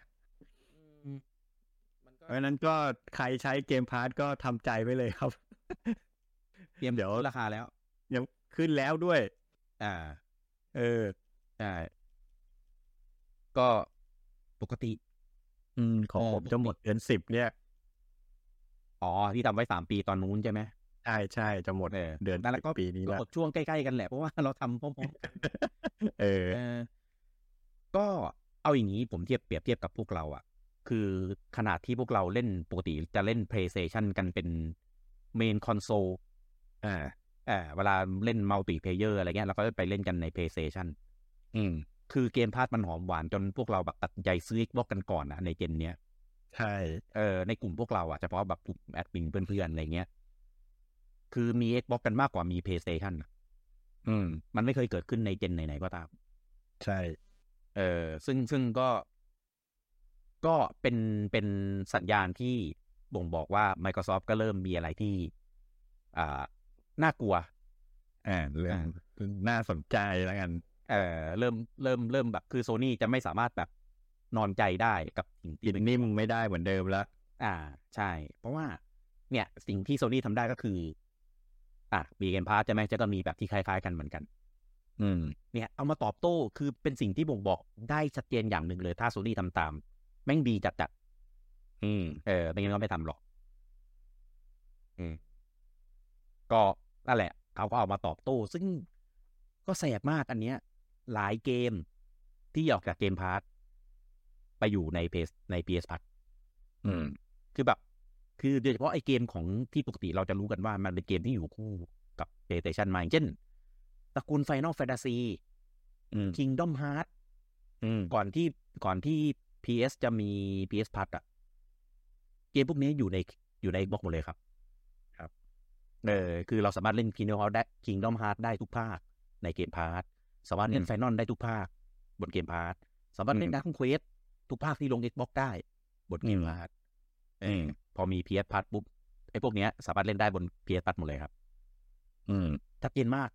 เพราะนั้นก็ใครใช้เกมพาร์ทก็ทำใจไว้เลยครับเตรียมเดี๋ยวราคาแล้วยังขึ้นแล้วด้วยอ่าเออใช่ก็ปกติอืมของผมจะหมดเดือนสิบเนี่ยอ๋อที่ทำไว้สามปีตอนนู้นใช่ไหมใช่ใช่จะหมดเดือนนั้นแล้วก็ปีนี้แล้วหมดช่วงใกล้ๆกันแหละเพราะว่าเราทำพร้อมๆเออก็เอาอย่างนี้ผมเทียบเปรียบเทียบกับพวกเราอ่ะคือขนาดที่พวกเราเล่นปกติจะเล่น PlayStation กันเป็นเมนคอนโซลอ่าอ่าเวลาเล่นมัลติเพลเยอร์อะไรเงี้ยเราก็ไปเล่นกันใน PlayStation อืมคือเกมพาร์ทมันหอมหวานจนพวกเราแบบตัดใจซื้อ Xbox กันก่อนนะในเจนเนี้ยใช่เออในกลุ่มพวกเราอ่ะเฉพาะแบบกลุ่มแอดมินเพื่อนๆอะไรเงี้ยคือมี Xbox กันมากกว่ามี PlayStation อืมมันไม่เคยเกิดขึ้นในเจนไหนๆก็ตามใช่เออซึ่งซึ่งก็ก็เป็นเป็นสัญญาณที่บ่งบอกว่า Microsoft ก็เริ่มมีอะไรที่อ่าน่ากลัวอ่าเรื่องน่าสนใจแล้วกันเออเริ่มเริ่มเริ่มแบบคือ Sony จะไม่สามารถแบบนอนใจได้กับสิ่งที่นิ่มไม่ได้เหมือนเดิมแล้วอ่าใช่เพราะว่าเนี่ยสิ่งที่ Sony ทำได้ก็คืออ่ะมี Game Pass ใช่ไหมจะก็มีแบบที่คล้ายๆกันเหมือนกันอืมเนี่ยเอามาตอบโต้คือเป็นสิ่งที่บ่งบอกได้ชัดเจนอย่างหนึ่งเลยถ้า Sony ทำตามแม่งดีจัดๆอืมเออไม่งั้นก็ไม่ทำหรอกอืมก็นั่นแหละเขาก็เอามาตอบโต้ซึ่งก็แสบมากอันเนี้ยหลายเกมที่ออกจากเกมพาร์ทไปอยู่ในเพจใน พี เอส Plus อืมคือแบบคือโดยเฉพาะไอ้เกมของที่ปกติเราจะรู้กันว่ามันเป็นเกมที่อยู่คู่กับ PlayStation มาอย่างเช่นตระกูล Final Fantasy อืม Kingdom Hearts อืมก่อนที่ก่อนที่ พี เอส จะมี พี เอส Plus อ่ะเกมพวกนี้อยู่ในอยู่ใน Xbox หมดเลยครับครับเออคือเราสามารถเล่น Kingdom Hearts ได้ Kingdom Hearts ได้ทุกภาคในเกมพาร์ทสามารถเล่น Final ได้ทุกภาคบนเกมพาร์ทสามารถเล่น Dragon Quest ทุกภาคที่ลง Xbox ได้บนเกมพาร์ทเออพอมี พี เอส Plus ปุ๊บไอ้พวกเนี้ยสามารถเล่นได้บน พี เอส Plus หมดเลยครับอืมชัดเจนมาก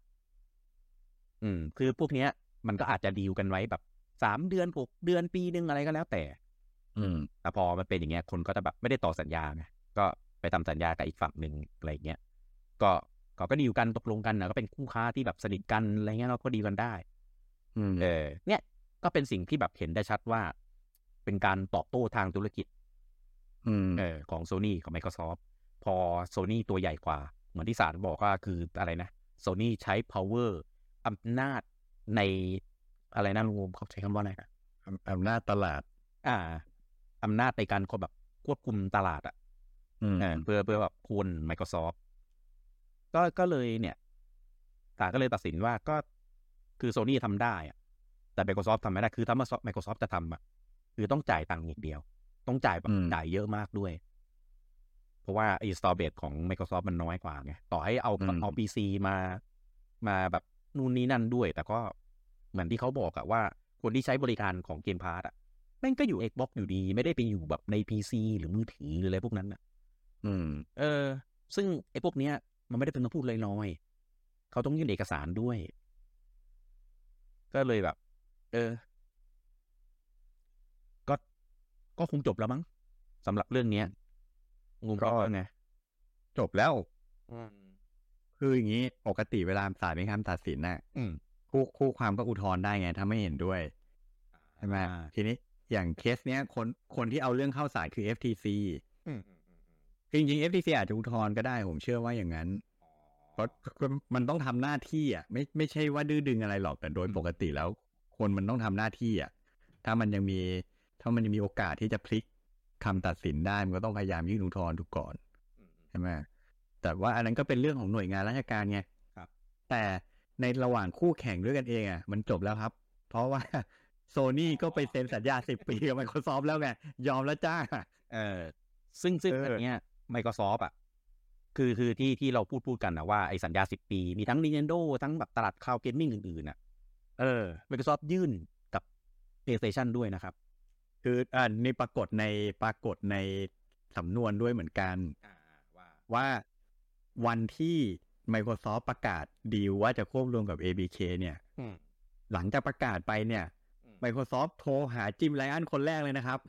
อืมคือพวกเนี้ยมันก็อาจจะดีลกันไว้แบบสามเดือนหกเดือนปีนึงอะไรก็แล้วแต่อืมแต่พอมันเป็นอย่างเงี้ยคนก็จะแบบไม่ได้ต่อสัญญาไงก็ไปทำสัญญากับอีกฝั่งนึงอะไรอย่างเงี้ยก็เขาก็ดีลกันตกลงกันนะก็เป็นคู่ค้าที่แบบสนิทกันอะไรเงี้ยเราก็ดีลกันได้อืมเออเนี่ยก็เป็นสิ่งที่แบบเห็นได้ชัดว่าเป็นการตอบโต้ทางธุรกิจอืมเออของ Sony กับ Microsoft พอ Sony ตัวใหญ่กว่าเหมือนที่ศาลบอกว่าคืออะไรนะ Sony ใช้ power อำนาจในอะไรนะลุงเขาใช้คำว่าอะไรนะอำนาจตลาดอ่าอำนาจในการแบบควบคุมตลาดอ่ะ อ่าเพื่อเพื่อแบบคุณ Microsoft ก็ก็เลยเนี่ยศาลก็เลยตัดสินว่าก็คือ Sony ทำได้อ่ะแต่ Microsoft ทำไม่ได้คือถ้า Microsoft จะทำอ่ะคือต้องจ่ายตังค์อีกเดียวต้องจ่ายแบบจ่ายเยอะมากด้วยเพราะว่าไอ้ store base ของ Microsoft มันน้อยกว่าไงต่อให้เอาเอา พี ซี มามาแบบนู่นนี่นั่นด้วยแต่ก็เหมือนที่เขาบอกอะว่าคนที่ใช้บริการของ Game Pass อะแม่งก็อยู่ Xbox อยู่ดีไม่ได้ไปอยู่แบบใน พี ซี หรือมือถือหรืออะไรพวกนั้นอะอืมเออซึ่งไอ้พวกเนี้ยมันไม่ได้เป็นคำพูดลอยๆเขาต้องยื่นเอกสารด้วยก็เลยแบบเออก็ก็คงจบแล้วมั้งสำหรับเรื่องเนี้ยงงก็ไงจบแล้วคืออย่างนี้ปกติเวลาศาลมีคำตัดสินน่ะคู่คู่ความก็อุทธรณ์ได้ไงถ้าไม่เห็นด้วยใช่ไหมทีนี้อย่างเคสเนี้ยคนคนที่เอาเรื่องเข้าศาลคือ เอฟ ที ซี จริงๆ เอฟ ที ซี อาจจะอุทธรณ์ก็ได้ผมเชื่อว่าอย่างนั้นเพราะมันต้องทำหน้าที่อ่ะไม่ไม่ใช่ว่าดื้อดึงอะไรหรอกแต่โดยปกติแล้วคนมันต้องทำหน้าที่อ่ะถ้ามันยังมีถ้ามันยังมีโอกาสที่จะพลิกคำตัดสินได้มันก็ต้องพยายามยื่นอุทธรณ์ดูก่อนใช่ไหมแต่ว่าอันนั้นก็เป็นเรื่องของหน่วยงานราชการไงแต่ในระหว่างคู่แข่งด้วยกันเองอ่ะมันจบแล้วครับเพราะว่า Sony ก็ไปเซ็นสัญญาสิบปีกับ Microsoft แล้วไงยอมแล้วจ้าเออซึ่งซึ่งแบบเนี้ย Microsoft อ่ะคือคือที่ที่เราพูดพูดกันนะว่าไอ้สัญญาสิบปีมีทั้ง Nintendo ทั้งแบบตลาดคลาวด์เกมมิ่งอื่นๆน่ะเออ Microsoft ยื่นกับ PlayStation ด้วยนะครับคืออ่านี่ปรากฏในปรากฏในสำนวนด้วยเหมือนกันว่าวันที่ Microsoft ประกาศดีลว่าจะควบรวมกับ เอ บี เค เนี่ยหลังจากประกาศไปเนี่ย Microsoft โทรหา Jim Ryan คนแรกเลยนะครับ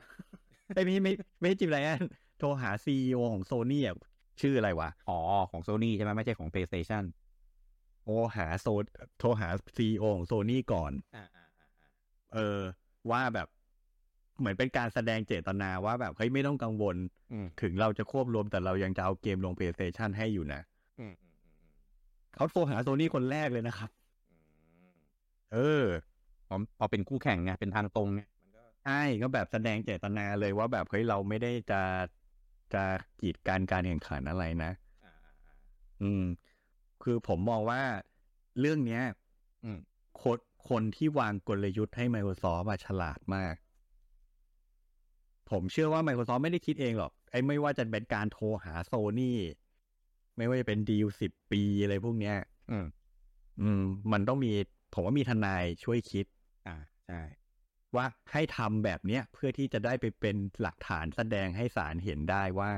ไม่ไม่ไม่ไม่ใช่ Jim Ryan โทรหา ซี อี โอ ของ Sony อ่ะชื่ออะไรวะอ๋อของ Sony ใช่ไหมไม่ใช่ของ PlayStation โทรหาโซโทรหา ซี อี โอ ของ Sony ก่อนอ่าๆเออว่าแบบเหมือนเป็นการแสดงเจตนาว่าแบบเฮ้ยไม่ต้องกังวลถึงเราจะควบรวมแต่เรายังจะเอาเกมลง PlayStation ให้อยู่นะเขาโทรหา Sony คนแรกเลยนะครับเออพอเป็นคู่แข่งไงเป็นทางตรงเนี่ยใช่ก็แบบแสดงเจตนาเลยว่าแบบเฮ้ยเราไม่ได้จะจะกีดกันการแข่งขันอะไรนะอืมคือผมมองว่าเรื่องเนี้ยคนคนที่วางกลยุทธ์ให้ Microsoft อ่ะฉลาดมากผมเชื่อว่า Microsoft ไม่ได้คิดเองหรอกไอ้ไม่ว่าจะเป็นการโทรหา Sony ไม่ว่าจะเป็นดีลสิบปีอะไรพวกเนี้ยอืมอืมมันต้องมีผมว่ามีทนายช่วยคิดอ่าใช่ว่าให้ทำแบบเนี้ยเพื่อที่จะได้ไปเป็นหลักฐานแสดงให้ศาลเห็นได้ว่า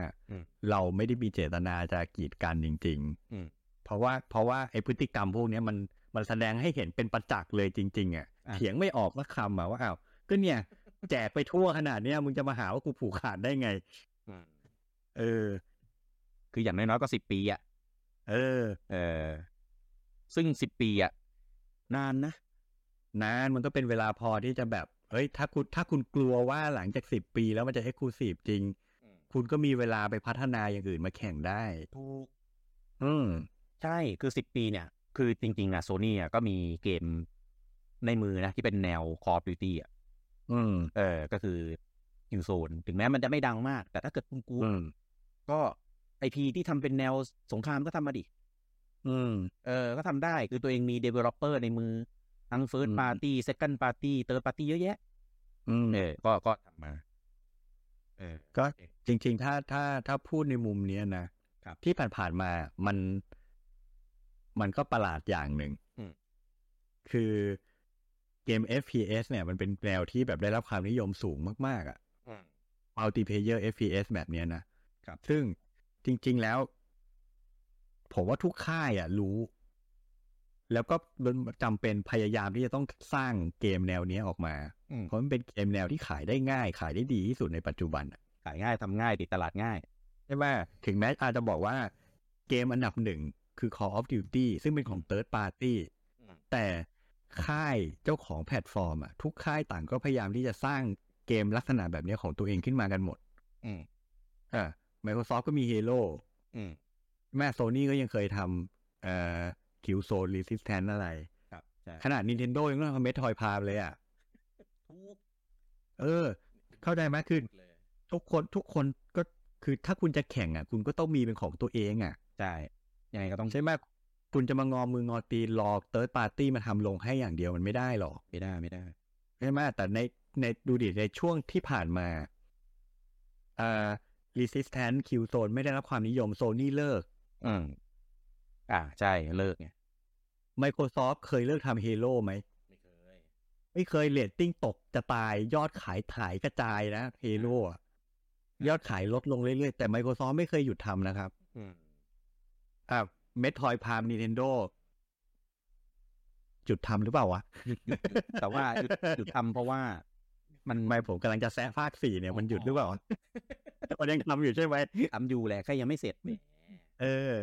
เราไม่ได้มีเจตนาจะกีดกันจริงๆเพราะว่าเพราะว่าไอ้พฤติกรรมพวกเนี้ยมันมันแสดงให้เห็นเป็นประจักษ์เลยจริงๆอ่ะเถียงไม่ออกสักคำอ่ะว่าอ้าวก็เนี่ยแจกไปทั่วขนาดเนี้ยมึงจะมาหาว่ากูผูกขาดได้ไงเออคืออย่างน้อยๆก็สิบปีอ่ะเออเออซึ่งสิบปีอ่ะนานนะนานมันก็เป็นเวลาพอที่จะแบบเฮ้ยถ้าคุณถ้าคุณกลัวว่าหลังจากสิบปีแล้วมันจะ Exclusive จริงคุณก็มีเวลาไปพัฒนาอย่างอื่นมาแข่งได้ถูกอืมใช่คือสิบปีเนี่ยคือจริงๆอ่ะ Sony อ่ะก็มีเกมในมือนะที่เป็นแนว Call of Duty อ่ะอืมเออก็คืออยู่โซนถึงแม้มันจะไม่ดังมากแต่ถ้าเกิดคุณกูก็ไอพีที่ทำเป็นแนวสงครามก็ทำมาดิอืมเออก็ทำได้คือตัวเองมี developer ในมือทั้ง first party second party third party เยอะแยะอืมเออก็ก็ทำมาเออก็จริงๆถ้าถ้าถ้าพูดในมุมเนี้ยนะที่ผ่านๆมามันมันก็ประหลาดอย่างหนึ่งคือเกม เอฟ พี เอส เนี่ยมันเป็นแนวที่แบบได้รับความนิยมสูงมากๆอ่ะ Multiplayer เอฟ พี เอส แบบเนี้ยนะซึ่งจริงๆแล้วผมว่าทุกค่ายอ่ะรู้แล้วก็จำเป็นพยายามที่จะต้องสร้างเกมแนวนี้ออกมาเพราะมันเป็นเกมแนวที่ขายได้ง่ายขายได้ดีที่สุดในปัจจุบันขายง่ายทำง่ายติดตลาดง่ายใช่ไหมถึงแม้อาจจะบอกว่าเกมอันดับหนึ่งคือ Call of Duty ซึ่งเป็นของ Third Party แต่ค่ายเจ้าของแพลตฟอร์มอ่ะทุกค่ายต่างก็พยายามที่จะสร้างเกมลักษณะแบบนี้ของตัวเองขึ้นมากันหมดอืมอ่า Microsoft ก็มี Halo อืมแม่ Sony ก็ยังเคยทำเอ่อ Killzone Resistance อะไรครับใช่ขนาด Nintendo ยังต้องทำ Metroid Prime เลยอ่ะทุกเออเข้าใจมั้ยคือทุกคนทุกคนก็ คือถ้าคุณจะแข่งอ่ะคุณก็ต้องมีเป็นของตัวเองอ่ะใช่ยังไงก็ต้องใช่ไหมคุณจะมางอมืองอตีรอเติร์ดปาร์ตี้มาทำลงให้อย่างเดียวมันไม่ได้หรอกไม่ได้ไม่ได้ใช่ไหมแต่ในในดูดิในช่วงที่ผ่านมาอ่า Resistance Q Zone ไม่ได้รับความนิยม Sony เลิกอืมอ่าใช่เลิกไง Microsoft เคยเลิกทำ Halo ไหมไม่เคยไม่เคยเรตติ้งตกจะตายยอดขายถ่ายกระจายนะ Halo อ่ะยอดขายลดลงเรื่อยๆแต่ Microsoft ไม่เคยหยุดทำนะครับอืมอ่าเมทอยพาม Nintendo หยุดทำหรือเปล่าวะ แต่ว่าหยุดทำเพราะว่ามันไม่ผมกำลังจะแซะภาคสี่เนี่ยมันหยุดหรือเปล่ามันยังทำอยู่ใช่ไหมทำอยู่แหละแค่ยังไม่เสร็จเออ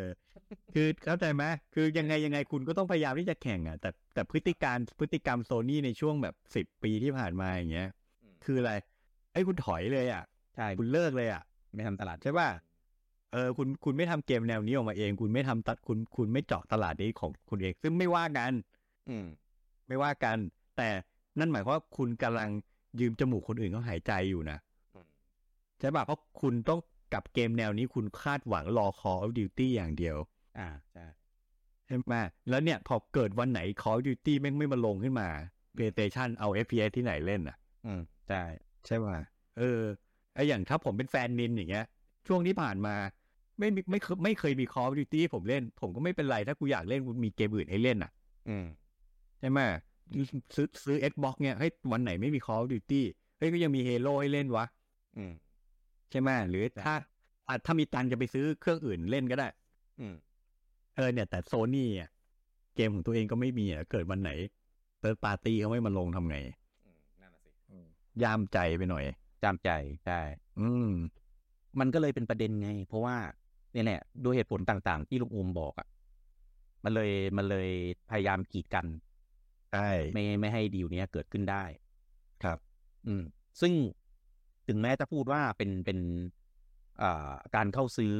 คือเข้าใจไหมคือยังไงยังไงคุณก็ต้องพยายามที่จะแข่งอ่ะแต่แต่พฤติการพฤติกรรมโซนี่ในช่วงแบบสิบปีที่ผ่านมาอย่างเงี้ยคืออะไรไอ้คุณถอยเลยอ่ะใช่คุณเลิกเลยอ่ะไม่ทำตลาดใช่ป่ะเออคุณคุณไม่ทำเกมแนวนี้ออกมาเองคุณไม่ทำตัดคุณคุณไม่เจาะตลาดนี้ของคุณเองซึ่งไม่ว่ากันอืมไม่ว่ากันแต่นั่นหมายความว่าคุณกำลังยืมจมูกคนอื่นเขาหายใจอยู่นะใช่ป่ะเพราะคุณต้องกับเกมแนวนี้คุณคาดหวังรอ Call of Duty อย่างเดียวอ่าใช่ใช่ป่ะแล้วเนี่ยพอเกิดวันไหน Call of Duty แม่งไม่มาลงขึ้นมา PlayStation เอา เอฟ พี เอส ที่ไหนเล่นอ่ะอืมใช่ใช่ป่ะเออไอ้อย่างถ้าผมเป็นแฟนนินอย่างเงี้ยช่วงที่ผ่านมาไม่ไม่เคยไม่เคยมี Call of Duty ผมเล่นผมก็ไม่เป็นไรถ้ากูอยากเล่นกูมีเกมอื่นให้เล่นอ่ะอืมใช่มั้ยซื้อซื้อ Xbox เนี่ยเฮ้ยวันไหนไม่มี Call of Duty เฮ้ยก็ยังมี Halo ให้เล่นวะอืมใช่ไหมหรือถ้าถ้ามีตังจะไปซื้อเครื่องอื่นเล่นก็ได้เออเนี่ยแต่ Sony อ่ะเกมของตัวเองก็ไม่มีอ่ะเกิดวันไหน Third Party เขาไม่มาลงทำไงนั่นน่ะสิย่ามใจไปหน่อยย่ามใจใช่อืมมันก็เลยเป็นประเด็นไงเพราะว่าเนี่ยแหละด้วยเหตุผลต่างๆที่ลุงอูมบอกอ่ะมันเลยมันเลยพยายามกีดกันใช่ไม่ไม่ให้ดีลนี้เกิดขึ้นได้ครับอืมซึ่งถึงแม้จะพูดว่าเป็นเป็นการเข้าซื้อ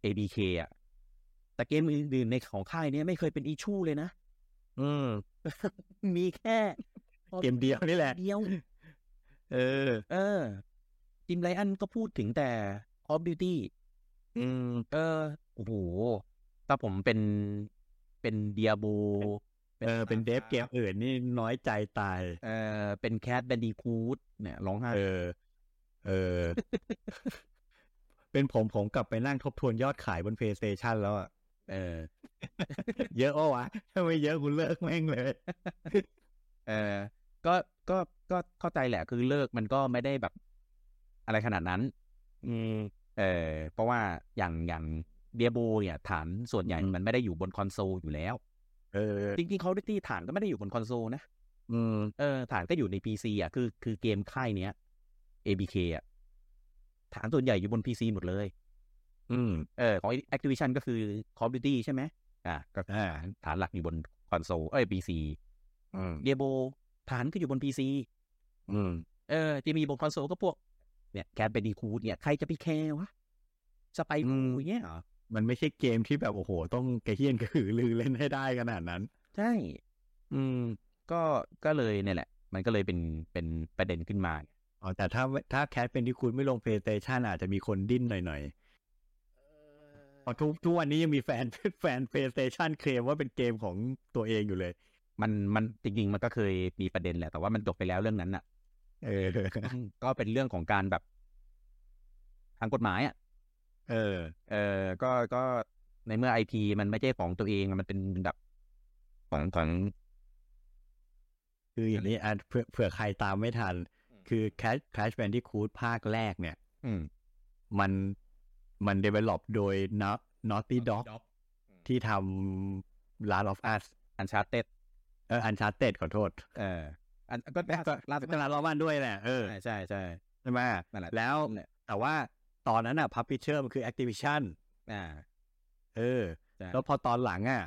เอ บี เค อ่ะแต่เกมอื่นๆในของค่ายนี้ไม่เคยเป็นอิชชูเลยนะอืม มีแค่เกมเดียวนี่แหละเดียวเออเออจิมไรอันก็พูดถึงแต่ Call of Duty อืมเออโอ้โหถ้าผมเป็นเป็นเดียโบเออเป็นเดฟเกมอื่นนี่น้อยใจตายเออเป็นแคทแบนดิคูดเนี่ยร้องไห้เออเออเป็นผมผมกลับไปนั่งทบทวนยอดขายบน PlayStation แล้วอ่ะเออเยอะอ้อวะทำไมเยอะกูเลิกแม่งเลยเออก็ก็ก็เข้าใจแหละคือเลิกมันก็ไม่ได้แบบอะไรขนาดนั้นอืมเออเพราะว่าอย่างอย่างเดียโบเนี่ยฐานส่วนใหญ่มันไม่ได้อยู่บนคอนโซลอยู่แล้วเออจริงๆ Call of Duty ฐานก็ไม่ได้อยู่บนคอนโซลนะอืมเออฐานก็อยู่ใน พี ซี อ่ะคือคือเกมค่ายเนี้ยเอ บี เค อ่ะฐานส่วนใหญ่อยู่บน พี ซี หมดเลยอืมเออของ Activision ก็คือ Call of Duty ใช่ไหมอ่ะก็ฐานหลักอยู่บนคอนโซลเอ้ย พี ซี อืม Diablo ฐานก็อยู่บน พี ซี อืมเออที่มีบนคอนโซลก็พวกเนี่ยแคทแบนดิคูทเนี่ยใครจะไปแคร์วะสไปคูเงี้ยเหรอมันไม่ใช่เกมที่แบบโอ้โหต้องกระเฮี้ยนกระหือรือเล่นให้ได้ขนาดนั้นใช่อืมก็ก็เลยเนี่ยแหละมันก็เลยเป็นเป็นประเด็นขึ้นมาอ๋อแต่ถ้าถ้าแคทเป็นที่คุณไม่ลง PlayStation อาจจะมีคนดิ้นหน่อยๆพอทุกทุกวันนี้ยังมีแฟนแฟน PlayStation เคลมว่าเป็นเกมของตัวเองอยู่เลยมันมันจริงๆมันก็เคยมีประเด็นแหละแต่ว่ามันจบไปแล้วเรื่องนั้นน่ะเออก็เป็นเรื่องของการแบบทางกฎหมายอ่ะเออเออก็ก็ในเมื่อ ไอ พี มันไม่ใช่ของตัวเองมันเป็นแบบของของคืออย่างนี้เผื่อเผื่อใครตามไม่ทันคือ Crash Crash Bandicoot ภาคแรกเนี่ยมันมัน develop โดย Naughty Dog ที่ทำ Last of Us Uncharted เออ Uncharted ขอโทษเอออันก็ได้ลาสลาลอบ้านด้วยแหละเออใช่ๆใช่ใช่มั้ยแล้วแต่ว่าตอนนั้นน่ะ publisher มันคือ Activision อ่าเออแล้วพอตอนหลังอ่ะ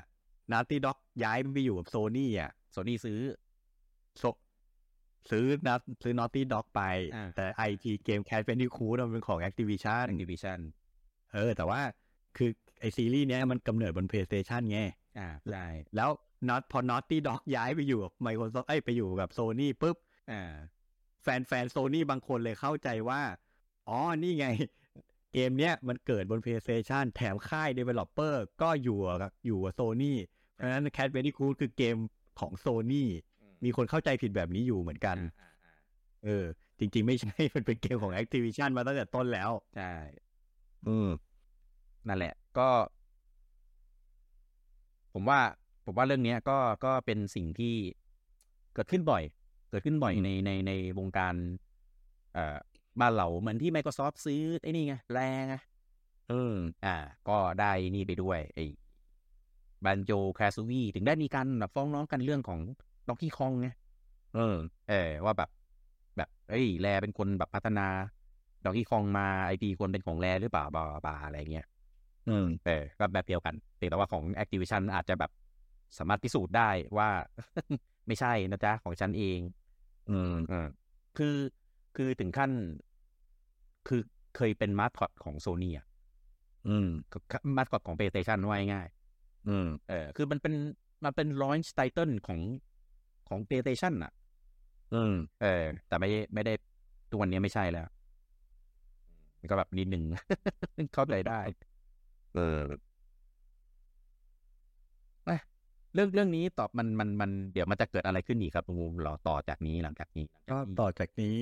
Naughty Dog ย้ายไปอยู่กับ Sony อ่ะ Sony ซื้อซื้อนะซื้อ Naughty Dog ไปแต่ ไอ พี เกม Crash Bandicoot มันเป็นของ Activision Activision เออแต่ว่าคือไอซีรีส์เนี้ยมันกำเนิดบน PlayStation ไงอ่าได้แล้ว Not พอ Naughty Dog ย้ายไปอยู่กับ Microsoft เอ้ยไปอยู่กับ Sony ปุ๊บอ่าแฟนๆ Sony บางคนเลยเข้าใจว่าอ๋อนี่ไงเ เกมเนี้ยมันเกิดบน PlayStation แถมค่าย Developer ก็อยู่กับอยู่กับ Sony เพราะฉะนั้น Crash Bandicoot คือเกมของ Sony มีคนเข้าใจผิดแบบนี้อยู่เหมือนกันเออจริงๆไม่ใช่มันเป็นเกมของ Activision มาตั้งแต่ต้นแล้วใช่อืมนั่นแหละก็ผมว่าผมว่าเรื่องนี้ก็ก็เป็นสิ่งที่เกิดขึ้นบ่อยเกิดขึ้นบ่อยในในในวงการเอ่อบ้านเราเหมือนที่ Microsoft ซื้อไอ้นี่ไงแรงอ่ะเอออ่าก็ได้นี่ไปด้วยไอ้บันโจคาซูวีถึงได้มีการแบบฟ้องร้องกันเรื่องของ Donkey Kong ไงเออเออว่าแบบแบบเอ้ยแลเป็นคนแบบพัฒนา Donkey Kong มา ไอ พี คนเป็นของแลหรือเปล่าบาๆอะไรเงี้ยอืมแต่ก็แบบเดียวกันแต่ว่าของ Activision อาจจะแบบสามารถพิสูจน์ได้ว่า ไม่ใช่นะจ๊ะของฉันเองอืมเออคือคือถึงขั้นคือเคยเป็นมาสคอตของ Sony อ่ะอืมมาสคอตของ PlayStation ไว้ง่ายอืมเออคือมันเป็นมันเป็น launch title ของของ PlayStation อ่ะอืมเออแต่ไม่ไม่ได้ตัวนี้ไม่ใช่แล้วมันก็แบบนิดนึง เข้าใจได้เออนะเรื่องเรื่องนี้ตอบมันมันมันเดี๋ยวมันจะเกิดอะไรขึ้นอีกครับคุณมุมรอต่อจากนี้หลังจากนี้ก็ต่อจากนี้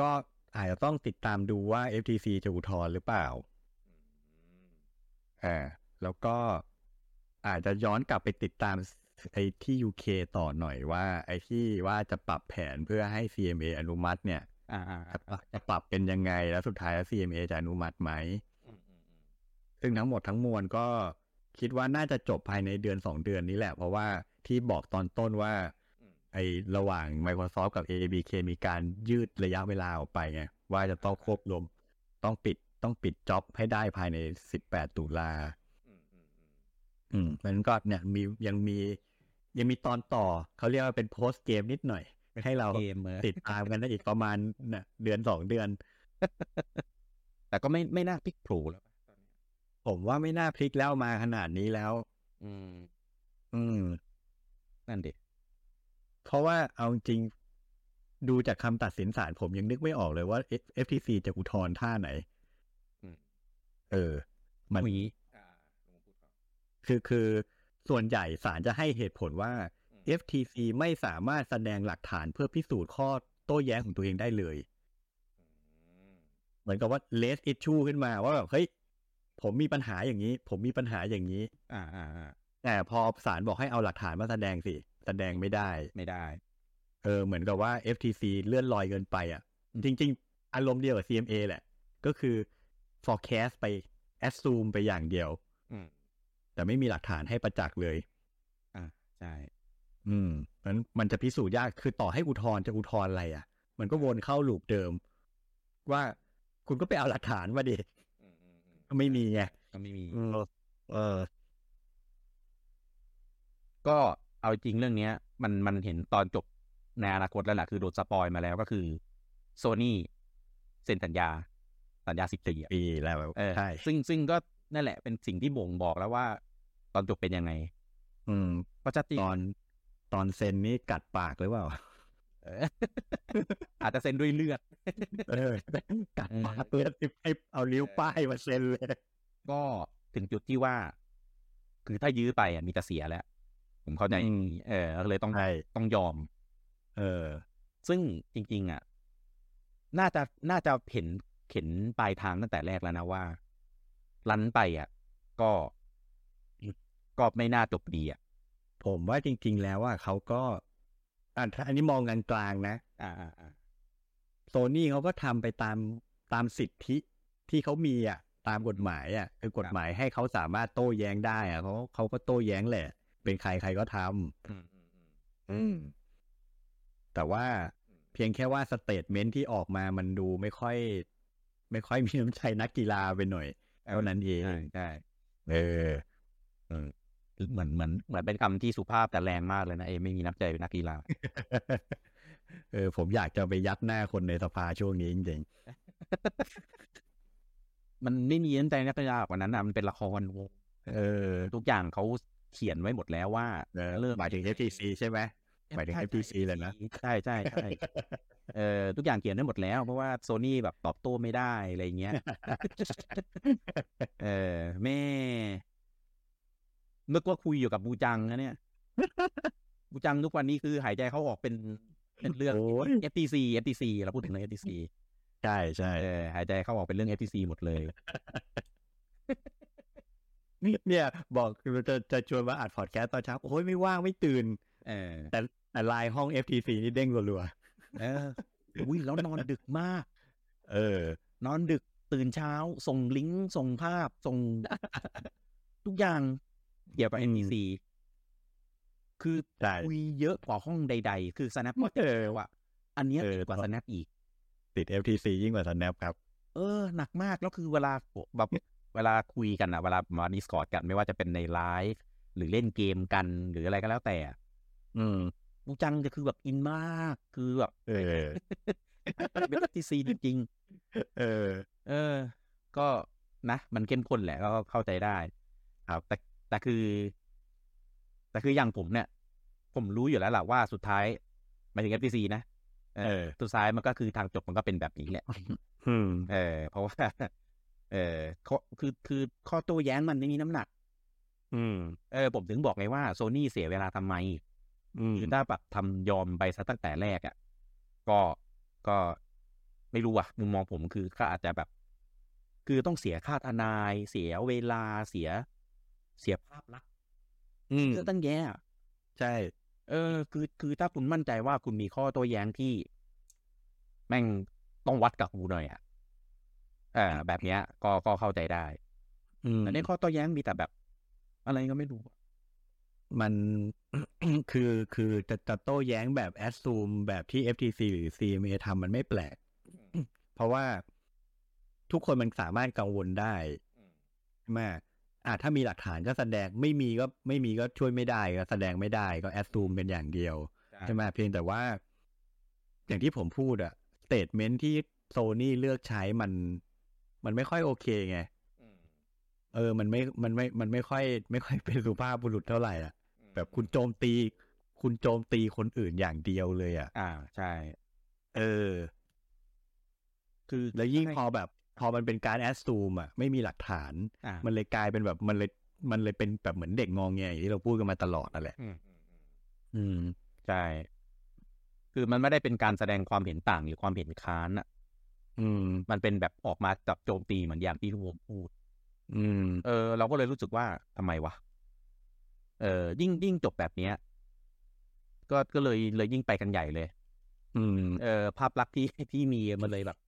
ก็อาจจะต้องติดตามดูว่า เอฟ ที ซี จะอุทธรณ์หรือเปล่าเออแล้วก็อาจจะย้อนกลับไปติดตามไอ้ที่ ยู เค ต่อหน่อยว่าไอ้ที่ว่าจะปรับแผนเพื่อให้ ซี เอ็ม เอ อนุมัติเนี่ยจะปรับเป็นยังไงแล้วสุดท้ายแล้ว ซี เอ็ม เอ จะอนุมัติไหมซึ่งทั้งหมดทั้งมวลก็คิดว่าน่าจะจบภายในเดือนสองเดือนนี้แหละเพราะว่าที่บอกตอนต้นว่าไอ้ระหว่าง Microsoft กับ เอ บี เค มีการยืดระยะเวลาออกไปไงว่าจะต้องควบรวมต้องปิดต้องปิดจ็อบให้ได้ภายในสิบแปดตุลาอืมมันก็เนี่ยมียังมียังมีตอนต่อเขาเรียกว่าเป็นโพสต์เกมนิดหน่อยให้เราติดตามกันได้อีกประมาณน่ะเดือนสองเดือนแต่ก็ไม่ไม่น่าพลิกโผล่แล้วผมว่าไม่น่าพลิกแล้วมาขนาดนี้แล้วอืมอืมนั่นดิเพราะว่าเอาจริงดูจากคำตัดสินศาลผมยังนึกไม่ออกเลยว่า เอฟ ที ซี จะอุทธรณ์ท่าไหนเออมันคือคือส่วนใหญ่ศาลจะให้เหตุผลว่า เอฟ ที ซี ไม่สามารถแสดงหลักฐานเพื่อพิสูจน์ข้อโต้แย้งของตัวเองได้เลยเหมือนกับว่า less issue ขึ้นมาว่าแบบเฮ้ยผมมีปัญหาอย่างนี้ผมมีปัญหาอย่างนี้อ่าๆแต่พอศาลบอกให้เอาหลักฐานมาแสดงสิแสดงไม่ได้ไม่ได้เออเหมือนกับว่า เอฟ ที ซี เลื่อนลอยเกินไปอ่ะจริงๆอารมณ์เดียวกับ ซี เอ็ม เอ แหละก็คือ forecast ไป assume ไปอย่างเดียวแต่ไม่มีหลักฐานให้ประจักษ์เลยอ่าใช่อืมงั้นมันจะพิสูจน์ยากคือต่อให้อุทธรณ์จะอุทธรณ์อะไรอ่ะมันก็วนเข้าลูปเดิมว่าคุณก็ไปเอาหลักฐานมาดิก็ไม่มีไงก็ไม่มีเออก็เอาจริงเรื่องนี้มันมันเห็นตอนจบในอนาคตแล้วแหละคือโดนสปอยมาแล้วก็คือ Sony เซ็นสัญญาสัญญาสิบปีแล้วใช่ซึ่งซึ่งก็นั่นแหละเป็นสิ่งที่บ่งบอกแล้วว่าตอนจบเป็นยังไงอืมก็จะตอนตอนเซ็นนี่กัดปากหรือเปล่าอาจจะเซ็นด้วยเลือดเออกัดปากเลือดให้เอานิ้วป้ายมาเซ็นเลยก็ถึงจุดที่ว่าคือถ้ายื้อไปอ่ะมีแต่เสียแล้วผมเข้าใจเออเลยต้องต้องยอมเออซึ่งจริงๆอ่ะน่าจะน่าจะเห็นเห็นปลายทางตั้งแต่แรกแล้วนะว่าลั่นไปอ่ะก็ก็ไม่น่าจบดีอ่ะผมว่าจริงๆแล้วว่าเขาก็อันนี้มองกันกลางนะอ่าโซนี่เขาก็ทำไปตามตามสิทธิที่เขามีอ่ะตามกฎหมายอ่ะคือกฎหมายให้เขาสามารถโต้แย้งได้อ่ะเขาเขาก็โต้แย้งแหละเป็นใครใครก็ทำอืมอืมแต่ว่าเพียงแค่ว่าสเตทเมนต์ที่ออกมามันดูไม่ค่อยไม่ค่อยมีน้ำใจนักกีฬาไปหน่อยเท่านั้นเองได้เออเออเหมือนเหมือนเหมือนเป็นคำที่สุภาพแต่แรงมากเลยนะเอไม่มีน้ำใจเป็นนักกีฬาเออผมอยากจะไปยัดหน้าคนในสภาช่วงนี้จริงๆมันไม่มีน้ำใจนักกีฬากว่านั้นนะมันเป็นละครเออทุกอย่างเขาเขียนไว้หมดแล้วว่าเริ่มหมายถึง เอฟ ที ซี ใช่ไหม หมายถึง เอฟ พี ซี เลยนะใช่ใช่ใช่เออทุกอย่างเขียนได้หมดแล้วเพราะว่า Sony แบบตอบโต้ไม่ได้อะไรเงี้ยเออแม่นึกว่าคุยอยู่กับบูจังนะเนี่ยบูจังทุกวันนี้คือหายใจเขาออกเป็นเป็นเรื่อง เอฟ ที ซี เอฟ ที ซี เราพูดถึงเรื่อง เอฟ ที ซี ใช่ใช่เออหายใจเขาออกเป็นเรื่อง เอฟ ที ซี หมดเลยเนี่ยบอกจะจะชวนมาอัดพอดแคสต์ตอนเช้าโอ้ยไม่ว่างไม่ตื่นเออแต่แต่ไลน์ห้อง เอฟ ที ซี นี่เด้งรัวๆเออวิ่งแล้วนอนดึกมากเออนอนดึกตื่นเช้าส่งลิงก์ส่งภาพส่งทุกอย่างเกี่ยวกับ เอฟ ที ซี คือคุยเยอะกว่าห้องใดๆคือ Snap ก็เจอว่ะอันนี้ติดกว่า Snap อีกติด เอฟ ที ซี ยิ่งกว่า Snap ครับเออหนักมากแล้วคือเวลาแบบเวลาคุยกันอ่ะเวลามา Discord กันไม่ว่าจะเป็นในไลฟ์หรือเล่นเกมกันหรืออะไรก็แล้วแต่อืมบูจังจะคือแบบอินมากคือแบบเออเป็น เอฟ ที ซี จริงๆเออเออก็นะมันเข้มข้นแหละก็เข้าใจได้ครับแต่แต่คือแต่คืออย่างผมเนี่ยผมรู้อยู่แล้วแหละว่าสุดท้ายหมายถึง เอฟ ที ซี นะเออสุดท้ายมันก็คือทางจบมันก็เป็นแบบนี้แหละอืมเออเพราะว่าเออคือคือข้อโต้แย้งมันไม่มีน้ำหนักอืมเออผมถึงบอกไงว่า Sony เสียเวลาทำไมคือถ้าแบบทำยอมไปซะตั้งแต่แรกอ่ะก็ก็ไม่รู้ว่ะมุมมองผมคือก็อาจจะแบบคือต้องเสียค่าทนายเสียเวลาเสียเสียภาพลักษณ์ก็ตั้งแย่ใช่เออคือคือถ้าคุณมั่นใจว่าคุณมีข้อโต้แย้งที่แม่งต้องวัดกับกูหน่อยอ่ะอ่าแบบเนี้ยก็ก็เข้าใจได้แต่ในข้อโต้แย้งมีแต่แบบอะไรก็ไม่รู้มัน คือคือจะจะโต้แย้งแบบแอสซูมแบบที่ เอฟ ที ซี หรือ ซี เอ็ม เอ ทำมันไม่แปลก เพราะว่าทุกคนมันสามารถกังวลได้ใช่ไหมอ่ะถ้ามีหลักฐานก็แสดงไม่มีก็ไม่มีก็ช่วยไม่ได้ก็แสดงไม่ได้ก็แอสซูมเป็นอย่างเดียวใช่ไหมเพียงแต่ว่าอย่างที่ผมพูดอะสเตทเมนต์ที่โซนี่เลือกใช้มันมันไม่ค่อยโอเคไงเออมันไม่มันไม่มันไม่ค่อยไม่ค่อยเป็นสุภาพบุรุษเท่าไหร่อ่ะแบบคุณโจมตีคุณโจมตีคนอื่นอย่างเดียวเลยอ่ะอ่าใช่เออคือแล้วยิ่งพอแบบพอมันเป็นการแอสซูมอ่ะไม่มีหลักฐานมันเลยกลายเป็นแบบมันเลยมันเลยเป็นแบบเหมือนเด็กงองแงอย่างที่เราพูดกันมาตลอดนั่นแหละอืมใช่คือมันไม่ได้เป็นการแสดงความเห็นต่างหรือความเห็นค้านอ่ะอืมมันเป็นแบบออกมาจับโจมตีเหมือนอย่างที่ผมพูดอืมเออเราก็เลยรู้สึกว่าทำไมวะเออยิ่งยิ่งจบแบบเนี้ยก็ก็เลยเลยยิ่งไปกันใหญ่เลยอืมเออภาพลักษณ์ที่ที่มีมันเลยแบบ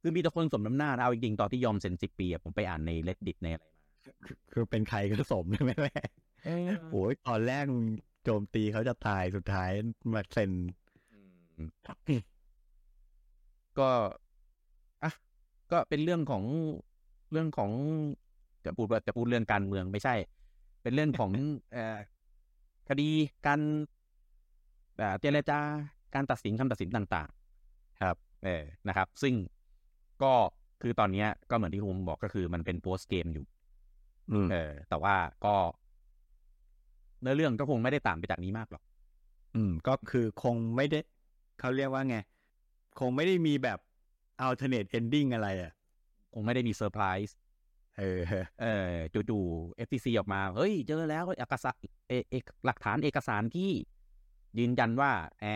คือมีแต่คนสมน้ำหน้าเอาจริงๆตอนที่ยอมเซ็นสิบปีผมไปอ่านใน Reddit ในอะไรมาคือเป็นใครก็สมใช่ไหมแม่โอ้ยตอนแรกโจมตีเขาจะตายสุดท้ายมาเซ็นก็อ่ะก็เป็นเรื่องของเรื่องของจะพูดว่าจะพูดเรื่องการเมืองไม่ใช่เป็นเรื่องของ เอ่อคดีการเจรจาการตัดสินคำตัดสินต่างๆครับเออนะครับซึ่งก็คือตอนนี้ก็เหมือนที่ผมบอกก็คือมันเป็นโพสเกมอยู่เออแต่ว่าก็เนื้อเรื่องก็คงไม่ได้ต่างไปจากนี้มากหรอกอืมก็คือคงไม่ได้เขาเรียกว่าไงคงไม่ได้มีแบบอัลเทอร์เนทเอนดิ้งอะไรอ่ะคงไม่ได้มีเซอร์ไพรส์เออเออจู่ๆ เอฟ ที ซี ออกมาเฮ้ยเจอแล้วเอกสารหลักฐานเอกสารที่ยืนยันว่าแอ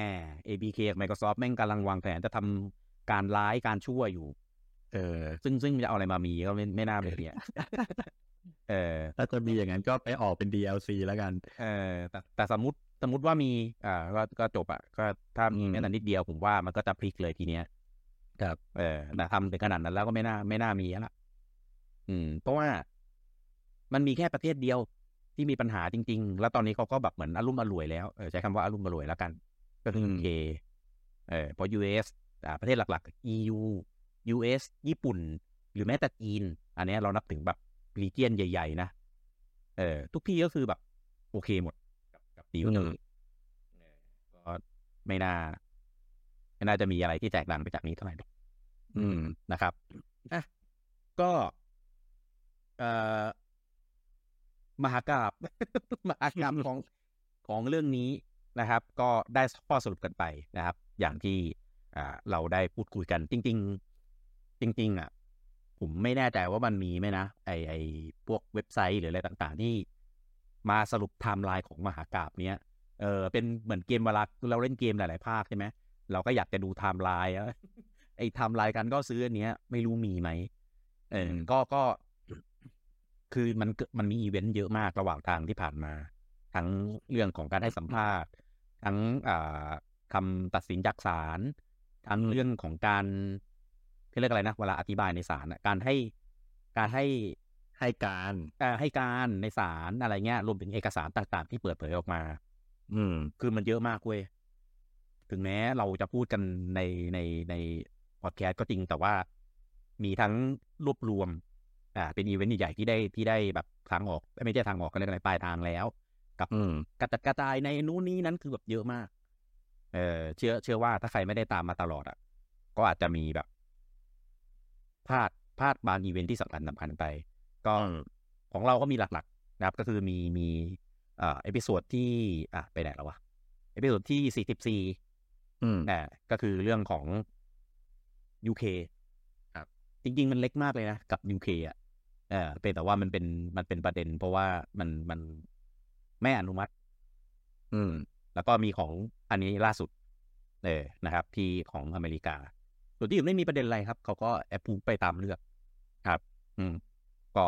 เอ บี เค Microsoft แม่งกำลังวางแผนจะทำการร้ายการชั่วอยู่เออซึ่งซึ่งจะเอาอะไรมามีก็ไม่ไม่น่าเป็นเนี่ยเออถ้าจะมีอย่างนั้นก็ไปออกเป็น ดี แอล ซี แล้วกันเออแต่แต่สมมติสมมติว่ามีอ่าก็ก็จบอ่ะก็ถ้ามีแม้แต่นิดเดียวผมว่ามันก็จะพลิกเลยทีเนี้ยครับเออแต่ทำถึงขนาดนั้นแล้วก็ไม่น่าไม่น่ามีแล้วล่ะอืมเพราะว่ามันมีแค่ประเทศเดียวที่มีปัญหาจริงๆแล้วตอนนี้เขาก็แบบเหมือนอารมณ์อร่วยแล้วเออใช้คำว่าอารมณ์อร่วยแล้วกันก็คือ ยู เค เออเพราะ ยู เอส อ่าประเทศหลักๆ อี ยู ยู เอส ญี่ปุ่นหรือแม้แต่จีนอันนี้เรานับถึงแบบรีเจียนใหญ่ๆนะเออทุกที่ก็คือแบบโอเคหมดกับกับดีลนี้ก็ไม่น่าไม่น่าจะมีอะไรที่แตกต่างไปจากนี้เท่าไหร่อืมนะครับอ่ะก็เอ่อมหากาพย์มหากาพย์ของของเรื่องนี้ นะครับก็ได้ข้อสรุปกันไปนะครับอย่างที่เราได้พูดคุยกันจริงๆจริงๆอ่ะผมไม่แน่ใจว่ามันมีไหมนะไอไอพวกเว็บไซต์หรืออะไรต่างๆที่มาสรุปไทม์ไลน์ของมหากาพย์เนี้ยเออเป็นเหมือนเกมเวลาเราเล่นเกมหลายๆภาคใช่ไหมเราก็อยากจะดูไทม์ไลน์ไอไทม์ไลน์กันก็ซื้ออันเนี้ยไม่รู้มีไหมเออก็ก็คือมันมันมีอีเวนต์เยอะมากระหว่างทางที่ผ่านมาทั้งเรื่องของการให้สัมภาษณ์ทั้งคำตัดสินจากศาลทั้งเรื่องของการเรียกอะไรนะเวลาอธิบายในศาลการให้การให้ให้การให้การในศาลอะไรเงี้ยรวมถึงเอกสารต่างๆที่เปิดเผยออกมาอืมคือมันเยอะมากเว้ยถึงแม้เราจะพูดกันในในในพอดแคสต์ก็จริงแต่ว่ามีทั้งรวบรวมอ่าเป็นอีเวนต์ใหญ่ๆที่ได้ที่ได้แบบทางออกไม่ใช่ทางออกกันในปลายทางแล้วกับกระจัดกระจายในนู้นนี้นั้นคือแบบเยอะมากเออเชื่อเชื่อว่าถ้าใครไม่ได้ตามมาตลอดอ่ะก็อาจจะมีแบบพลาดพลาดบางอีเวนต์ที่สำคัญสำคัญไปก็ของเราก็มีหลักๆนะครับก็คือมีมีเอ่อเอพิโซดที่อ่ะไปไหนแล้ววะเอพิโซดที่สี่สิบสี่อืมอ่าก็คือเรื่องของ ยู เค ครับจริงๆมันเล็กมากเลยนะกับ ยู เค อ่ะเออเป็นแต่ว่ามันเป็นมันเป็นประเด็นเพราะว่ามันมันไม่อนุมัติอืมแล้วก็มีของอันนี้ล่าสุดเออนะครับที่ของอเมริกาส่วนที่อื่นไม่มีประเด็นอะไรครับเขาก็แอปพูไปตามเลือกครับอืมก็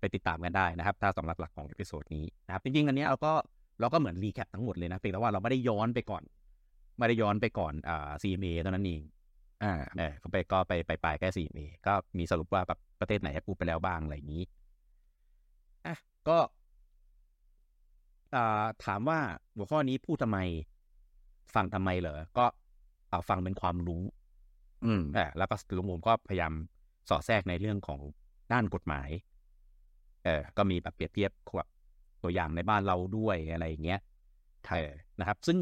ไปติดตามกันได้นะครับถ้าสำหรับหลักของเอพิโซดนี้นะครับจริงๆอันนี้เราก็เราก็เหมือนรีแคปทั้งหมดเลยนะเพียงแต่ว่าเราไม่ได้ย้อนไปก่อนไม่ได้ย้อนไปก่อนอ่า ซี เอ็ม เอ เท่านั้นเองอ่าเออก็ไปก็ไปไปไปแค่ ซี เอ็ม เอ ก็มีสรุปว่าแบบประเทศไหนแอปพูไปแล้วบ้างอะไรอย่างนี้อ่ะก็อ่าถามว่าหัวข้อนี้พูดทำไมฟังทำไมเหรอก็เอาฟังเป็นความรู้อืมอ่าแล้วก็หลวงผมก็พยายามสอดแทรกในเรื่องของด้านกฎหมายเออก็มีแบบเปรียบเทียบกับตัวอย่างในบ้านเราด้วยอะไรอย่างเงี้ยใช่นะครับซึ่ง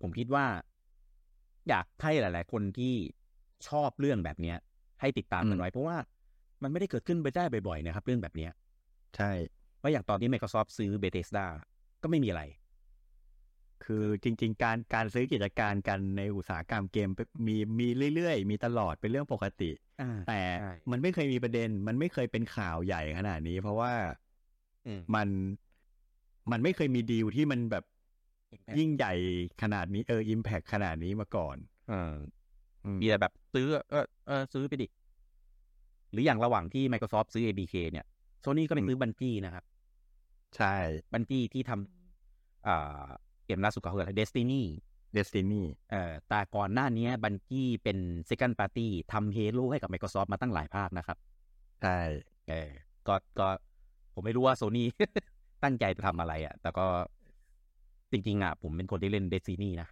ผมคิดว่าอยากให้หลายๆคนที่ชอบเรื่องแบบเนี้ยให้ติดตามกันไว้เพราะว่ามันไม่ได้เกิดขึ้นไปได้บ่อยๆนะครับเรื่องแบบเนี้ยใช่เพราะอย่างตอนนี้ Microsoft ซื้อ Bethesda ก็ไม่มีอะไรคือจริงๆการการซื้อกิจการกันในอุตสาหกรรมเกมมีมีเรื่อยๆมีตลอดเป็นเรื่องปกติแต่มันไม่เคยมีประเด็นมันไม่เคยเป็นข่าวใหญ่ขนาดนี้เพราะว่ามันมันไม่เคยมีดีลที่มันแบบ Impact. ยิ่งใหญ่ขนาดนี้เออ impact ขนาดนี้มาก่อนเออมีแต่แบบซื้อเออเออซื้อไปดิหรืออย่างระหว่างที่ Microsoft ซื้อ เอ บี เค เนี่ย Sony ก็ไปซื้อ Bungie นะครับใช่ Bungie ที่ทำอ่าเกมล่าสุดก็คือ Destiny Destiny เอ่อแต่ก่อนหน้านี้ Bungie เป็น Second Party ทำ Halo ให้กับ Microsoft มาตั้งหลายภาคนะครับใช่เออก็ก็ผมไม่รู้ว่า Sony ตั้งใจจะทำอะไรอ่ะแต่ก็จริงๆอ่ะผมเป็นคนที่เล่น Destiny นะ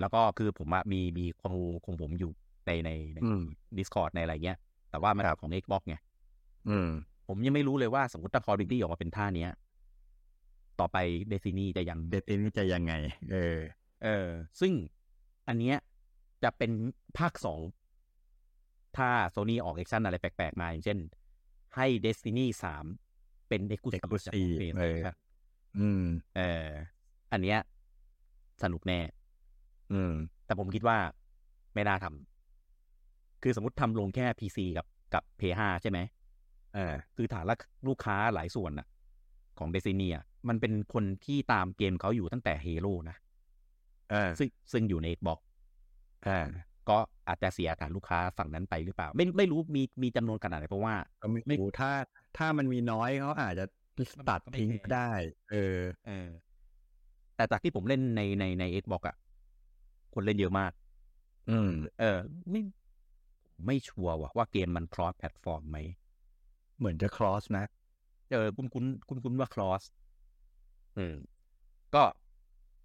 แล้วก็คือผมอ่ะมีมีครูของผมอยู่ในใน Discord ในอะไรเงี้ยแต่ว่ามันของ Xbox ไงอืมผมยังไม่รู้เลยว่าสมมุติถ้า Call of Duty ออกมาเป็นท่าเนี้ยต่อไป Destiny จะยัง Destiny จะยังไงเออเออซึ่งอันเนี้ยจะเป็นภาคสองถ้า Sony ออกแอคชั่นอะไรแปลกๆมาอย่างเช่นให้ Destiny สามเป็น Exclusive จาก Play เอออืมเอออันเนี้ยสนุกแน่อืมแต่ผมคิดว่าไม่น่าทำคือสมมุติทำลงแค่ พี ซี กับกับ พี เอส ไฟว์ ใช่ไหมเออคือฐานลูกค้าหลายส่วนน่ะของ Destiny อ่ะมันเป็นคนที่ตามเกมเขาอยู่ตั้งแต่ Halo นะเออซึ่งซึ่งอยู่ใน Xbox อ่าก็อาจจะเสียฐานลูกค้าฝั่งนั้นไปหรือเปล่าไม่ไม่รู้มีมีจำนวนขนาดไหนเพราะว่าไม่รู้ถ้าถ้ามันมีน้อยเขาอาจจะตัดทิ้งได้เออเออแต่จากที่ผมเล่นในในใน Xbox อ่ะคนเล่นเยอะมากอืมเออไม่ไม่ชัวร์ว่าเกมมัน cross platform ไหมเหมือนจะ cross นะเออคุณคุณคุณคุณว่า crossอืมก็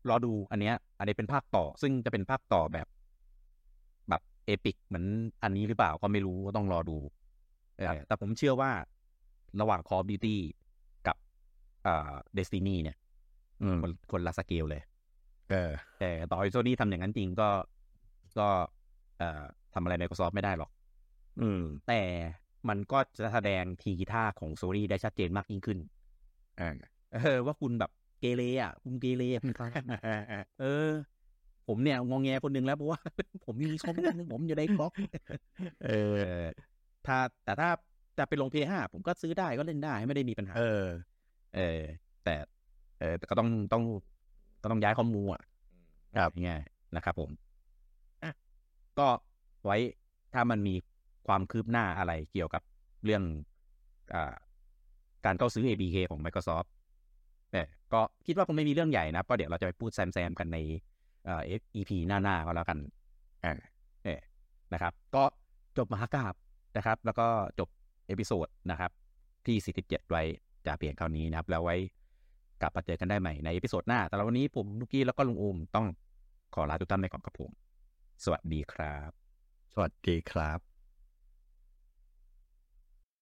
รอดูอันเนี้ยอันนี้เป็นภาคต่อซึ่งจะเป็นภาคต่อแบบแบบเอพิกเหมือนอันนี้หรือเปล่าก็ไม่รู้ก็ต้องรอดูเออแต่ผมเชื่อว่าระหว่าง Call of Duty กับเอ่อ Destiny เนี่ยอืมคนละสเกลเลยเออแต่ต่อให้ Sony ทำอย่างนั้นจริงก็ก็เอ่อทำอะไร Microsoft ไม่ได้หรอกอืมแต่มันก็จะแสดงทีท่าของ Sony ได้ชัดเจนมากยิ่งขึ้นเออว่าคุณแบบ เกเรอ่ะผมเกเรอ่ะพี่ครับเออผมเนี่ยงงแงคนนึงแล้วเพราะว่าผมมีข้อมูลนึงผมอยู่ในก๊อกเออถ้าแต่ถ้าแต่เป็นลง พี เอส ห้า ผมก็ซื้อได้ก็เล่นได้ไม่ได้มีปัญหาเออเออแต่เออแต่ก็ต้องต้องก็ต้องย้ายข้อมูลอ่ะครับง่ายนะครับผมก็ไว้ถ้ามันมีความคืบหน้าอะไรเกี่ยวกับเรื่องอ่าการเข้าซื้อ เอ บี เค ของ Microsoft เนี่ยก็คิดว่าคงไม่มีเรื่องใหญ่นะก็เดี๋ยวเราจะไปพูดแซมๆกันในเอ่อ อี พี หน้าๆก็แล้วกันอ่าเนี่ยนะครับก็จบมหากาพย์นะครับแล้วก็จบเอพิโซดนะครับที่สี่สิบเจ็ดไว้จะเปลี่ยนคราวนี้นะครับแล้วไว้กลับมาเจอกันได้ใหม่ในเอพิโซดหน้าแต่วันนี้ผมลูกกี้แล้วก็ลุงอูมต้องขอลาทุกท่านไปก่อนครับผมสวัสดีครับสวัสดีครับ